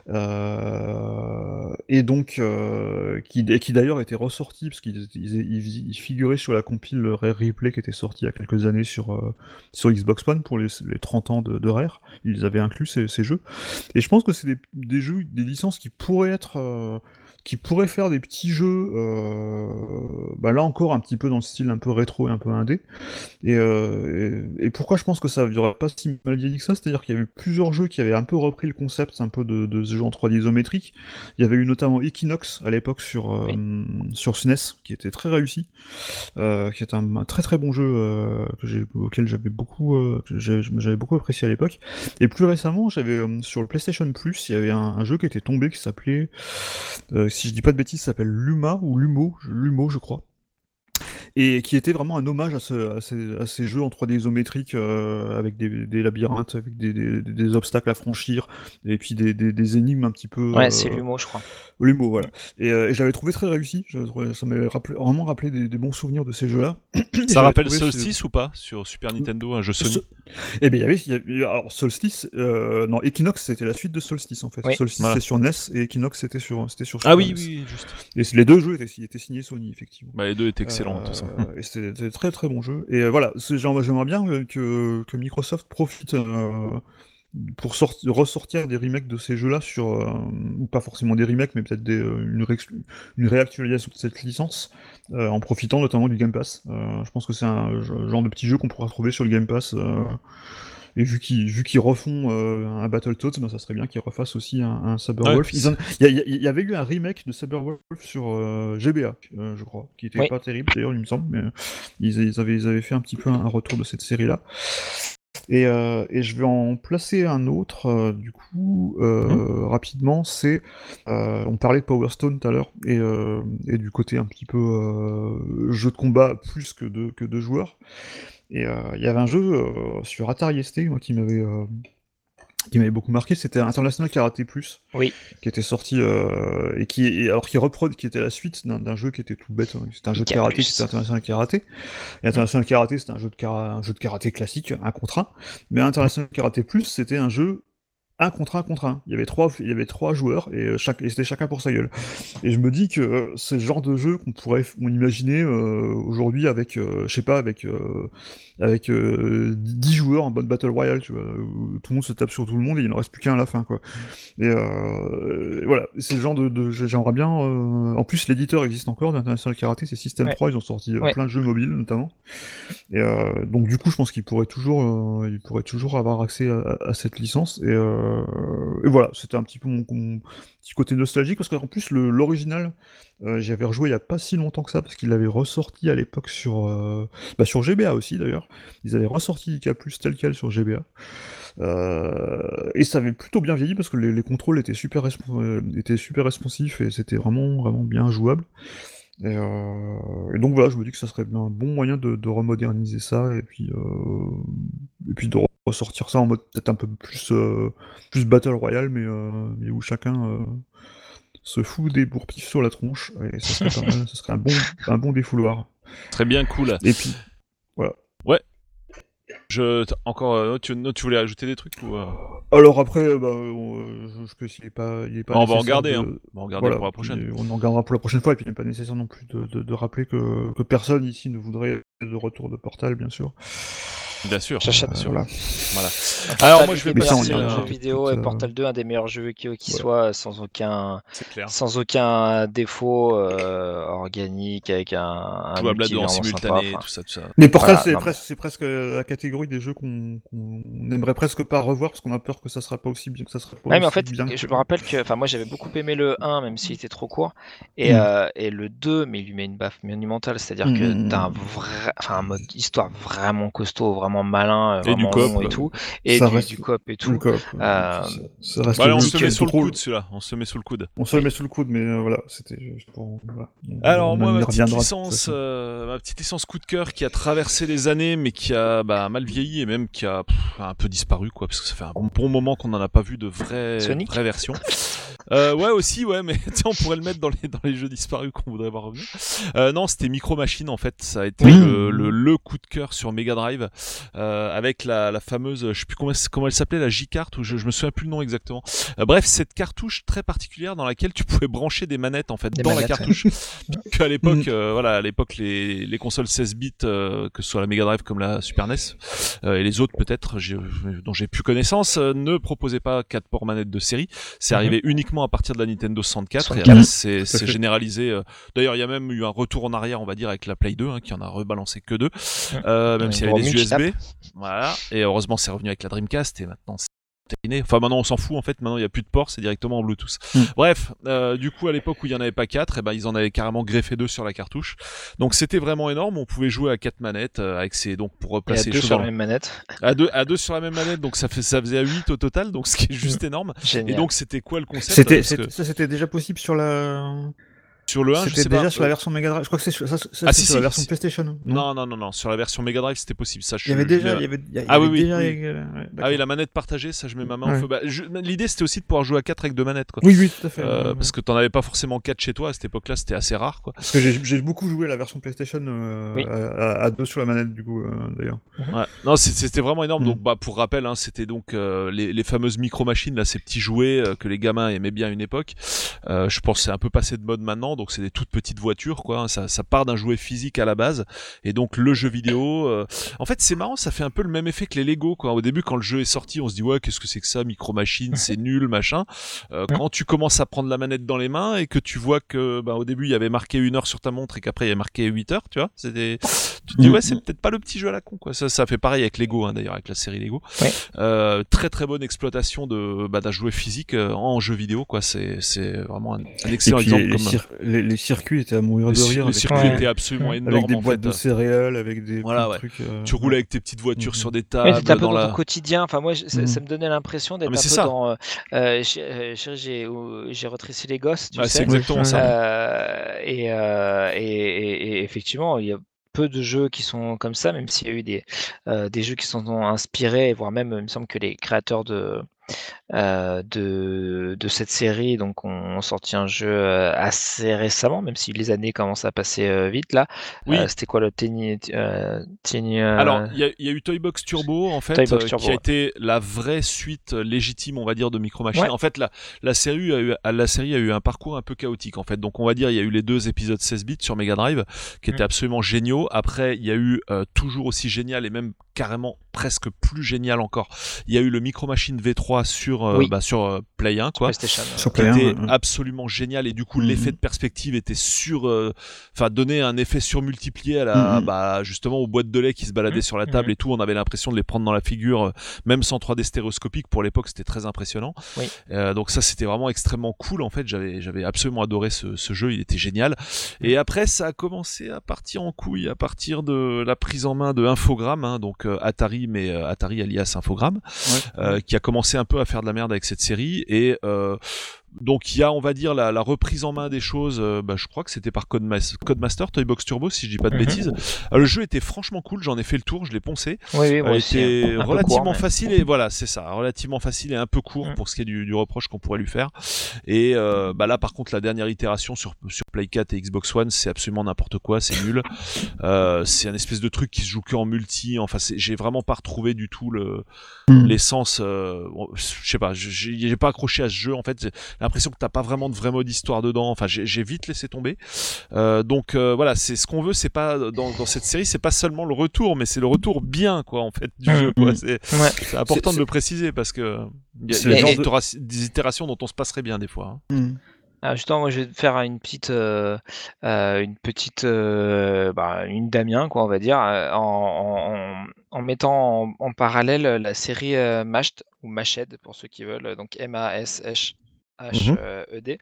euh, et donc euh, qui, qui d'ailleurs était ressorti parce qu'ils ils, ils, ils figuraient sur la compile Rare Replay qui était sortie il y a quelques années sur euh, sur Xbox One pour les, les trente ans de, de Rare, ils avaient inclus ces, ces jeux. Et je pense que c'est des, des jeux, des licences qui pourraient être euh, qui pourraient faire des petits jeux, euh, bah là encore un petit peu dans le style style un peu rétro et un peu indé. Et, euh, et, et pourquoi je pense que ça n'aurait pas si mal vieilli que ça, c'est-à-dire qu'il y avait plusieurs jeux qui avaient un peu repris le concept un peu de, de ce jeu en trois D isométrique. Il y avait eu notamment Equinox à l'époque sur, euh, oui. sur S N E S, qui était très réussi, euh, qui est un, un très très bon jeu euh, que j'ai, auquel j'avais beaucoup, euh, j'avais, j'avais beaucoup apprécié à l'époque. Et plus récemment, j'avais euh, sur le PlayStation Plus, il y avait un, un jeu qui était tombé qui s'appelait, euh, si je dis pas de bêtises, s'appelle Luma ou Lumo, Lumo je crois. Et qui était vraiment un hommage à, ce, à, ces, à ces jeux en trois D isométrique euh, avec des, des labyrinthes, avec des, des, des obstacles à franchir, et puis des, des, des énigmes un petit peu... Ouais, euh, c'est Lumo, je crois. Lumo, voilà. Et, euh, et j'avais trouvé très réussi, j'avais trouvé, ça m'avait rappelé, vraiment rappelé des, des bons souvenirs de ces jeux-là. Ça rappelle Solstice ce... ou pas, sur Super Nintendo, un jeu Sony ce... Eh bien, il y avait... Y avait alors, Solstice... Euh, non, Equinox, c'était la suite de Solstice, en fait. Oui. Solstice, voilà. C'était sur N E S, et Equinox, c'était sur, c'était sur Super Ah oui, N E S. Oui, juste. Et les deux jeux étaient, étaient signés Sony, effectivement. Bah, les deux étaient excellents, euh, tout ça. Et c'était, c'était très très bon jeu. Et euh, voilà, j'aimerais bien que, que Microsoft profite euh, pour sorti, ressortir des remakes de ces jeux-là, sur euh, ou pas forcément des remakes, mais peut-être des, une, ré- une réactualisation de cette licence, euh, en profitant notamment du Game Pass. Euh, je pense que c'est un genre de petit jeu qu'on pourra trouver sur le Game Pass. Euh, Et vu qu'ils, vu qu'ils refont euh, un Battletoads, ben ça serait bien qu'ils refassent aussi un, un Cyberwolf. Il ouais. y, y, y avait eu un remake de Cyberwolf sur euh, G B A, euh, je crois, qui était oui. pas terrible d'ailleurs, il me semble, mais ils, ils, avaient, ils avaient fait un petit peu un retour de cette série-là. Et, euh, et je vais en placer un autre, euh, du coup, euh, mmh. rapidement, c'est... Euh, on parlait de Power Stone tout à l'heure, et, euh, et du côté un petit peu euh, jeu de combat plus que de, que de joueurs. Et il euh, y avait un jeu euh, sur Atari S T, moi, qui m'avait... Euh... qui m'avait beaucoup marqué, c'était International Karate Plus, oui. qui était sorti euh, et qui et alors qui reprod, qui était la suite d'un, d'un jeu qui était tout bête, hein. C'était un jeu de karaté, c'était International Karaté. Et International Karaté, c'était un jeu de kara, un jeu de karaté classique, un contre un. Mais International Karaté Plus, c'était un jeu un contre un contre un. Il y avait trois, il y avait trois joueurs et chaque, et c'était chacun pour sa gueule. Et je me dis que c'est le genre de jeu qu'on pourrait, on imaginait euh, aujourd'hui avec, euh, je sais pas, avec euh, avec euh, dix joueurs en bonne battle royale, tu vois, où tout le monde se tape sur tout le monde et il n'en reste plus qu'un à la fin, quoi. Et, euh, et voilà, c'est le genre de, de j'aimerais bien. Euh... En plus, l'éditeur existe encore d'International Karaté, c'est System ouais. trois, ils ont sorti ouais. plein de jeux mobiles notamment. Et euh, donc du coup, je pense qu'ils pourraient toujours, euh, ils pourraient toujours avoir accès à, à cette licence et euh... et voilà, c'était un petit peu mon, mon petit côté nostalgique, parce qu'en plus le, l'original, euh, j'avais rejoué il n'y a pas si longtemps que ça, parce qu'ils l'avaient ressorti à l'époque sur, euh, bah sur G B A aussi d'ailleurs, ils avaient ressorti I K plus tel quel sur G B A, euh, et ça avait plutôt bien vieilli, parce que les, les contrôles étaient super, resp- étaient super responsifs, et c'était vraiment, vraiment bien jouable. Et, euh, et donc voilà, je me dis que ça serait bien un bon moyen de, de remoderniser ça, et puis, euh, et puis de ressortir ça en mode peut-être un peu plus, euh, plus Battle Royale, mais, euh, mais où chacun euh, se fout des bourpifs sur la tronche, et ça serait, pas mal, ça serait un, bon, un bon défouloir. Très bien, cool. Et puis, voilà. Ouais. Je... Encore, euh, tu... Non, tu voulais ajouter des trucs ou euh... Alors après, bah, on... je pense qu'il n'est pas, il est pas. On va en garder, de... hein. On va en garder voilà, pour la prochaine. On en gardera pour la prochaine fois, et puis il n'est pas nécessaire non plus de, de, de rappeler que, que personne ici ne voudrait de retour de Portal, bien sûr. Bien sûr. J'achète euh, sur voilà. Voilà. Alors moi je vais passer sur un jeu vidéo et Portal deux, un des meilleurs jeux qui, qui ouais. soit, sans aucun, sans aucun défaut euh, organique, avec un. Tout blabla en simultané, sympa, tout ça, tout ça. Mais Portal voilà, c'est, pres- c'est presque la catégorie des jeux qu'on, qu'on aimerait presque pas revoir, parce qu'on a peur que ça sera pas aussi bien que ça sera. Pas ouais, aussi mais en fait, bien je que... me rappelle que, enfin moi j'avais beaucoup aimé le un, même s'il était trop court, et, mm. euh, et le deux, mais il lui met une baffe monumentale, c'est-à-dire mm. que t'as un vrai, enfin un mode histoire vraiment costaud, vraiment. malin, et vraiment long et tout, et du, reste... du coop et tout. Coop, euh... ça, ça voilà, on se met sous le coude, celui-là. On se met sous le coude. On se oui. met sous le coude, mais euh, voilà, c'était juste pour. Voilà. Alors on moi, ma petite licence, euh, ma petite licence coup de cœur qui a traversé les années, mais qui a bah, mal vieilli et même qui a pff, un peu disparu, quoi, parce que ça fait un bon moment qu'on n'en a pas vu de vraie, vraie version. Euh, ouais aussi ouais mais tiens on pourrait le mettre dans les dans les jeux disparus qu'on voudrait voir revenir. Euh, non c'était Micro Machine en fait, ça a été oui. le, le le coup de cœur sur Mega Drive. euh, avec la, la fameuse, je sais plus comment, comment elle s'appelait, la J-carte, ou je, je me souviens plus le nom exactement. Euh, bref, cette cartouche très particulière dans laquelle tu pouvais brancher des manettes en fait des dans manettes, la cartouche. Donc à l'époque, euh, voilà, à l'époque les, les consoles seize bits, euh, que ce soit la Mega Drive comme la Super N E S euh, et les autres peut-être j'ai, dont j'ai plus connaissance, euh, ne proposaient pas quatre ports manettes de série. C'est mm-hmm. arrivé uniquement à partir de la Nintendo soixante-quatre. Et là, c'est, c'est généralisé. D'ailleurs, il y a même eu un retour en arrière, on va dire, avec la Play deux, hein, qui en a rebalancé que deux, euh, même s'il y avait des U S B. Voilà. Et heureusement, c'est revenu avec la Dreamcast et maintenant. C'est... Enfin maintenant on s'en fout en fait, maintenant il n'y a plus de port, c'est directement en Bluetooth. Mmh. Bref, euh, du coup à l'époque où il n'y en avait pas quatre, eh ben, ils en avaient carrément greffé deux sur la cartouche. Donc c'était vraiment énorme, on pouvait jouer à quatre manettes, euh, avec ses, donc pour replacer les choses. À deux sur la même manette. À deux, à deux sur la même manette, donc ça, fait, ça faisait à huit au total, donc ce qui est juste énorme. Génial. Et donc c'était quoi le concept? C'était, c'était, que... Ça c'était déjà possible sur la... Sur le un, c'était je sais déjà pas. Sur la version Mega Drive. Je crois que c'est ça, ça, ça, ah, c'est si, sur si, la version si. PlayStation. Non, non, non, non, non. Sur la version Mega Drive, c'était possible. Ça, je, il y avait déjà. Il y avait, il y avait, ah oui, déjà, oui. Avec, euh, ouais, ah oui, la manette partagée, ça, je mets ma main ouais. au feu. Bah, je, l'idée, c'était aussi de pouvoir jouer à quatre avec deux manettes, quoi. Oui, oui, tout à fait. Euh, ouais, ouais. Parce que t'en avais pas forcément quatre chez toi à cette époque-là, c'était assez rare, quoi. Parce que j'ai, j'ai beaucoup joué à la version PlayStation euh, oui. à, à deux sur la manette, du coup, euh, d'ailleurs. Ouais. Non, c'était vraiment énorme. Mm. Donc, bah, pour rappel, hein, c'était donc euh, les, les fameuses micro-machines, là, ces petits jouets euh, que les gamins aimaient bien à une époque. Euh, je pense que c'est un peu passé de mode maintenant. Donc c'est des toutes petites voitures, quoi. Ça, ça part d'un jouet physique à la base, et donc le jeu vidéo. Euh... En fait, c'est marrant, ça fait un peu le même effet que les Lego, quoi. Au début, quand le jeu est sorti, on se dit ouais, qu'est-ce que c'est que ça, micro machine, c'est nul, machin. Euh, quand tu commences à prendre la manette dans les mains et que tu vois que, bah, au début, il y avait marqué une heure sur ta montre et qu'après il y avait marqué huit heures, tu vois, c'est des... tu te dis ouais, c'est peut-être pas le petit jeu à la con, quoi. Ça, ça fait pareil avec Lego, hein, d'ailleurs, avec la série Lego. Ouais. Euh, très très bonne exploitation de, bah, d'un jouet physique en jeu vidéo, quoi. C'est, c'est vraiment un, un excellent puis, exemple. Comme... Cir- Les, les circuits étaient à mourir de rire. Les circuits ouais. étaient absolument énormes. Avec des en boîtes fait. De céréales, avec des voilà, ouais. trucs. Euh... Tu roules avec tes petites voitures mmh. sur des tables. Mais c'était un peu dans, dans la... ton quotidien. Enfin, moi, je, mmh. ça me donnait l'impression d'être ah, un peu ça. Dans. Euh, j'ai, j'ai, j'ai retressé les gosses. Tu ah, sais. C'est exactement ça. Euh, et, euh, et, et, et effectivement, il y a peu de jeux qui sont comme ça, même s'il y a eu des, euh, des jeux qui sont inspirés, voire même, il me semble que les créateurs de. Euh, de, de cette série, donc on, on sortit un jeu assez récemment, même si les années commencent à passer euh, vite là. Oui. Euh, c'était quoi le Tiny euh, euh... Alors il y, y a eu Toy Box Turbo en fait, euh, Turbo, qui a ouais. été la vraie suite légitime, on va dire, de Micro Machines. Ouais. En fait, la, la série a eu, la série a eu un parcours un peu chaotique en fait. Donc on va dire il y a eu les deux épisodes seize bits sur Mega Drive qui étaient mmh. absolument géniaux. Après il y a eu euh, toujours aussi génial et même carrément presque plus génial encore. Il y a eu le Micro Machine V trois sur euh, oui. bah, sur euh, Play un, quoi. Sur Play un, c'était ouais. absolument génial et du coup mm-hmm. l'effet de perspective était sur enfin euh, donnait un effet surmultiplié à la mm-hmm. bah justement aux boîtes de lait qui se baladaient mm-hmm. sur la table mm-hmm. et tout, on avait l'impression de les prendre dans la figure euh, même sans trois D stéréoscopique. Pour l'époque, c'était très impressionnant. Oui. Euh, donc ça c'était vraiment extrêmement cool en fait, j'avais j'avais absolument adoré ce ce jeu, il était génial. Et après ça a commencé à partir en couille à partir de la prise en main de Infogrames, hein, donc Atari, mais euh, Atari alias Infogrames, ouais. euh, qui a commencé un peu à faire de la merde avec cette série. Et euh, donc il y a, on va dire, la, la reprise en main des choses, euh, bah, je crois que c'était par Codemaster, Codemaster Toy Box Turbo, si je dis pas de mm-hmm. bêtises. Alors, le jeu était franchement cool, j'en ai fait le tour, je l'ai poncé. Oui, oui, moi aussi, était un relativement court, mais... facile, et voilà, c'est ça, relativement facile et un peu court mm. pour ce qui est du, du reproche qu'on pourrait lui faire. Et euh, bah là par contre la dernière itération sur, sur Play quatre et Xbox One, c'est absolument n'importe quoi, c'est nul. euh, c'est un espèce de truc qui se joue que en multi, enfin c'est, j'ai vraiment pas retrouvé du tout le, mm. l'essence, euh, je sais pas, j'ai, j'ai pas accroché à ce jeu en fait. L'impression que t'as pas vraiment de vrai mode histoire dedans. Enfin, j'ai, j'ai vite laissé tomber. Euh, donc euh, voilà, c'est ce qu'on veut. C'est pas dans, dans cette série, c'est pas seulement le retour, mais c'est le retour bien, quoi, en fait, du mmh, jeu. Quoi. C'est, ouais. c'est important c'est, de le préciser parce que il y a, y a genre de... des itérations dont on se passerait bien des fois. Hein. Mmh. Ah, justement, moi je vais faire une petite, euh, euh, une petite, euh, bah, une Damien, quoi, on va dire, en, en, en mettant en, en parallèle la série euh, Mashed ou Mashed pour ceux qui veulent, donc M A S H. H E D,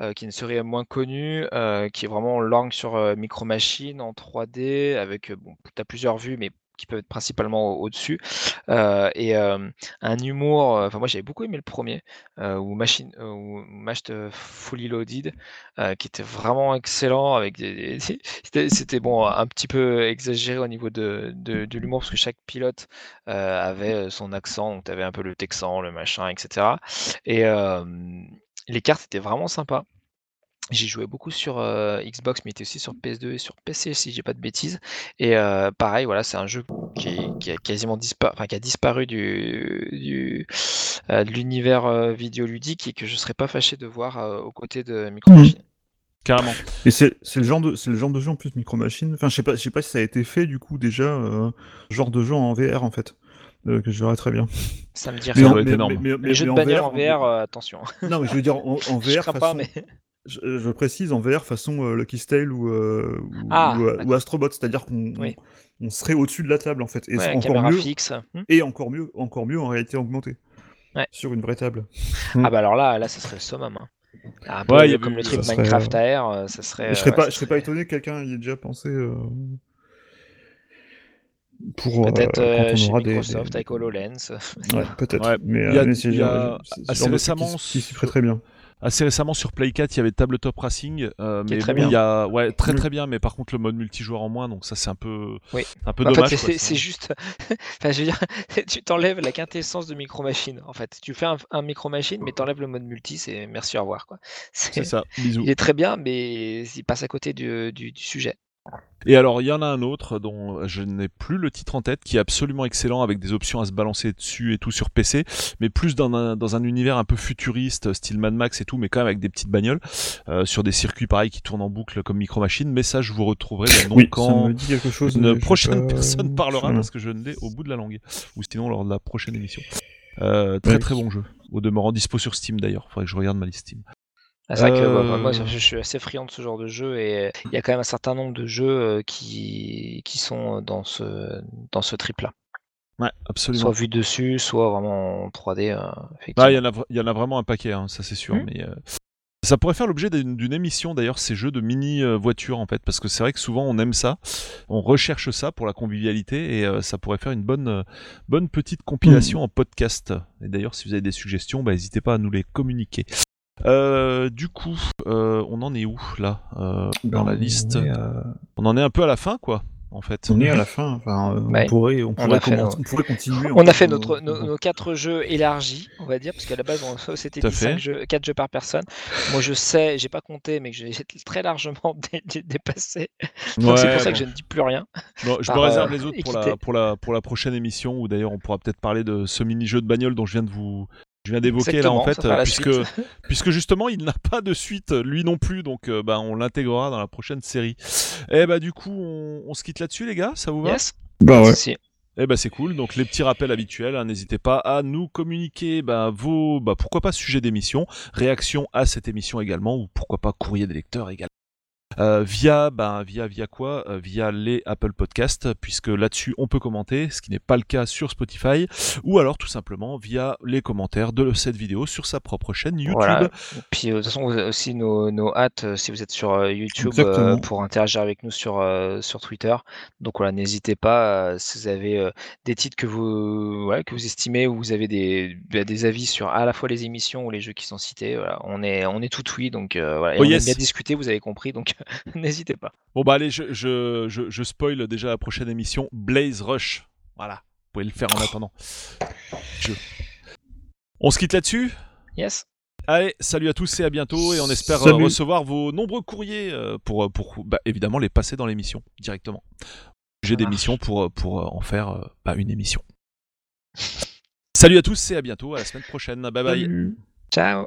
euh, qui est une série moins connue, euh, qui est vraiment langue sur euh, Micro Machine en trois D, avec, euh, bon, t'as plusieurs vues, mais qui peuvent être principalement au- au-dessus, euh, et euh, un humour, enfin euh, moi j'avais beaucoup aimé le premier, euh, ou Machine, euh, ou Mashed euh, Fully Loaded, euh, qui était vraiment excellent, avec des, des... C'était, c'était bon, un petit peu exagéré au niveau de, de, de l'humour, parce que chaque pilote euh, avait son accent, donc t'avais un peu le texan, le machin, et cetera. Et euh, les cartes étaient vraiment sympas. J'y jouais beaucoup sur euh, Xbox, mais il était aussi sur P S deux et sur P C, si je dis pas de bêtises. Et euh, pareil, voilà, c'est un jeu qui, qui a quasiment disparu, enfin, qui a disparu du, du, euh, de l'univers euh, vidéoludique et que je serais pas fâché de voir euh, aux côtés de Micro Machines. Carrément. Et c'est, c'est, le genre de, c'est le genre de jeu en plus, Micro Machines. Enfin, je sais pas, je sais pas si ça a été fait du coup déjà, euh, genre de jeu en V R en fait. Euh, que je verrais très bien. Ça me dirait mais, mais, mais, mais, mais, jeu de bannière en V R, en V R euh, attention. Non, mais je veux dire, en, en V R, je façon... pas, mais... je, je précise, en V R façon euh, Lucky's Tale ou, euh, ou, ah, ou, ou Astrobot, c'est-à-dire qu'on oui. on serait au-dessus de la table, en fait. Et, ouais, encore mieux, fixe. et encore mieux encore mieux en réalité augmentée, ouais. Sur une vraie table. Ah bah alors là, là ça serait le summum. Hein. Ah, ouais, peu, y comme y le trip Minecraft serait... à air, ça serait... Je serais, ouais, pas, ça je serait... pas étonné que quelqu'un y ait déjà pensé... Euh... Pour, peut-être euh, chez Microsoft des, des... avec HoloLens. Ouais, peut-être. Ouais, mais il y a, mais c'est, il y a c'est, c'est assez récemment qui, qui s'y ferait très bien. Assez récemment sur Play quatre, il y avait Tabletop Racing, euh, mais très bon, bien. Il y a, ouais, très très bien, mais par contre le mode multijoueur en moins, donc ça c'est un peu, oui. un peu bah, dommage. En fait, c'est, quoi, c'est, c'est juste, enfin, je veux dire, tu t'enlèves la quintessence de Micro Machine. En fait, tu fais un, un Micro Machine, mais t'enlèves le mode multi, c'est merci au revoir quoi. C'est, c'est ça. Bisous. Il est très bien, mais il passe à côté du, du, du sujet. Et alors il y en a un autre dont je n'ai plus le titre en tête, qui est absolument excellent avec des options à se balancer dessus et tout sur P C, mais plus dans un, dans un univers un peu futuriste style Mad Max et tout, mais quand même avec des petites bagnoles euh, sur des circuits pareils qui tournent en boucle comme Micro Machine. Mais ça je vous retrouverai le nom oui, quand chose, une prochaine pas... personne parlera, parce que je ne l'ai au bout de la langue, ou sinon lors de la prochaine émission. euh, très oui. Très bon jeu, au demeurant dispo sur Steam d'ailleurs, faudrait que je regarde ma liste Steam. Ah, c'est vrai que euh... bah, moi je suis assez friand de ce genre de jeu, et il y a quand même un certain nombre de jeux qui, qui sont dans ce, dans ce trip là. Ouais, absolument. Soit vu dessus, soit vraiment en trois D. Il bah, y, vr- y en a vraiment un paquet, hein, ça c'est sûr. Mmh. Mais, euh... ça pourrait faire l'objet d'une, d'une émission d'ailleurs, ces jeux de mini voitures en fait, parce que c'est vrai que souvent on aime ça, on recherche ça pour la convivialité, et euh, ça pourrait faire une bonne, euh, bonne petite compilation mmh. en podcast. Et d'ailleurs, si vous avez des suggestions, bah, n'hésitez pas à nous les communiquer. Euh, du coup, euh, on en est où là euh, dans ben, la liste on, à... on en est un peu à la fin, quoi. En fait, on est à la fin. Enfin, euh, ouais. on pourrait, on, on, pourrait fait, on pourrait continuer. On a fait notre, nos, nos quatre jeux élargis, on va dire, parce qu'à la base, on, c'était jeux, quatre jeux par personne. Moi, je sais, j'ai pas compté, mais que j'ai très largement dé- dé- dépassé. Donc ouais, c'est pour ça que je ne dis plus rien. Bon, je me réserve euh, les autres pour la, pour la pour la prochaine émission, où d'ailleurs on pourra peut-être parler de ce mini-jeu de bagnole dont je viens de vous. Je viens d'évoquer Exactement, là en fait, euh, puisque, puisque justement il n'a pas de suite lui non plus, donc euh, bah, on l'intégrera dans la prochaine série. Et bah du coup on, on se quitte là-dessus les gars, ça vous va ? Yes. Bah ouais. Si. Eh ben c'est cool, donc les petits rappels habituels, hein, n'hésitez pas à nous communiquer bah, vos, bah, pourquoi pas sujets d'émission, réactions à cette émission également, ou pourquoi pas courrier des lecteurs également. Euh, via ben via via quoi euh, via les Apple Podcasts, puisque là-dessus on peut commenter, ce qui n'est pas le cas sur Spotify, ou alors tout simplement via les commentaires de cette vidéo sur sa propre chaîne YouTube. Voilà. Puis euh, de toute façon vous avez aussi nos nos hâtes euh, si vous êtes sur euh, YouTube euh, pour interagir avec nous sur euh, sur Twitter. Donc voilà, n'hésitez pas euh, si vous avez euh, des titres que vous voilà, que vous estimez, ou vous avez des des avis sur à la fois les émissions ou les jeux qui sont cités. Voilà, on est on est tout ouïe, donc euh, voilà, et oh, on yes. aime bien discuter, vous avez compris, donc n'hésitez pas. Bon bah allez, je, je, je, je spoil déjà la prochaine émission, Blaze Rush. Voilà, vous pouvez le faire en attendant. Je... On se quitte là-dessus ? Yes. Allez, salut à tous et à bientôt, et on espère salut. recevoir vos nombreux courriers pour, pour bah, évidemment les passer dans l'émission directement. J'ai des missions pour, pour en faire bah, une émission. Salut à tous et à bientôt, à la semaine prochaine. Bye bye. Salut. Ciao.